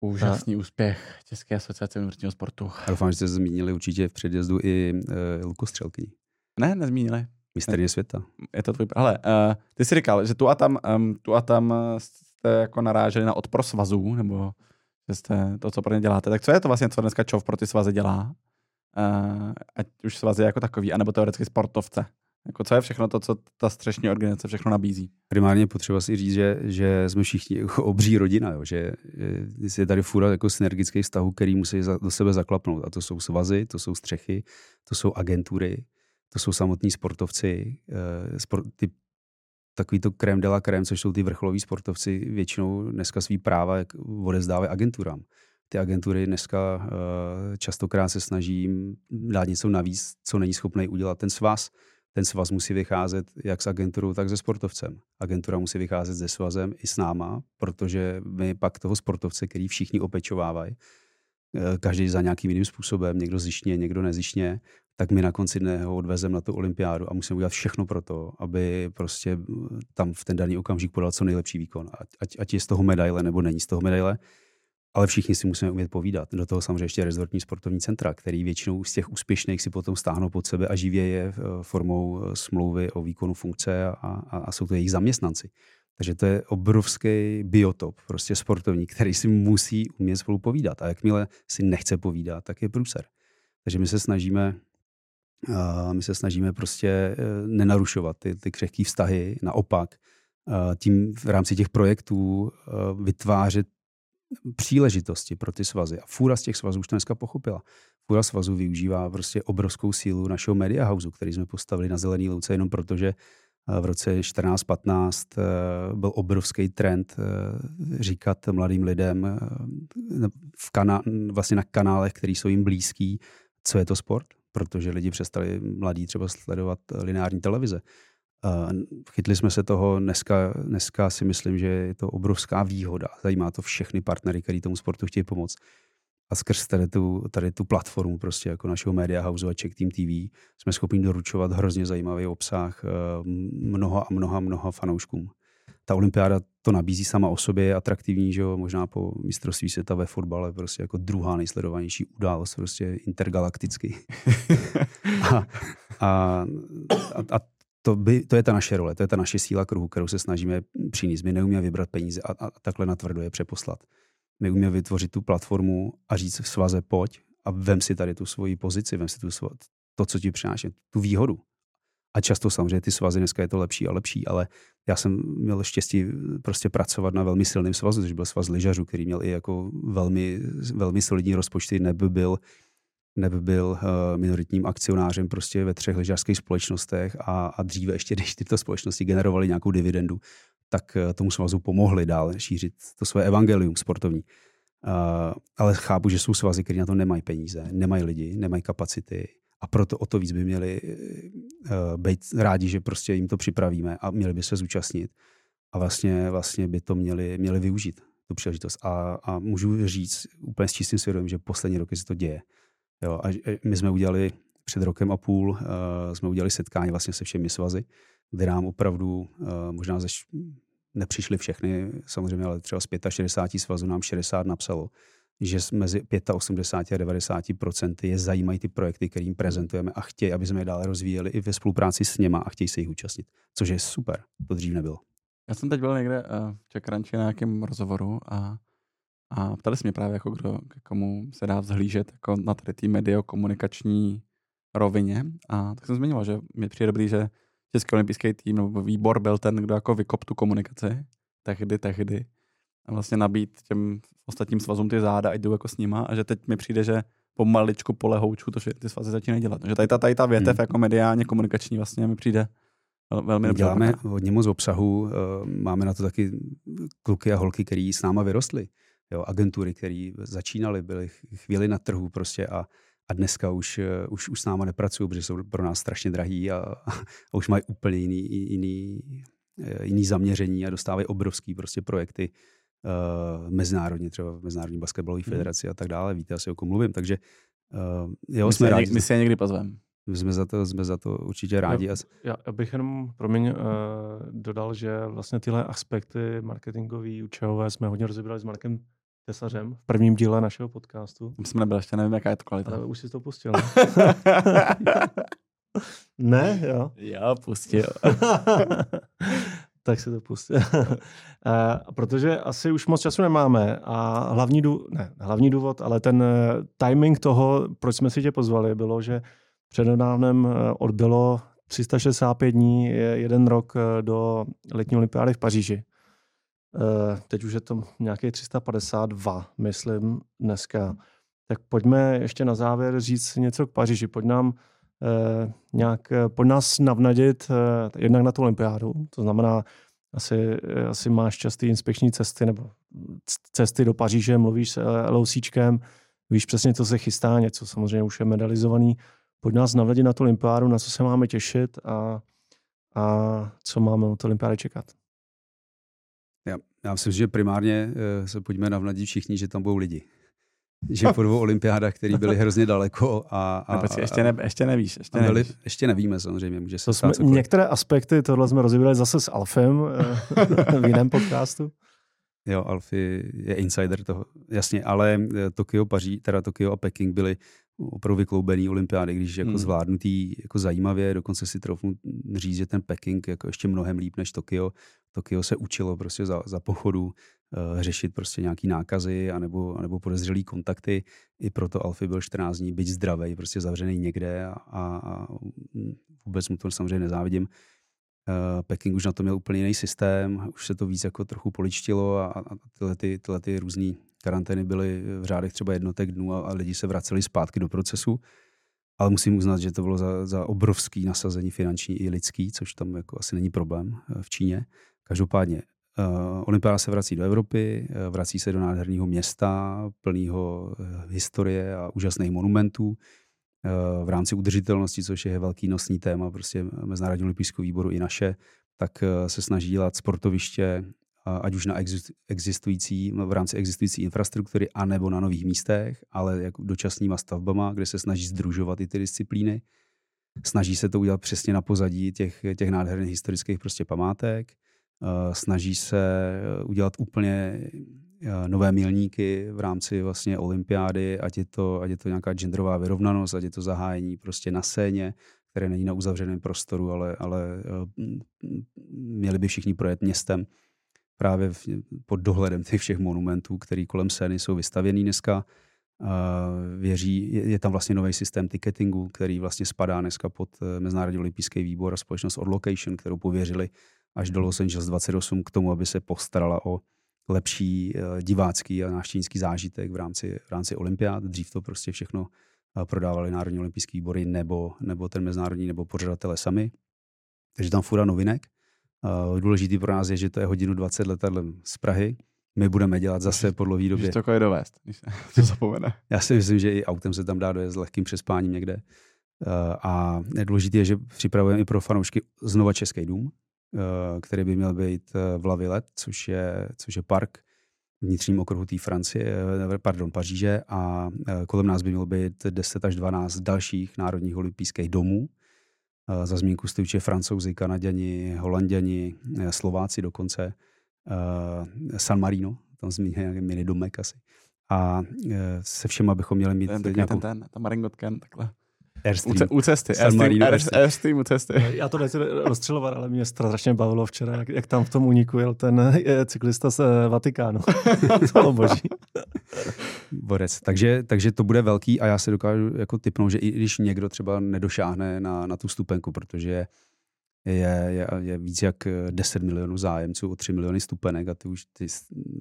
Úžasný a úspěch České asociace univerzitního sportu. A doufám, že jste zmínili určitě v předjezdu i e, lukostřelkyni. Ne, nezmínili. Mistryně světa. Je to tvůj... Hele, uh, ty jsi říkal, že tu a tam, um, tu a tam jste jako naráželi na odpor svazů, nebo že jste to, co pro ně děláte. Tak co je to vlastně, co dneska ČOV pro ty svazy dělá? Uh, ať už svazy jako takový, anebo teoreticky sportovce. Jako co je všechno to, co ta střešní organizace všechno nabízí? Primárně potřeba si říct, že, že jsme všichni jako obří rodina, jo? Že je tady fůra jako synergických vztahů, který musí do sebe zaklapnout. A to jsou svazy, to jsou střechy, to jsou agentury, to jsou samotní sportovci, sport, ty, takový to krém de la krém, což jsou ty vrcholoví sportovci, většinou dneska svý práva odevzdávají agenturám. Ty agentury dneska častokrát se snaží dát něco navíc, co není schopný udělat ten svaz. Ten svaz musí vycházet jak s agenturou, tak se sportovcem. Agentura musí vycházet se svazem i s náma, protože my pak toho sportovce, který všichni opečovávají, každý za nějakým jiným způsobem, někdo zištně, někdo nezištně, tak my na konci dne ho odvezeme na tu olympiádu a musíme udělat všechno pro to, aby prostě tam v ten daný okamžik podal co nejlepší výkon. Ať, ať je z toho medaile nebo není z toho medaile, ale všichni si musíme umět povídat. Do toho samozřejmě ještě rezortní sportovní centra, který většinou z těch úspěšných si potom stáhnou pod sebe a živí je formou smlouvy o výkonu funkce a, a, a jsou to jejich zaměstnanci. Takže to je obrovský biotop, prostě sportovní, který si musí umět spolu povídat. A jakmile si nechce povídat, tak je průser. Takže my se snažíme, my se snažíme prostě nenarušovat ty, ty křehké vztahy, naopak tím v rámci těch projektů vytvářet příležitosti pro ty svazy. A fůra z těch svazů už to dneska pochopila. Fůra svazů využívá prostě obrovskou sílu našeho media houseu, který jsme postavili na Zelený louce, jenom protože v roce čtrnáct patnáct byl obrovský trend říkat mladým lidem v kana- vlastně na kanálech, který jsou jim blízký, co je to sport, protože lidi přestali mladí třeba sledovat lineární televize. Chytli jsme se toho, dneska, dneska si myslím, že je to obrovská výhoda. Zajímá to všechny partnery, kteří tomu sportu chtějí pomoct. A skrz tady tu, tady tu platformu prostě jako našeho Media Houseu a Czech Team T V jsme schopni doručovat hrozně zajímavý obsah mnoha a mnoha, mnoha fanouškům. Ta olympiáda to nabízí sama o sobě, je atraktivní, že jo? Možná po mistrovství světa ve fotbale prostě jako druhá nejsledovanější událost, prostě intergalakticky. a, a, a, a To, by, to je ta naše role, to je ta naše síla kruhu, kterou se snažíme přinést. My neumíme vybrat peníze a, a takhle natvrdo je přeposlat. My umíme vytvořit tu platformu a říct v svaze pojď a vem si tady tu svoji pozici, vem si tu, to, co ti přináší, tu výhodu. A často samozřejmě ty svazy, dneska je to lepší a lepší, ale já jsem měl štěstí prostě pracovat na velmi silném svazu, což byl Svaz lyžařů, který měl i jako velmi, velmi solidní rozpočty, nebyl Neb byl minoritním akcionářem prostě ve třech lyžařských společnostech a, a dříve ještě, když tyto společnosti generovaly nějakou dividendu, tak tomu svazu pomohli dál šířit to své evangelium sportovní. Ale chápu, že jsou svazy, které na to nemají peníze, nemají lidi, nemají kapacity a proto o to víc by měli být rádi, že prostě jim to připravíme a měli by se zúčastnit a vlastně, vlastně by to měli, měli využít, tu příležitost. A, a můžu říct úplně s čistým svědomím, že poslední roky se to děje. Jo, a my jsme udělali před rokem a půl, uh, jsme udělali setkání vlastně se všemi svazy, kde nám opravdu, uh, možná ze, nepřišli všechny, samozřejmě, ale třeba z šedesáti pěti svazů nám šedesát napsalo, že mezi osmdesát pět a devadesát procent je zajímají ty projekty, které jim prezentujeme a chtějí, aby jsme je dále rozvíjeli i ve spolupráci s něma a chtějí se jich účastnit, což je super, to dřív nebylo. Já jsem teď byl někde uh, v Čekranči na nějakém rozhovoru a A ptali se mě právě, jako kdo, komu se dá vzhlížet jako na tady té mediokomunikační rovině. A tak jsem zmiňoval, že mi přijde dobrý, že Český olympijský tým nebo výbor byl ten, kdo jako vykop tu komunikaci tehdy, tehdy. A vlastně nabít těm ostatním svazům ty záda, ať jdou jako s nima. A že teď mi přijde, že pomaličku polehoučku to, že ty svazy začínají dělat. Že tady ta, tady ta větev hmm. jako mediálně komunikační vlastně mi přijde velmi dobře. Děláme hodně moc obsahu, máme na to taky kluky a holky, který s náma vyrostly. Jo, agentury, které začínaly, byly chvíli na trhu prostě a, a dneska už, už, už s náma nepracují, protože jsou pro nás strašně drahý a, a už mají úplně jiný, jiný, jiný zaměření a dostávají obrovský prostě projekty uh, mezinárodně, třeba v Mezinárodní basketbalové federaci mm. a tak dále. Víte, asi o kom mluvím, takže uh, jo, my jsme rádi. Někdy, my si je někdy pozveme. My jsme za to, jsme za to určitě rádi. Já, já bych jenom, promiň, uh, dodal, že vlastně tyhle aspekty marketingový, účelové jsme hodně rozebrali s Markem Tesařem v prvním díle našeho podcastu. My jsme nebyli, ještě nevím, jaká je to kvalita. Ale už jsi to pustil. Ne, jo. Já pustil. Tak se to pustil. uh, protože asi už moc času nemáme a hlavní důvod, ne, hlavní důvod, ale ten uh, timing toho, proč jsme si tě pozvali, bylo, že přednedávnem odbylo tři sta šedesát pět dní, jeden rok do letní olympiády v Paříži. Teď už je to nějaké tři sta padesát dva, myslím, dneska. Tak pojďme ještě na závěr říct něco k Paříži. Pojď nám nějak, pojď nás navnadit jednak na tu olympiádu. To znamená, asi, asi máš časté inspekční cesty nebo cesty do Paříže, mluvíš s Lousíčkem, víš přesně, co se chystá, něco samozřejmě už je medalizovaný. Pojď nás navledit na tu olympiádu, na co se máme těšit a, a co máme od olympiády čekat. Já, já myslím, že primárně se pojďme navnadit všichni, že tam budou lidi. Že po dvou olympiádách, které byly hrozně daleko. A, a, Nepočkej, ještě, ne, ještě nevíš. Ještě, byli, nevíš. Ještě nevíme samozřejmě, může se stát cokoliv. Některé aspekty, tohle jsme rozebírali zase s Alfem v jiném podcastu. Jo, Alfy je insider toho, jasně, ale Tokio, Paříž, teda Tokio a Peking byly opravdu vykloubený olympiády, když jako hmm. zvládnutý jako zajímavě, dokonce si troufnu říct, že ten Peking jako ještě mnohem líp než Tokio. Tokio se učilo prostě za, za pochodu uh, řešit prostě nějaký nákazy anebo, anebo podezřelý kontakty. I proto Alfy byl čtrnáct dní, byť zdravej, prostě zavřený někde a, a vůbec mu to samozřejmě nezávidím. Uh, Peking už na to měl úplně jiný systém, už se to víc jako trochu poličtilo a, a tyhle, ty, tyhle ty různý karantény byly v řádech třeba jednotek dnů a, a lidi se vraceli zpátky do procesu. Ale musím uznat, že to bylo za, za obrovský nasazení finanční i lidský, což tam jako asi není problém v Číně. Každopádně uh, olympiáda se vrací do Evropy, vrací se do nádherného města, plného historie a úžasných monumentů. V rámci udržitelnosti, což je velký nosný téma prostě Mezinárodního olympijského výboru i naše, tak se snaží dělat sportoviště, ať už na existující, v rámci existující infrastruktury, anebo na nových místech, ale jako dočasnýma stavbama, kde se snaží sdružovat i ty disciplíny. Snaží se to udělat přesně na pozadí těch, těch nádherných historických prostě památek. Snaží se udělat úplně nové milníky v rámci vlastně olympiády, ať je to, ať je to nějaká genderová vyrovnanost, ať je to zahájení prostě na scéně, které není na uzavřeném prostoru, ale, ale měli by všichni projet městem právě v, pod dohledem těch všech monumentů, které kolem scény jsou vystavěný dneska. Věří, je, je tam vlastně nový systém ticketingu, který vlastně spadá dneska pod Mezinárodní olympijský výbor a společnost Odd Location, kterou pověřili až do Los Angeles dvacet osm k tomu, aby se postarala o lepší divácký a návštěvnický zážitek v rámci, v rámci olympiád. Dřív to prostě všechno prodávali Národní olympijský výbory nebo, nebo ten mezinárodní, nebo pořadatele sami. Takže tam fůra novinek. Důležitý pro nás je, že to je hodinu dvacet letadlem z Prahy. My budeme dělat zase po dlouhé době. Když to je dovést, když se to zapomene. Já si myslím, že i autem se tam dá dojet s lehkým přespáním někde. A důležité je, že připravujeme i pro fanoušky znova Český dům, který by měl být v Lavillet, což je, což je park v vnitřním okruhu té Francie, pardon, Paříže, a kolem nás by mělo být deset až dvanáct dalších národních olympijských domů. Za zmínku jste určitě Francouzi, Kanaďani, Holanděni, Slováci dokonce, San Marino, tam zmíněný nějaký mini domek asi. A se všema bychom měli mít ten, nějakou... Ten, ten, ta maringotka, takhle. Airstream. U cesty, Airstream, Airstream. Airstream u cesty. Já to nechci rozstřelovat, ale mě strašně bavilo včera, jak, jak tam v tom úniku jel ten cyklista z Vatikánu. To boží. Borec. Takže, takže to bude velký a já se dokážu jako tipnout, že i když někdo třeba nedošáhne na, na tu stupenku, protože je, je, je víc jak deset milionů zájemců o tři miliony stupenek a ty už, ty,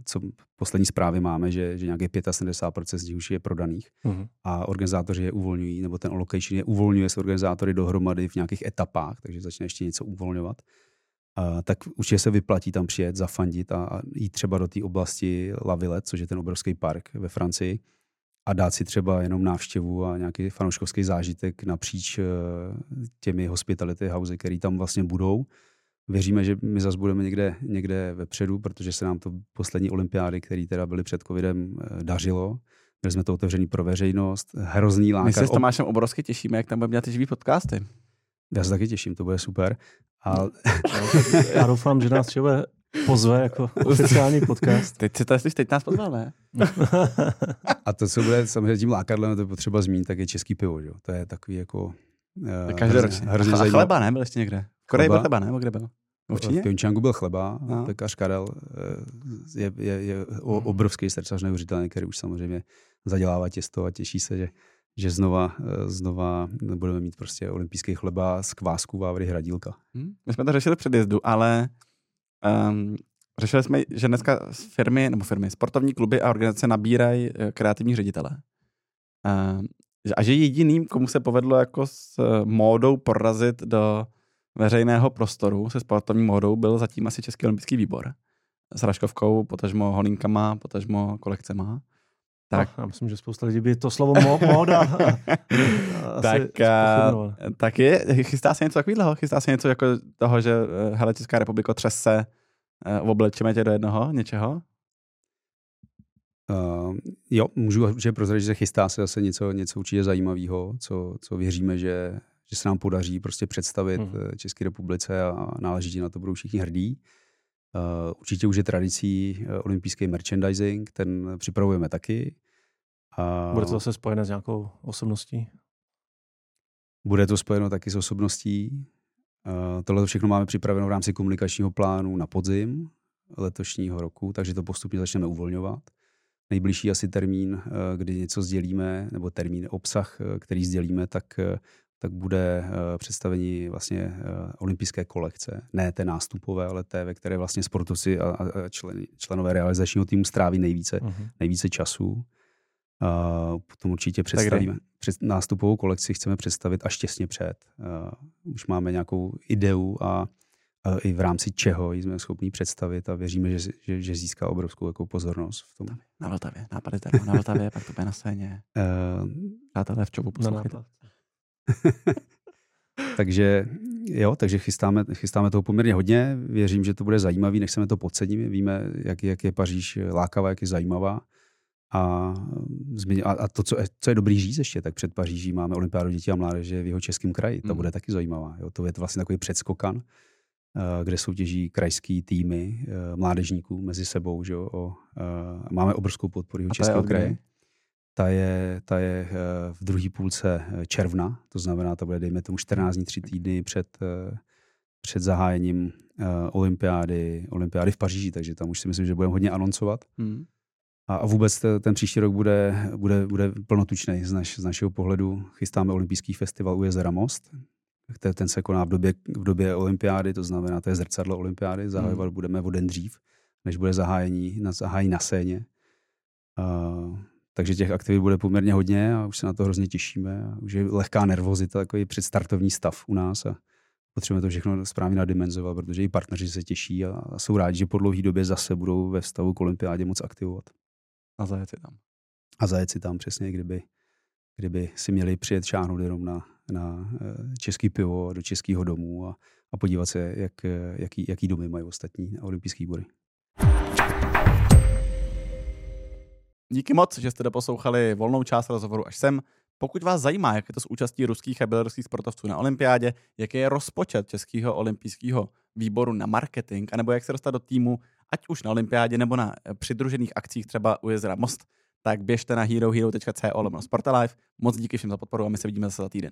co poslední zprávy máme, že, že nějaké sedmdesát pět procent z nich už je prodaných mm-hmm. a organizátoři je uvolňují, nebo ten allocation je uvolňuje s organizátory dohromady v nějakých etapách, takže začne ještě něco uvolňovat. A tak určitě se vyplatí tam přijet, zafandit a, a jít třeba do té oblasti Lavillet, což je ten obrovský park ve Francii, a dát si třeba jenom návštěvu a nějaký fanouškovský zážitek napříč těmi hospitality housey, které tam vlastně budou. Věříme, že my zase budeme někde, někde vepředu, protože se nám to poslední olympiády, které teda byly před covidem, dařilo. Byli jsme to otevřený pro veřejnost. Hrozný lákat. My se s Tomášem obrovsky těšíme, jak tam budeme dělat živý podcasty. Já se taky těším, to bude super. A... Já doufám, že nás třeba pozve jako oficiální podcast. Teď se tady, teď nás pozval, ne? A to, co bude samozřejmě tím lákadlem, to je potřeba zmínit, tak je český pivo, jo. To je takový jako... Uh, každoročně. A chleba, ne? Byl ještě někde. V Koreji byl chleba, ne? Nebo kde byl? V Pyeongchangu byl chleba, no. Pekař Karel je, je, je obrovský srdcař neuvěřitelný, který už samozřejmě zadělává těsto a těší se, že, že znova, znova budeme mít prostě olympijský chleba z kvásku Vávry Hradílka. Hmm? My jsme to řešili před jezdu, ale... Um, řešili jsme, že dneska firmy, nebo firmy, sportovní kluby a organizace nabírají kreativní ředitele. Um, a že jediným, komu se povedlo jako s módou prorazit do veřejného prostoru se sportovní módou, byl zatím asi Český olympijský výbor. S Raškovkou, potažmo holinkama, potažmo kolekcema. Tak. Já myslím, že spousta lidí by to slovo móda tak, tak je, chystá se něco takového, chystá se něco jako toho, že hele, Česká republiko, třes se, oblečeme tě do jednoho, něčeho? Uh, jo, můžu že prozradit, že chystá se zase něco, něco určitě zajímavého, co, co věříme, že, že se nám podaří prostě představit uh-huh. České republice a náležitě na to budou všichni hrdí. Uh, určitě už je tradicí uh, olympijský merchandising, ten připravujeme taky. Uh, bude to zase spojeno s nějakou osobností? Bude to spojeno taky s osobností. Uh, tohle všechno máme připraveno v rámci komunikačního plánu na podzim letošního roku, takže to postupně začneme uvolňovat. Nejbližší asi termín, uh, kdy něco sdělíme, nebo termín obsah, uh, který sdělíme, tak, uh, tak bude uh, představení vlastně uh, olympijské kolekce. Ne té nástupové, ale té, ve které vlastně sportovci a, a člen, členové realizačního týmu stráví nejvíce, uh-huh. nejvíce času. Uh, potom určitě představíme. Před, nástupovou kolekci chceme představit až těsně před. Uh, už máme nějakou ideu a uh, i v rámci čeho ji jsme schopni představit a věříme, že, že, že získá obrovskou jako pozornost v tom. Na Vltavě, nápady na Vltavě, pak to bude na scéně. Uh, Přátelé, v čobu poslouchejte. takže jo, takže chystáme, chystáme toho poměrně hodně. Věřím, že to bude zajímavý, nechceme to podcenit. Víme, jak, jak je Paříž lákavá, jak je zajímavá. A, a to, co je, co je dobrý říct ještě, tak před Paříží máme olympiádu dětí a mládeže v Jihočeském kraji. Ta mm. bude taky zajímavá. Jo? To je vlastně takový předskokan, kde soutěží krajský týmy mládežníků mezi sebou. Že jo? O, máme obrovskou podporu Jihočeského kraje. Ta je, ta je v druhé půlce června, to znamená, to bude, dejme tomu, čtrnáct dní, tři týdny před, před zahájením olympiády, olympiády v Paříži, takže tam už si myslím, že budeme hodně anoncovat. Mm. A vůbec ten příští rok bude, bude, bude plnotučný z, naš, z našeho pohledu. Chystáme olympijský festival u jezera Most. Ten se koná v době, v době olympiády, to znamená, to je zrcadlo olympiády. Zahajovat budeme o den dřív, než bude zahájení na, zahájení na scéně. Uh, Takže těch aktivit bude poměrně hodně a už se na to hrozně těšíme. Už je lehká nervozita, takový předstartovní stav u nás a potřebujeme to všechno správně nadimenzovat, protože i partneři se těší a jsou rádi, že po dlouhé době zase budou ve vztahu k olympiádě moc aktivovat. A zajet si tam. A zajet si tam, přesně, kdyby, kdyby si měli přijet šáhnout jenom na, na český pivo do českého domu a, a podívat se, jak, jaký, jaký domy mají ostatní olympijské výbory. Díky moc, že jste doposlouchali volnou část rozhovoru až sem. Pokud vás zajímá, jak je to s účastí ruských a běloruských sportovců na olympiádě, jaký je rozpočet Českého olympijského výboru na marketing, anebo jak se dostat do týmu, ať už na olympiádě nebo na přidružených akcích třeba u jezera Most, tak běžte na herohero tečka co lomeno Sportalife. Moc díky všem za podporu a my se vidíme zase za týden.